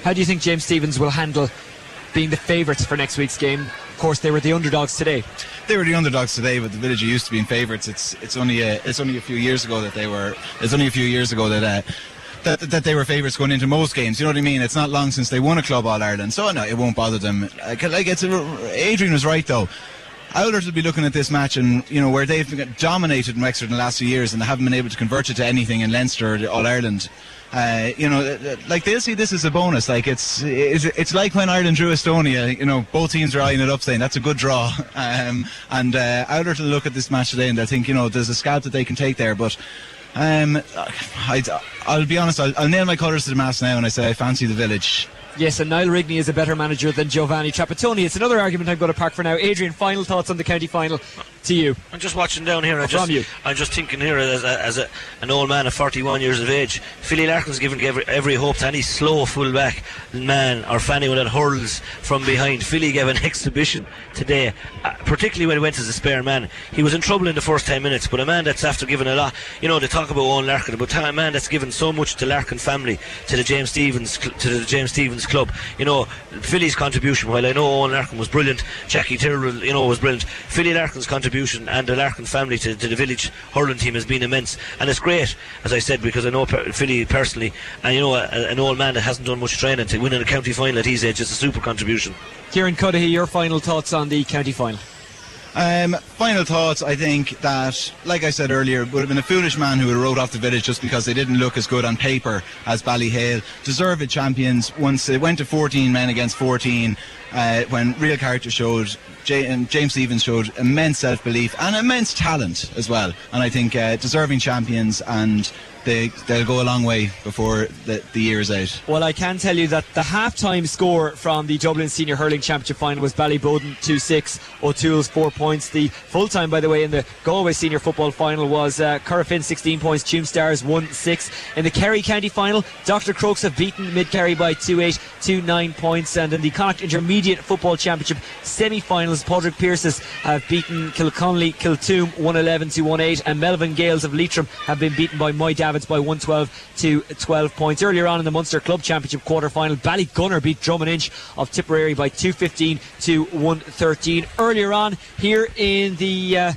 How do you think James Stephens will handle being the favourites for next week's game? Of course, they were the underdogs today. They were the underdogs today, but the Village used to being favourites. It's only a few years ago that that they were favourites going into most games. You know what I mean? It's not long since they won a Club All-Ireland, so no, it won't bother them. Adrian was right, though. Oilers will be looking at this match and, you know, where they've dominated Wexford in the last few years and they haven't been able to convert it to anything in Leinster or All-Ireland. You know, like, they'll see this as a bonus. Like, it's like when Ireland drew Estonia, you know, both teams are eyeing it up saying that's a good draw. And Oilers will look at this match today and they'll think, you know, there's a scalp that they can take there, but... I'll be honest, I'll nail my colours to the mast now and I say I fancy the village. Yes, and Niall Rigney is a better manager than Giovanni Trapattoni. It's another argument I'm going to park for now. Adrian, final thoughts on the county final to you. I'm just watching down here. I'm just thinking here as an old man of 41 years of age. Philly Larkin's given every hope to any slow fullback man or fanny that hurls from behind. Philly gave an exhibition today, particularly when he went as a spare man. He was in trouble in the first 10 minutes, but a man that's after giving a lot, you know, they talk about Owen Larkin, but a man that's given so much to Larkin family, to the James Stephens, club, you know, Philly's contribution, while I know Owen Larkin was brilliant, Jackie Tyrrell, you know, was brilliant, Philly Larkin's contribution and the Larkin family to the village hurling team has been immense, and it's great, as I said, because I know Philly personally, and you know, an old man that hasn't done much training to win in a county final at his age is a super contribution. Kieran Cudahy, your final thoughts on the county final? Final thoughts, I think that, like I said earlier, would have been a foolish man who would have wrote off the village just because they didn't look as good on paper as Ballyhale. Deserved champions once they went to 14 men against 14, when real character showed. James Stephens showed immense self-belief and immense talent as well, and I think deserving champions, and they'll go a long way before the year is out. Well, I can tell you that the half-time score from the Dublin Senior Hurling Championship Final was Ballyboden 2-6, O'Toole's 4 points. The full-time, by the way, in the Galway Senior Football Final was Curragh 16 points, Tuam Stars 1-6. In the Kerry County Final, Dr. Crokes have beaten Mid-Kerry by 2-8, 2-9 points, and in the Connacht Intermediate Football Championship semi-finals, Padraig Pearses have beaten Kilconnolly, Kiltoom 111-118, and Melvin Gales of Leitrim have been beaten by Moy Davids by 112-12 points. Earlier on in the Munster Club Championship quarter-final, Ballygunner beat Drummoninch of Tipperary by 215-113. Earlier on here in the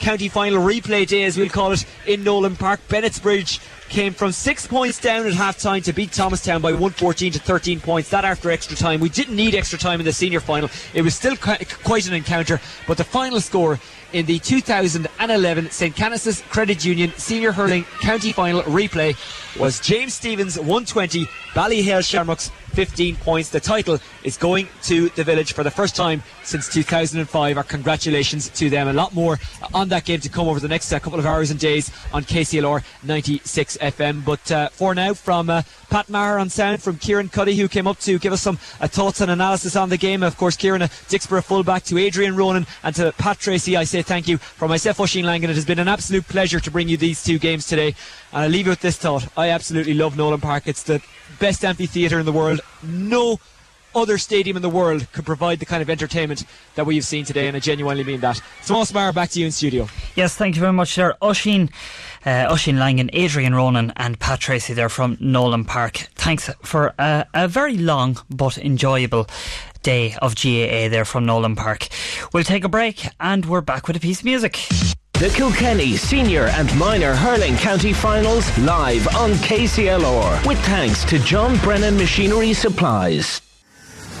county final replay day, as we'll call it, in Nolan Park, Bennetsbridge came from 6 points down at half time to beat Thomastown by 114-13 points. That after extra time. We didn't need extra time in the senior final. It was still quite an encounter, but the final score in the 2011 St. Canice's Credit Union Senior Hurling County Final replay was James Stephens 120, Ballyhale Shamrocks 15 points. The title is going to the village for the first time since 2005. Our congratulations to them. A lot more on that game to come over the next couple of hours and days on KCLR 96 FM. But for now, from Pat Maher on sound, from Kieran Cuddy, who came up to give us some thoughts and analysis on the game. Of course, Kieran, a Dixborough fullback, to Adrian Ronan and to Pat Tracy, I say thank you. For myself, Oisin Langan, it has been an absolute pleasure to bring you these two games today. And I'll leave you with this thought. I absolutely love Nolan Park. It's the best amphitheatre in the world. No other stadium in the world could provide the kind of entertainment that we've seen today, and I genuinely mean that. So, Tomás Maher, back to you in studio. Yes, thank you very much, sir. Oisin Langan, Adrian Ronan and Pat Tracy there from Nolan Park. Thanks for a very long but enjoyable day of GAA there from Nolan Park. We'll take a break and we're back with a piece of music. The Kilkenny Senior and Minor Hurling County Finals live on KCLR, with thanks to John Brennan Machinery Supplies.